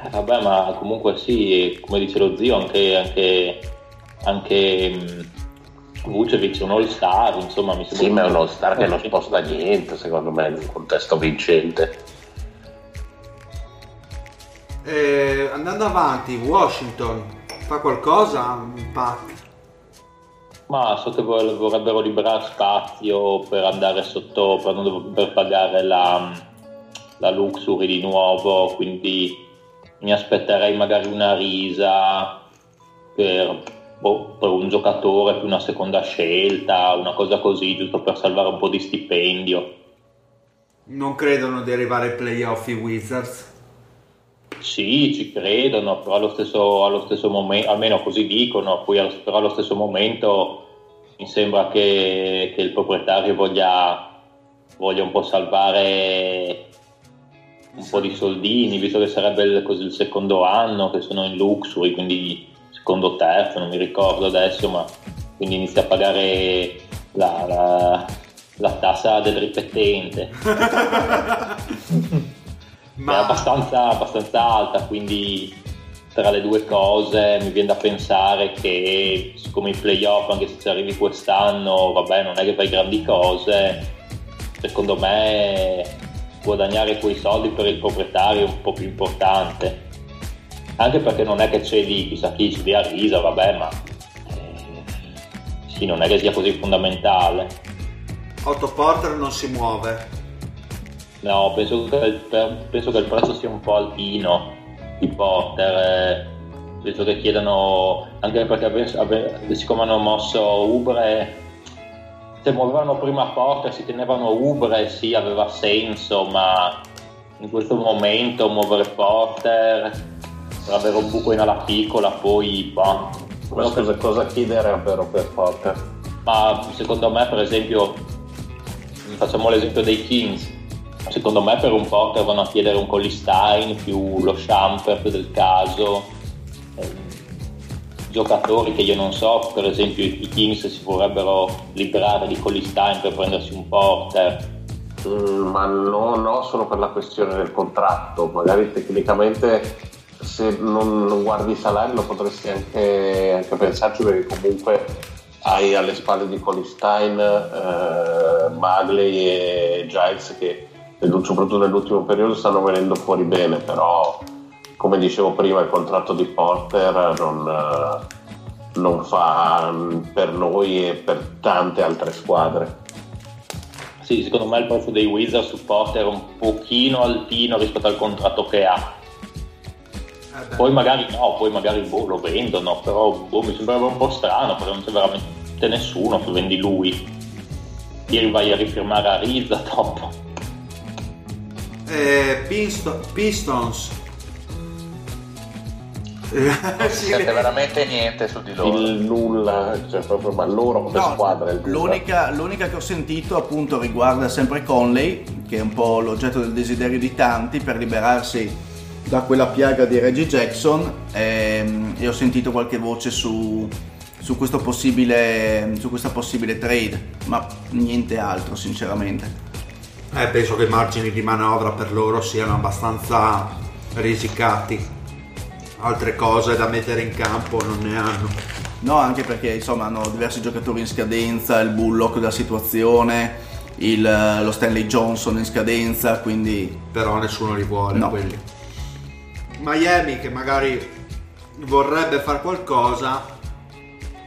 Vabbè, ma comunque sì, come dice lo zio, anche Vucevic è un all-star, insomma, mi sembra. Sì, ma è un all-star che non sposta niente, secondo me, in un contesto vincente. Andando avanti, Washington fa qualcosa? Un pack? Ma so che vorrebbero liberare spazio per andare sotto, per non dover pagare la Luxury di nuovo, quindi mi aspetterei magari una risa per un giocatore, per una seconda scelta, una cosa così, giusto per salvare un po' di stipendio. Non credono di arrivare ai playoff i Wizards? Sì, ci credono, però allo stesso momento, almeno così dicono, però allo stesso momento mi sembra che il proprietario voglia un po' salvare un po' di soldini, visto che sarebbe il secondo anno che sono in Luxury, quindi secondo o terzo, non mi ricordo adesso, ma quindi inizia a pagare la tassa del ripetente. Ma è abbastanza alta, quindi tra le due cose mi viene da pensare che, siccome i playoff, anche se ci arrivi quest'anno, vabbè, non è che fai grandi cose, secondo me guadagnare quei soldi per il proprietario è un po' più importante, anche perché non è che cedi chissà chi, cedi a risa, vabbè, ma sì, non è che sia così fondamentale. Otto Porter non si muove. No, penso che il prezzo sia un po' altino di Porter, penso che chiedano, anche perché siccome hanno mosso Ubre, se muovevano prima porta, si tenevano Ubre, sì, aveva senso, ma in questo momento muovere Porter per avere un buco in ala piccola, poi boh. Ma scusa, cosa chiederebbero per Porter? Ma secondo me, per esempio, facciamo l'esempio dei Kings, secondo me per un Porter vanno a chiedere un Colistein più lo Shumpert del caso, giocatori che io non so, per esempio i Kings si vorrebbero liberare di Colistein per prendersi un Porter. Ma no, solo per la questione del contratto. Magari tecnicamente, se non guardi i salari, lo potresti anche pensarci, perché comunque hai alle spalle di Colistein, Magley e Giles, che soprattutto nell'ultimo periodo stanno venendo fuori bene. Però, come dicevo prima, il contratto di Porter non fa per noi e per tante altre squadre. Sì, secondo me il prezzo dei Wizards su Porter è un pochino altino rispetto al contratto che ha. Poi magari no, lo vendono, però mi sembrava un po' strano, perché non c'è veramente nessuno che vendi lui. Ieri vai a rifirmare a Rizza dopo. Pistons. Non si sente veramente niente su di loro. Il nulla, cioè proprio, ma loro come squadra. L'unica che ho sentito appunto riguarda sempre Conley, che è un po' l'oggetto del desiderio di tanti per liberarsi da quella piaga di Reggie Jackson, e ho sentito qualche voce su questo possibile, su questa possibile trade, ma niente altro sinceramente. Penso che i margini di manovra per loro siano abbastanza risicati, altre cose da mettere in campo non ne hanno. No, anche perché insomma hanno diversi giocatori in scadenza, il Bullock della situazione, lo Stanley Johnson in scadenza, quindi però nessuno li vuole, no. Quelli Miami che magari vorrebbe fare qualcosa,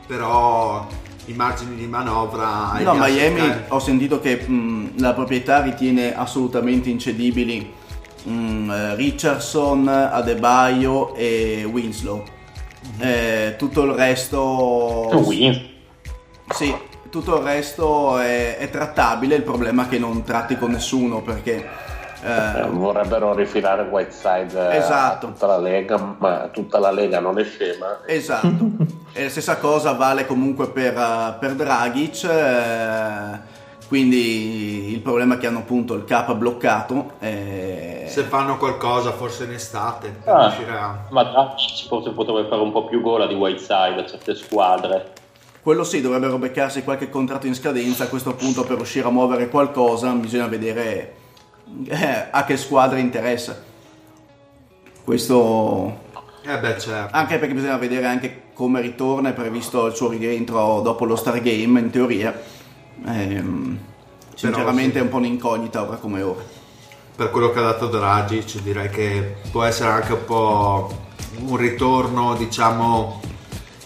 però i margini di manovra. No, Miami ho sentito che la proprietà ritiene assolutamente incedibili Richardson, Adebayo e Winslow. Tutto il resto sì, tutto il resto è trattabile. Il problema è che non tratti con nessuno, perché vorrebbero rifilare Whiteside, esatto, a tutta la Lega, ma tutta la Lega non è scema, esatto. E la stessa cosa vale comunque per Dragic, quindi il problema è che hanno appunto il cap bloccato, se fanno qualcosa forse in estate ma Dragic forse potrebbe fare un po' più gola di Whiteside a certe squadre. Quello sì, dovrebbero beccarsi qualche contratto in scadenza a questo punto per riuscire a muovere qualcosa. Bisogna vedere a che squadra interessa questo, certo. Anche perché bisogna vedere anche come ritorna, è previsto il suo rientro dopo lo Star Game in teoria, sinceramente sì. È un po' un'incognita ora come ora. Per quello che ha dato Dragic direi che può essere anche un po' un ritorno, diciamo,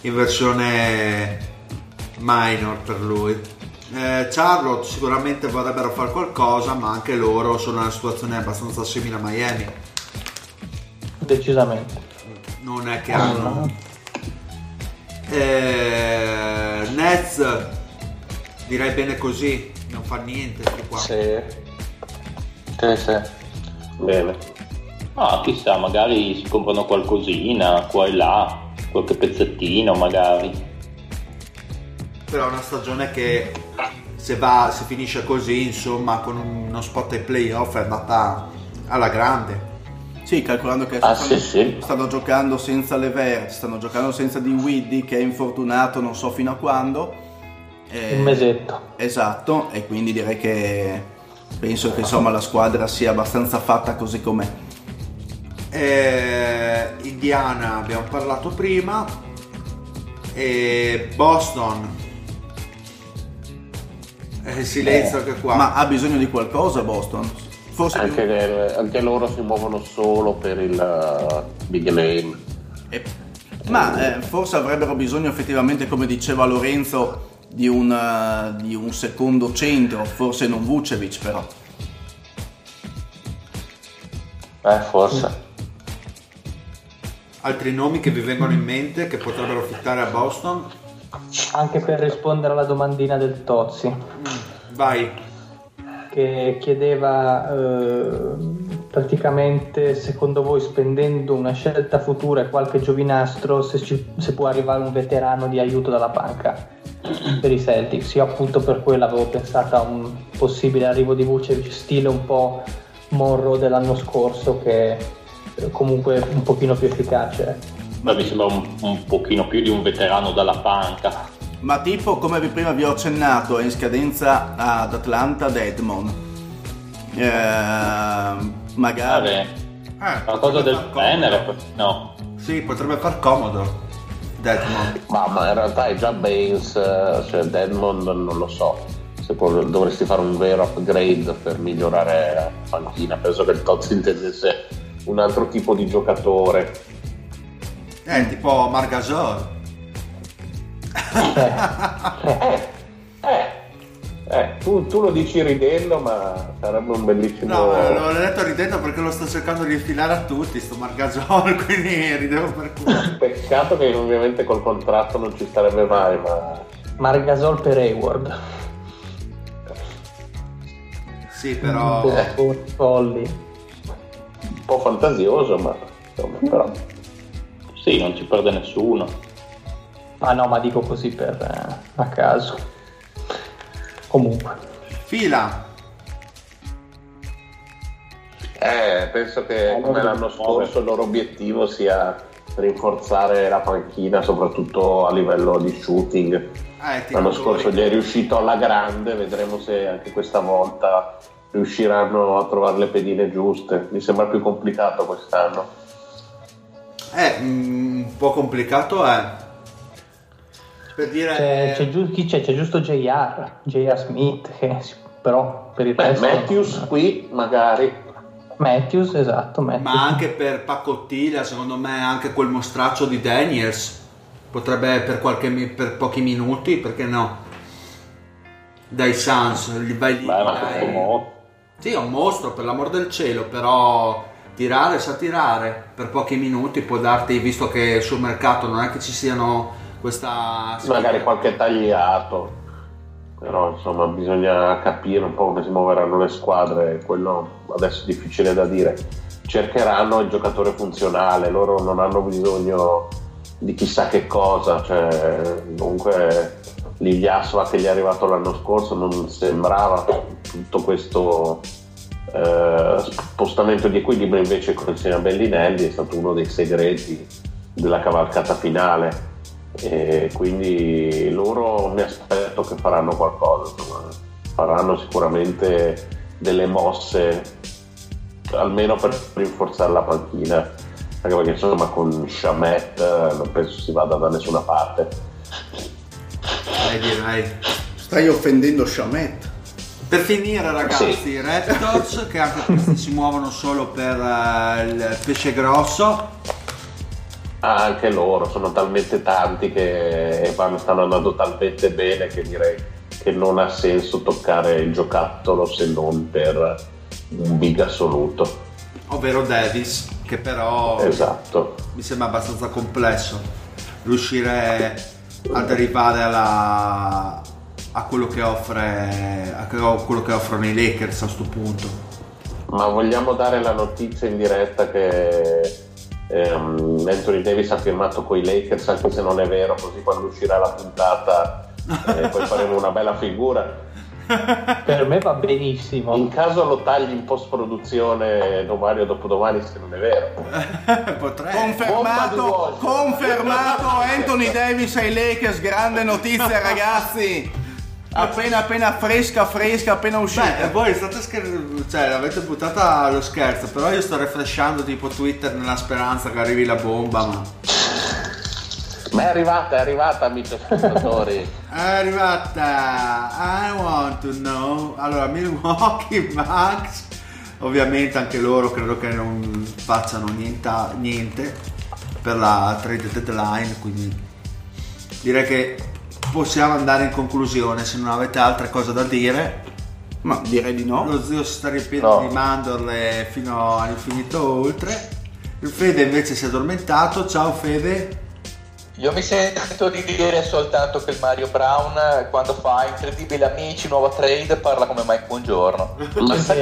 in versione minor per lui. Charlotte sicuramente vorrebbero fare qualcosa, ma anche loro sono in una situazione abbastanza simile a Miami. Decisamente. Non è che hanno. Nets direi bene così, non fa niente qua. Sì. Bene. Chissà, magari si comprano qualcosina qua e là, qualche pezzettino magari. Però è una stagione che se finisce così, insomma, con uno spot ai playoff è andata alla grande. Sì, calcolando che stanno giocando senza Lever, stanno giocando senza Dinwiddie, che è infortunato non so fino a quando. Un mesetto. Esatto, e quindi direi che penso che insomma la squadra sia abbastanza fatta così com'è. Indiana abbiamo parlato prima. E Boston. Silenzio anche qua. Ma ha bisogno di qualcosa Boston? Forse anche loro si muovono solo per il big name. Ma forse avrebbero bisogno effettivamente, come diceva Lorenzo, di un secondo centro, forse non Vucevic però. Forse. Altri nomi che vi vengono in mente che potrebbero fittare a Boston? anche per rispondere alla domandina del Tozzi, vai, che chiedeva praticamente, secondo voi, spendendo una scelta futura e qualche giovinastro, se può arrivare un veterano di aiuto dalla banca per i Celtics. Io appunto per quello avevo pensato a un possibile arrivo di Vucevic, stile un po' Morro dell'anno scorso, che comunque un pochino più efficace. Ma mi sembra un pochino più di un veterano dalla panca. Ma tipo, come prima vi ho accennato, è in scadenza ad Atlanta Deadmond. Magari qualcosa del genere, no? Sì, potrebbe far comodo Deadmond. Ma in realtà è già Baines, cioè Deadmond non lo so. Dovresti fare un vero upgrade per migliorare la panchina. Penso che il Tozzi intendesse un altro tipo di giocatore, tipo Margasol. Tu lo dici ridendo, ma sarebbe un bellissimo... No, l'ho detto ridendo perché lo sto cercando di infilare a tutti sto Margasol, quindi ridevo per culo. Peccato che ovviamente col contratto non ci starebbe mai, ma Margasol per Hayward. Sì, però un po' fantasioso, ma insomma, però sì, non ci perde nessuno. Ah no, ma dico così per a caso. Comunque, fila. Penso che come l'anno scorso il loro obiettivo sia rinforzare la panchina, soprattutto a livello di shooting. L'anno scorso gli è riuscito alla grande, vedremo se anche questa volta riusciranno a trovare le pedine giuste. Mi sembra più complicato quest'anno. Un po' complicato è. Per dire c'è giusto JR Smith, che però per il resto Matthews non... qui magari Matthews, esatto, Matthews. Ma anche per pacottiglia, secondo me, anche quel mostraccio di Daniels potrebbe per pochi minuti, perché no? Dai Sans, gli vai lì. Sì, è un mostro, per l'amor del cielo, però tirare sa tirare per pochi minuti, può darti, visto che sul mercato non è che ci siano questa... Magari qualche tagliato, però insomma bisogna capire un po' come si muoveranno le squadre, quello adesso è difficile da dire. Cercheranno il giocatore funzionale, loro non hanno bisogno di chissà che cosa, cioè comunque l'Iliasova che gli è arrivato l'anno scorso non sembrava tutto questo spostamento di equilibrio, invece con Sena Bellinelli è stato uno dei segreti della cavalcata finale. E quindi loro mi aspetto che faranno qualcosa, insomma, faranno sicuramente delle mosse almeno per rinforzare la panchina, anche perché insomma con Shamet non penso si vada da nessuna parte. Direi stai offendendo Shamet. Per finire, ragazzi, sì. Raptors che anche questi si muovono solo per il pesce grosso. Anche loro sono talmente tanti che stanno andando talmente bene che direi che non ha senso toccare il giocattolo se non per un big assoluto, ovvero Davis, che però esatto, mi sembra abbastanza complesso riuscire ad arrivare a quello che offre i Lakers a sto punto. Ma vogliamo dare la notizia in diretta che Anthony Davis ha firmato coi Lakers, anche se non è vero, così quando uscirà la puntata poi faremo una bella figura. Per me va benissimo. In caso lo tagli in post produzione domani o dopodomani, se non è vero. Confermato Anthony Davis ai Lakers, grande notizia ragazzi. Appena fresca appena uscita. Beh, voi state scherzando, cioè l'avete buttata allo scherzo, però io sto refreshando tipo Twitter nella speranza che arrivi la bomba, ma è arrivata amici ascoltatori. I want to know. Allora, Milwaukee Bucks, ovviamente anche loro credo che non facciano niente per la trade deadline, quindi direi che possiamo andare in conclusione, se non avete altre cose da dire. Ma direi di no. Lo zio si sta riempiendo di mandorle fino all'infinito oltre. Il Fede invece si è addormentato. Ciao Fede. Io mi sento di dire soltanto che il Mario Brown, quando fa Incredibile Amici, nuova trade, parla come Mike Buongiorno. Ma stavo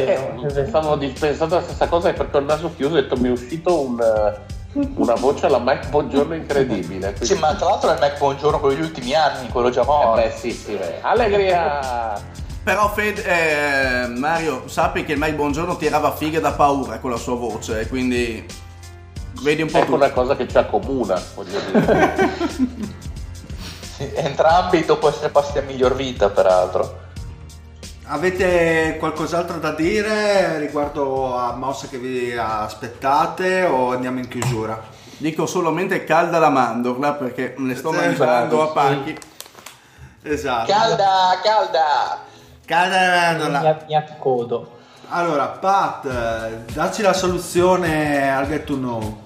pensando la stessa cosa e perché ho il naso chiuso e mi è uscito una voce alla Mike Buongiorno incredibile. Quindi... Sì, ma tra l'altro è Mike Buongiorno quello degli ultimi anni, quello già morto. Beh. Allegria! Però Mario, sappi che il Mike Buongiorno tirava fighe da paura con la sua voce, quindi vedi un po'. Ecco una cosa che ci accomuna, voglio dire. Entrambi dopo essere passati a miglior vita, peraltro. Avete qualcos'altro da dire riguardo a mosse che vi aspettate o andiamo in chiusura? Dico solamente calda la mandorla perché me ne sto mangiando a pacchi. Esatto. Calda! Mi accodo. Allora, Pat, dacci la soluzione al get to know.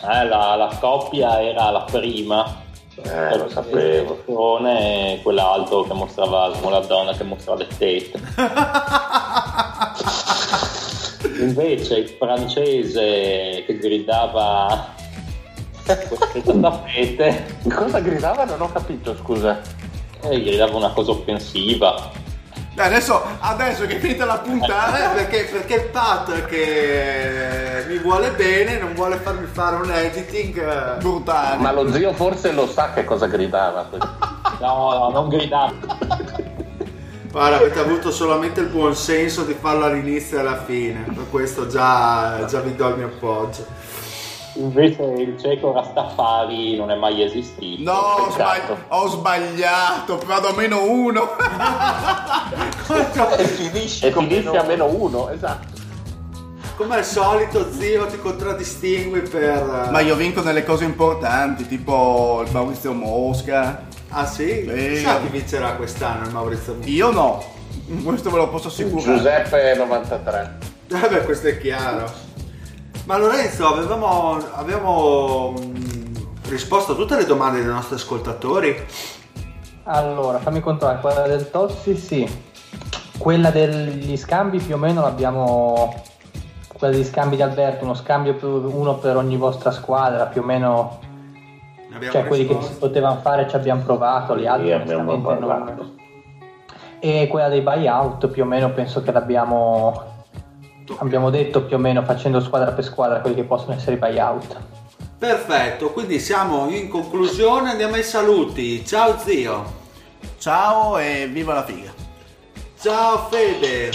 La coppia era la prima. Lo sapevo. E quell'altro che mostrava la donna che mostrava le tette. Invece il francese che gridava cosa gridava? Non ho capito, scusa. Gridava una cosa offensiva. Adesso che finita la puntata perché Pat che mi vuole bene non vuole farmi fare un editing brutale. Ma lo zio forse lo sa che cosa gridava. No, non gridava. Guarda, avete avuto solamente il buon senso di farlo all'inizio e alla fine. Per questo già vi do il mio appoggio. Invece il cieco Rastafari non è mai esistito. No, ho sbagliato, vado a meno uno. e finisci a meno uno, esatto. Come al solito, zio, ti contraddistingui per... Ma io vinco nelle cose importanti, tipo il Maurizio Mosca. Ah sì? Chissà chi vincerà quest'anno il Maurizio Mosca. Io no, questo ve lo posso assicurare. Giuseppe 93. Vabbè, questo è chiaro. Ma Lorenzo, abbiamo risposto a tutte le domande dei nostri ascoltatori? Allora, fammi contare, quella del Tozzi sì, quella degli scambi più o meno l'abbiamo, quella degli scambi di Alberto, uno scambio uno per ogni vostra squadra, più o meno, quelli che si potevano fare ci abbiamo provato, gli altri onestamente no. E quella dei buyout più o meno penso che l'abbiamo... Abbiamo detto più o meno facendo squadra per squadra quelli che possono essere i buyout. Perfetto, quindi siamo in conclusione, andiamo ai saluti. Ciao zio. Ciao e viva la figa. Ciao Fede.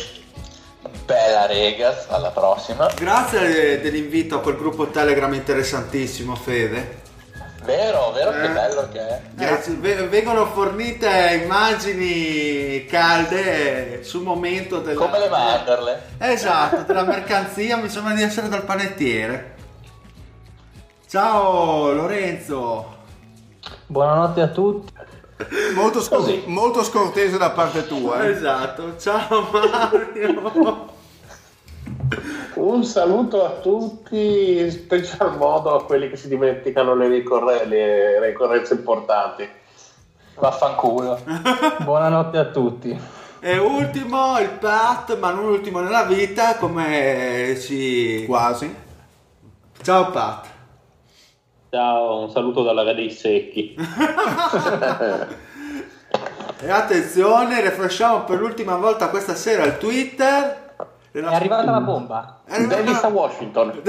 Bella regas, alla prossima. Grazie dell'invito a quel gruppo Telegram interessantissimo Fede. Vero, che bello che è. Vengono fornite immagini calde sul momento della... Come le mandorle. Esatto, della mercanzia, mi sembra di essere dal panettiere. Ciao Lorenzo. Buonanotte a tutti. Molto scortese da parte tua. Esatto, ciao Mario. Un saluto a tutti, in special modo a quelli che si dimenticano le ricorrenze importanti. Vaffanculo. Buonanotte a tutti. E ultimo il Pat, ma non ultimo nella vita, come ci... Quasi. Ciao Pat. Ciao, un saluto dalla Re dei Secchi. E attenzione, refreshiamo per l'ultima volta questa sera il Twitter. È arrivata la bomba. Davis a Washington.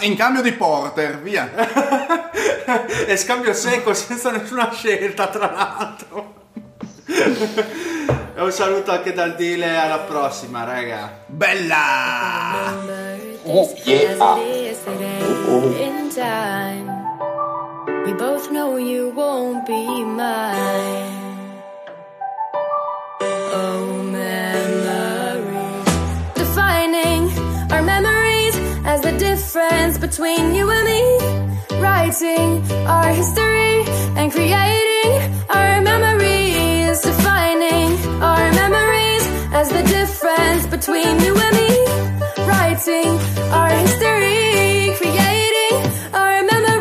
In cambio di Porter, via. E scambio secco senza nessuna scelta, tra l'altro. E un saluto anche dal Dile, alla prossima, raga. Bella! We both know you won't be mine. Oh man. Our memories as the difference between you and me, writing our history and creating our memories, defining our memories as the difference between you and me, writing our history, creating our memories.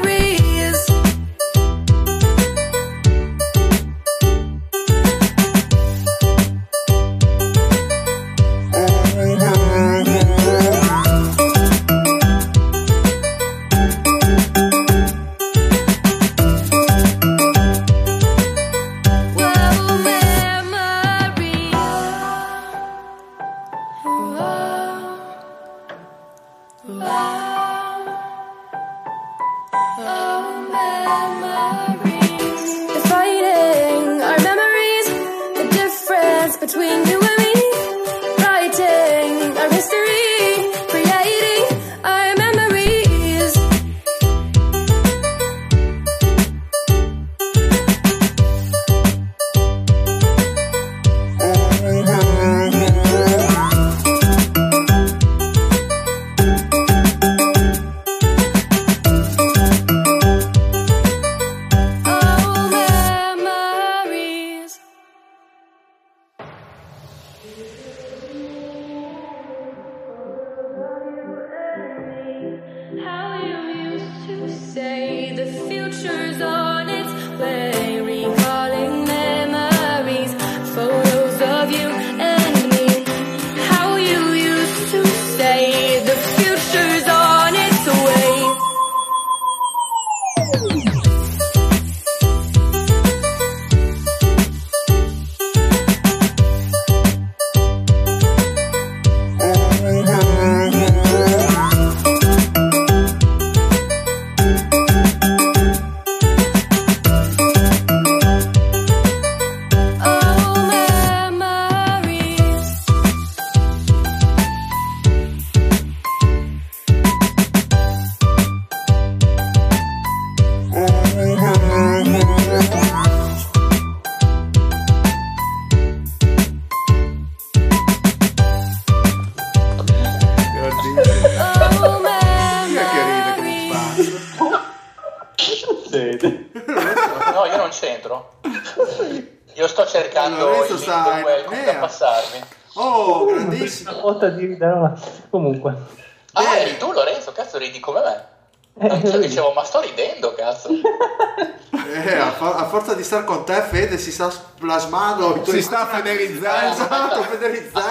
Comunque, eri tu Lorenzo, cazzo, ridi come me. Io dicevo, ma sto ridendo, cazzo. A forza di star con te, Fede si sta plasmando, si sta federizzando.